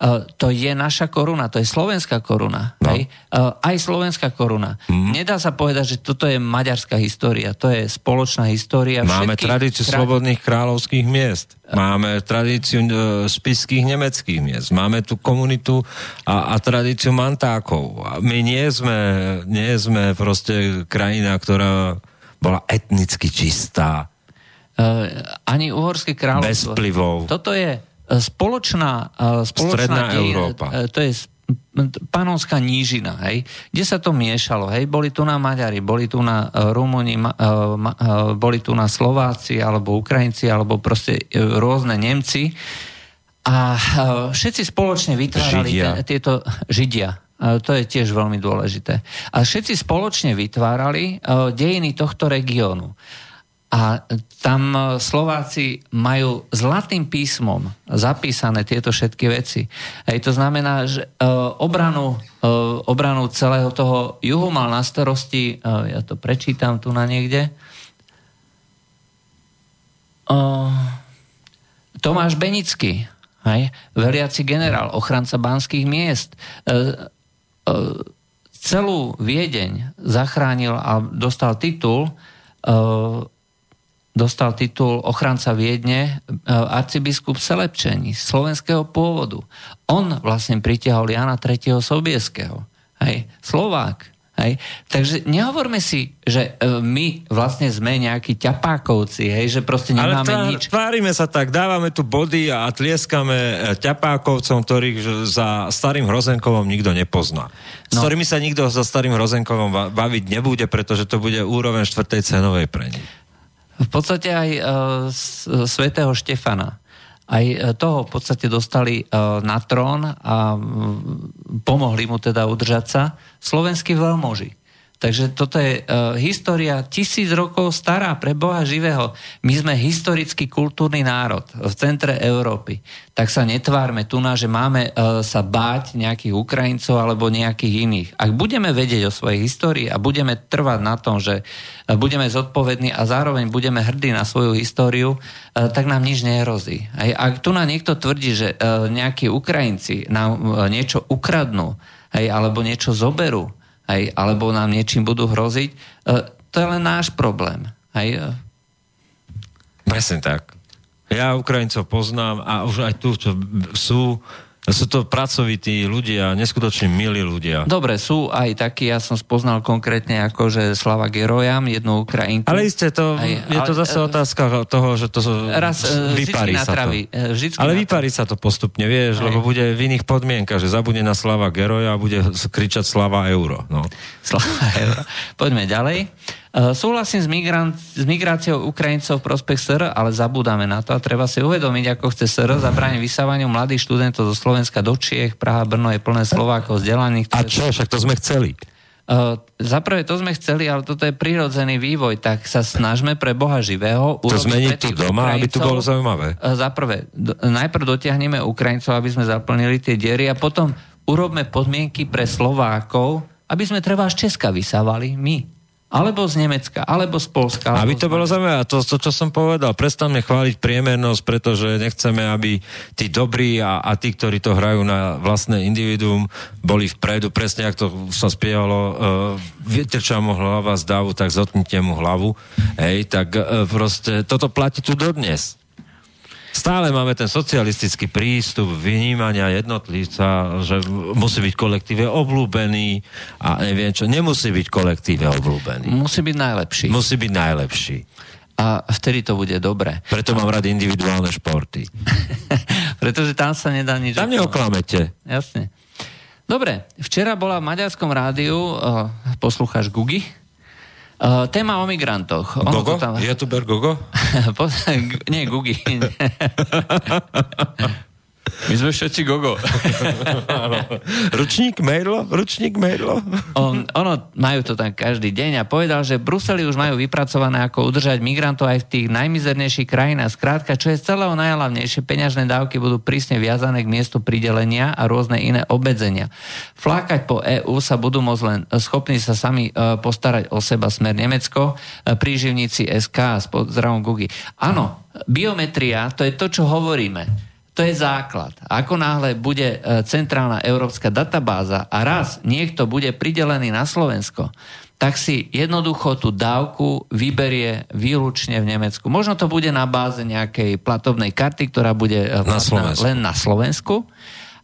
Uh, to je naša koruna, to je slovenská koruna. No. Hej? Uh, aj slovenská koruna. Mm. Nedá sa povedať, že toto je maďarská história, to je spoločná história. Máme tradíciu krá... slobodných kráľovských miest, máme tradíciu uh, spišských nemeckých miest, máme tu komunitu a, a tradíciu mantákov. A my nie sme, nie sme proste krajina, ktorá bola etnicky čistá. Uh, ani uhorské kráľovstvo. Bez vplyvov. Toto je spoločná, spoločná Európa. To je Panonská nížina, hej, kde sa to miešalo, hej, boli tu na Maďari, boli tu na Rumúni, boli tu na Slováci, alebo Ukrajinci, alebo proste rôzne Nemci a všetci spoločne vytvárali židia. T- tieto židia. To je tiež veľmi dôležité. A všetci spoločne vytvárali dejiny tohto regiónu. A tam Slováci majú zlatým písmom zapísané tieto všetky veci. Hej, to znamená, že obranu, obranu celého toho juhu mal na starosti, ja to prečítam tu na niekde, Tomáš Benický, hej, veliaci generál, ochranca banských miest, celú Viedeň zachránil a dostal titul Dostal titul ochranca Viedne arcibiskup Selepčení, slovenského pôvodu. On vlastne pritiahol Jana tretieho. Sobieského. Hej, Slovák. Hej. Takže nehovorme si, že my vlastne sme nejakí ťapákovci, hej, že proste nemáme tá, nič. Ale tvárime sa tak, dávame tu body a tlieskame ťapákovcom, ktorých za starým Hrozenkovom nikto nepozná. No. S ktorými sa nikto za starým Hrozenkovom baviť nebude, pretože to bude úroveň štvrtej cenovej pre nich. V podstate aj e, svätého Štefana. Aj toho v podstate dostali e, na trón a m, pomohli mu teda udržať sa slovenskí veľmoži. Takže toto je e, história tisíc rokov stará pre Boha živého. My sme historický kultúrny národ v centre Európy. Tak sa netvárme tu na, že máme e, sa báť nejakých Ukrajincov alebo nejakých iných. Ak budeme vedieť o svojej histórii a budeme trvať na tom, že budeme zodpovední a zároveň budeme hrdí na svoju históriu, tak nám nič nehrozí. Ak tu nám niekto tvrdí, že nejakí Ukrajinci nám niečo ukradnú, alebo niečo zoberú, alebo nám niečím budú hroziť, to je len náš problém. Presne tak. Ja Ukrajincov poznám a už aj tu, čo sú... Sú to pracovití ľudia, neskutočne milí ľudia. Dobre, sú aj takí, ja som spoznal konkrétne akože Slava Gerojam, jednu Ukrajinku. Ale isté, to, aj, je ale, to zase otázka toho, že to raz, vyparí sa travi, to. Ale vyparí sa to postupne, vieš, aj. Lebo bude v iných podmienkach, že zabude na Slava Geroja a bude kričať Slava Euro. No. Slava Euro. Poďme ďalej. Súhlasím s, migrant, s migráciou Ukrajincov v prospech es er, ale zabúdame na to a treba si uvedomiť, ako chce es er zabrániť vysávaniu mladých študentov zo Slovenska do Čiech. Praha, Brno je plné Slovákov vzdelaných. A čo, však to sme chceli. Uh, Zaprvé to sme chceli, ale toto je prirodzený vývoj, tak sa snažme pre Boha živého urobiť to zmeniť tu doma, aby to bolo zaujímavé. Uh, Zaprvé, do, najprv dotiahneme Ukrajincov, aby sme zaplnili tie diery a potom urobme podmienky pre Slovákov, aby sme treba z Česka vysávali my. Alebo z Nemecka, alebo z Polska. Alebo aby to bolo zaujímavé. To, to, čo som povedal, prestaňme chváliť priemernosť, pretože nechceme, aby tí dobrí a, a tí, ktorí to hrajú na vlastné individuum, boli vpredu. Presne, ak to sa spievalo, uh, vytrča mu hlava z davu, tak zotnite mu hlavu. Hej, tak uh, proste toto platí tu dodnes. Stále máme ten socialistický prístup vnímania jednotlivca, že musí byť kolektíve obľúbený a neviem čo, nemusí byť kolektíve obľúbený. Musí byť najlepší. Musí byť najlepší. A vtedy to bude dobre. Preto mám rád individuálne športy. Pretože tam sa nedá nič... Tam neoklamete. Jasne. Dobre, včera bola v maďarskom rádiu, uh, poslucháš Gugi, Uh, téma o migrantoch. Ono Gogo? Tam... Youtuber Gogo? Nie, Gugi. My sme všetci Gogo. Ručník mailo? Ručník mailo? On, ono, majú to tam každý deň a povedal, že Bruseli už majú vypracované, ako udržať migrantov aj v tých najmizernejších krajinách. Skrátka, čo je z celého najhlavnejšie, peňažné dávky budú prísne viazané k miestu pridelenia a rôzne iné obmedzenia. Flákať po EÚ sa budú môcť len schopní sa sami postarať o seba smer Nemecko, príživníci es ká, s pozdravom Gugi. Áno, biometria, to je to, čo hovoríme. To je základ. Ako náhle bude centrálna európska databáza a raz niekto bude pridelený na Slovensko, tak si jednoducho tú dávku vyberie výlučne v Nemecku. Možno to bude na báze nejakej platobnej karty, ktorá bude na len na Slovensku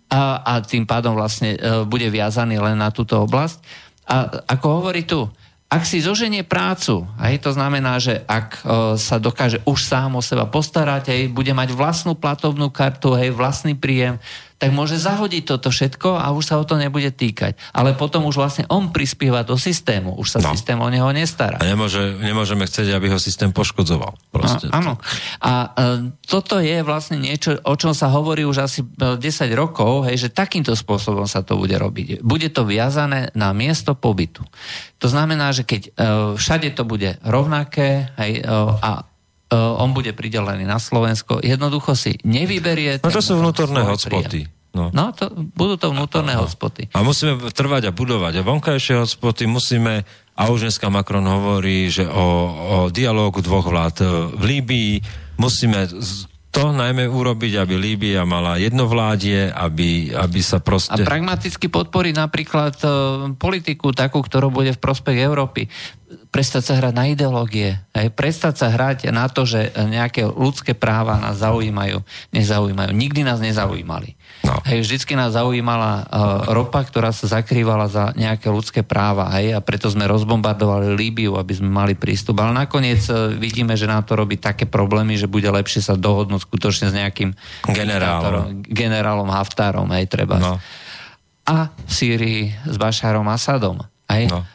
a, a tým pádom vlastne bude viazaný len na túto oblasť. A ako hovorí tu, ak si zoženie prácu, hej, to znamená, že ak o, sa dokáže už sám o seba postarať, hej, bude mať vlastnú platobnú kartu, hej, vlastný príjem, tak môže zahodiť toto všetko a už sa o to nebude týkať. Ale potom už vlastne on prispieva do systému. Už sa no. systém o neho nestará. A nemôže, nemôžeme chcieť, aby ho systém poškodzoval. Proste. A, áno. A e, toto je vlastne niečo, o čom sa hovorí už asi desať rokov, hej, že takýmto spôsobom sa to bude robiť. Bude to viazané na miesto pobytu. To znamená, že keď všade to bude rovnaké, hej, a on bude pridelený na Slovensko, jednoducho si nevyberie... No to sú vnútorné hotspoty. No, no to, budú to vnútorné a, hotspoty. A musíme trvať a budovať. A vonkajšie hotspoty musíme... A už dneska Macron hovorí, že o, o dialógu dvoch vlád v Líbii musíme... Z, to najmä urobiť, aby Líbia mala jednovládie, aby, aby sa proste... A pragmaticky podporiť napríklad e, politiku takú, ktorú bude v prospech Európy. Prestať sa hrať na ideológie. Hej? Prestať sa hrať na to, že nejaké ľudské práva nás zaujímajú. Nezaujímajú. Nikdy nás nezaujímali. No. Hej, vždycky nás zaujímala e, ropa, ktorá sa zakrývala za nejaké ľudské práva. Hej? A preto sme rozbombardovali Líbiu, aby sme mali prístup. Ale nakoniec e, vidíme, že nám to robí také problémy, že bude lepšie sa dohodnúť skutočne s nejakým generálom, generálom Haftárom, hej, treba. No. A v Sýrii s Bašárom Asadom, hej. No.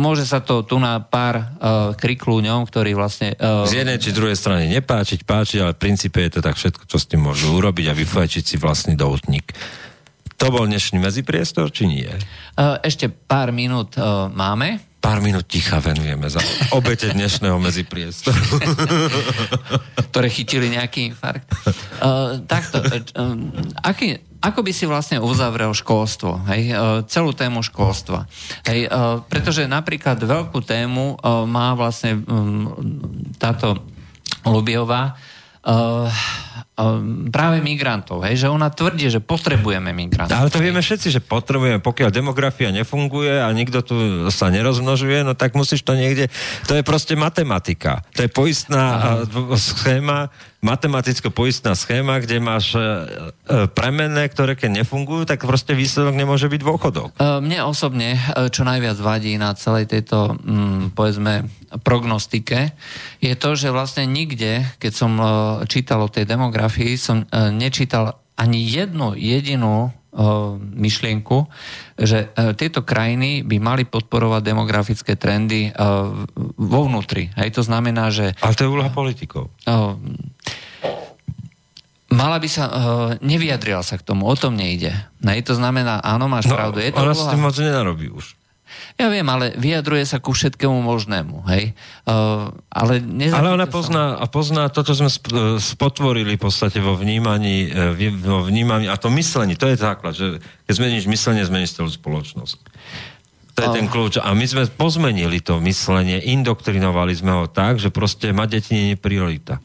Môže sa to tu na pár uh, krikľúňom, ktorý vlastne... Uh, z jednej či druhej strany nepáčiť, páčiť, ale v princípe je to tak všetko, čo s tým môžu urobiť a vyfajčiť si vlastný doutník. To bol dnešný medzipriestor, či nie? Uh, ešte pár minút uh, máme. Pár minút ticha venujeme za obete dnešného medzipriestoru. Ktoré chytili nejaký infarkt. Uh, takto, uh, aký, ako by si vlastne uzavrel školstvo? Hej? Uh, celú tému školstva. Hej? Uh, pretože napríklad veľkú tému uh, má vlastne um, táto Lubyová Uh, um, práve migrantov, hej? Že ona tvrdí, že potrebujeme migrantov. Ale to vieme všetci, že potrebujeme, pokiaľ demografia nefunguje a nikto tu sa nerozmnožuje, no tak musíš to niekde, to je proste matematika. To je poistná uh, schéma, matematicko-poistná schéma, kde máš uh, premenné, ktoré keď nefungujú, tak proste výsledok nemôže byť dôchodok. Uh, mne osobne, čo najviac vadí na celej tejto, um, povedzme, prognostike, je to, že vlastne nikde, keď som uh, čítal o tej demografii, som uh, nečítal ani jednu jedinú uh, myšlienku, že uh, tieto krajiny by mali podporovať demografické trendy uh, vo vnútri. Hej, to znamená, že... Ale to je úloha politikov. Uh, Mala by sa, e, nevyjadrila sa k tomu, o tom nejde. Nej, to znamená, áno, máš no, pravdu. Je to ona sa tým moc nenarobí už. Ja viem, ale vyjadruje sa ku všetkému možnému, hej. E, ale, ale ona pozná, a pozná to, čo sme spotvorili v podstate vo vnímaní, vo vnímaní a to myslení, to je základ, že keď zmeníš myslenie, zmeníš celú spoločnosť. To je ten kľúč. A my sme pozmenili to myslenie, indoktrinovali sme ho tak, že proste mať deti nie je priorita.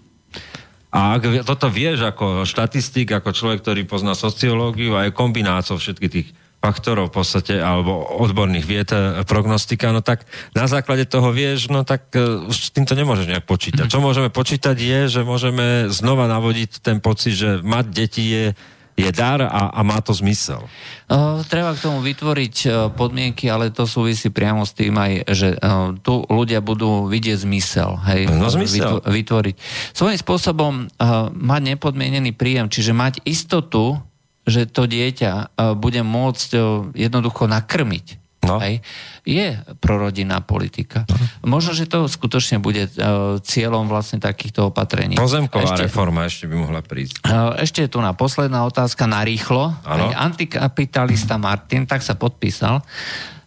A ak toto vieš ako štatistik, ako človek, ktorý pozná sociológiu a je kombináciou všetkých tých faktorov v podstate, alebo odborných vied, prognostika, no tak na základe toho vieš, no tak už s týmto nemôžeš nejak počítať. Čo môžeme počítať je, že môžeme znova navodiť ten pocit, že mať deti je je dar a, a má to zmysel. Uh, treba k tomu vytvoriť uh, podmienky, ale to súvisí priamo s tým aj, že uh, tu ľudia budú vidieť zmysel. Hej, no zmysel. Vytvo- vytvoriť. Svojím spôsobom uh, mať nepodmienený príjem, čiže mať istotu, že to dieťa uh, bude môcť uh, jednoducho nakrmiť. No. Hej, je prorodinná politika. No. Možno, že to skutočne bude uh, cieľom vlastne takýchto opatrení. Pozemková ešte, reforma ešte by mohla prísť. Uh, ešte je tu na posledná otázka narýchlo. Hej, antikapitalista Martin, tak sa podpísal,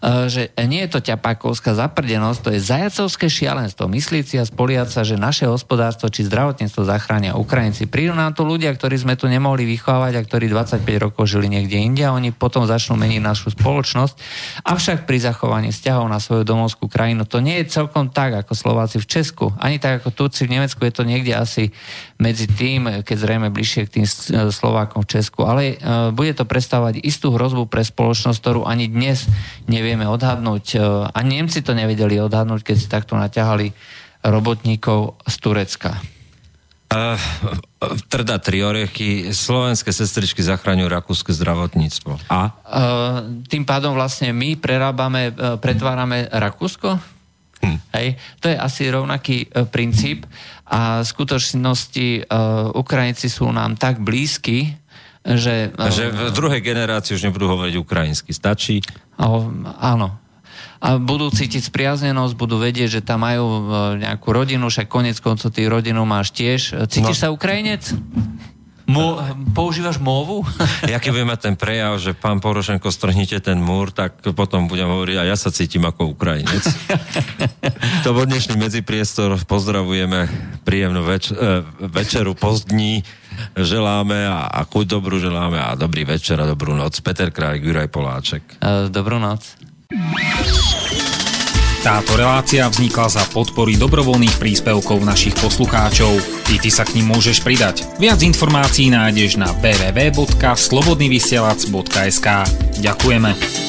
že nie je to ťapákovská zaprdenosť, to je zajacovské šialenstvo. Myslieť si a spoliať sa, že naše hospodárstvo či zdravotníctvo zachránia Ukrajinci. Prídu nám tu ľudia, ktorí sme tu nemohli vychovávať a ktorí dvadsaťpäť rokov žili niekde inde a oni potom začnú meniť našu spoločnosť. Avšak pri zachovaní vzťahov na svoju domovskú krajinu to nie je celkom tak, ako Slováci v Česku. Ani tak, ako Turci v Nemecku, je to niekde asi medzi tým, keď zrejme bližšie k tým Slovákom v Česku. Ale uh, bude to predstavovať istú hrozbu pre spoločnosť, ktorú ani dnes nevie vieme odhadnúť. A Nemci to nevedeli odhadnúť, keď si takto naťahali robotníkov z Turecka. Uh, Trda tri orechy, slovenské sestričky zachraňujú rakúske zdravotníctvo. A? Uh, tým pádom vlastne my prerábame, pretvárame Rakúsko? Hm. Hej. To je asi rovnaký princíp. A v skutočnosti uh, Ukrajinci sú nám tak blízki, Že, že v druhej generácii už nebudú hovoriť ukrajinsky. Stačí? Áno. A budú cítiť spriaznenosť, budú vedieť, že tam majú nejakú rodinu, však konec koncov ty rodinu máš tiež. Cítiš no. sa Ukrajinec? Mo- používaš móvu? Ja keď budem mať ten prejav, že pán Porošenko, strhnite ten múr, tak potom budem hovoriť, a ja sa cítim ako Ukrajinec. To bol dnešný Medzipriestor. Pozdravujeme príjemnú več- večeru pozdní. Želáme a, a chuť dobrú želáme a dobrý večer a dobrú noc. Peter Králik, Juraj Poláček. Dobrú noc. Táto relácia vznikla za podpory dobrovoľných príspevkov našich poslucháčov. I ty sa k nim môžeš pridať. Viac informácií nájdeš na w w w bodka slobodnyvysielac bodka es ka. Ďakujeme.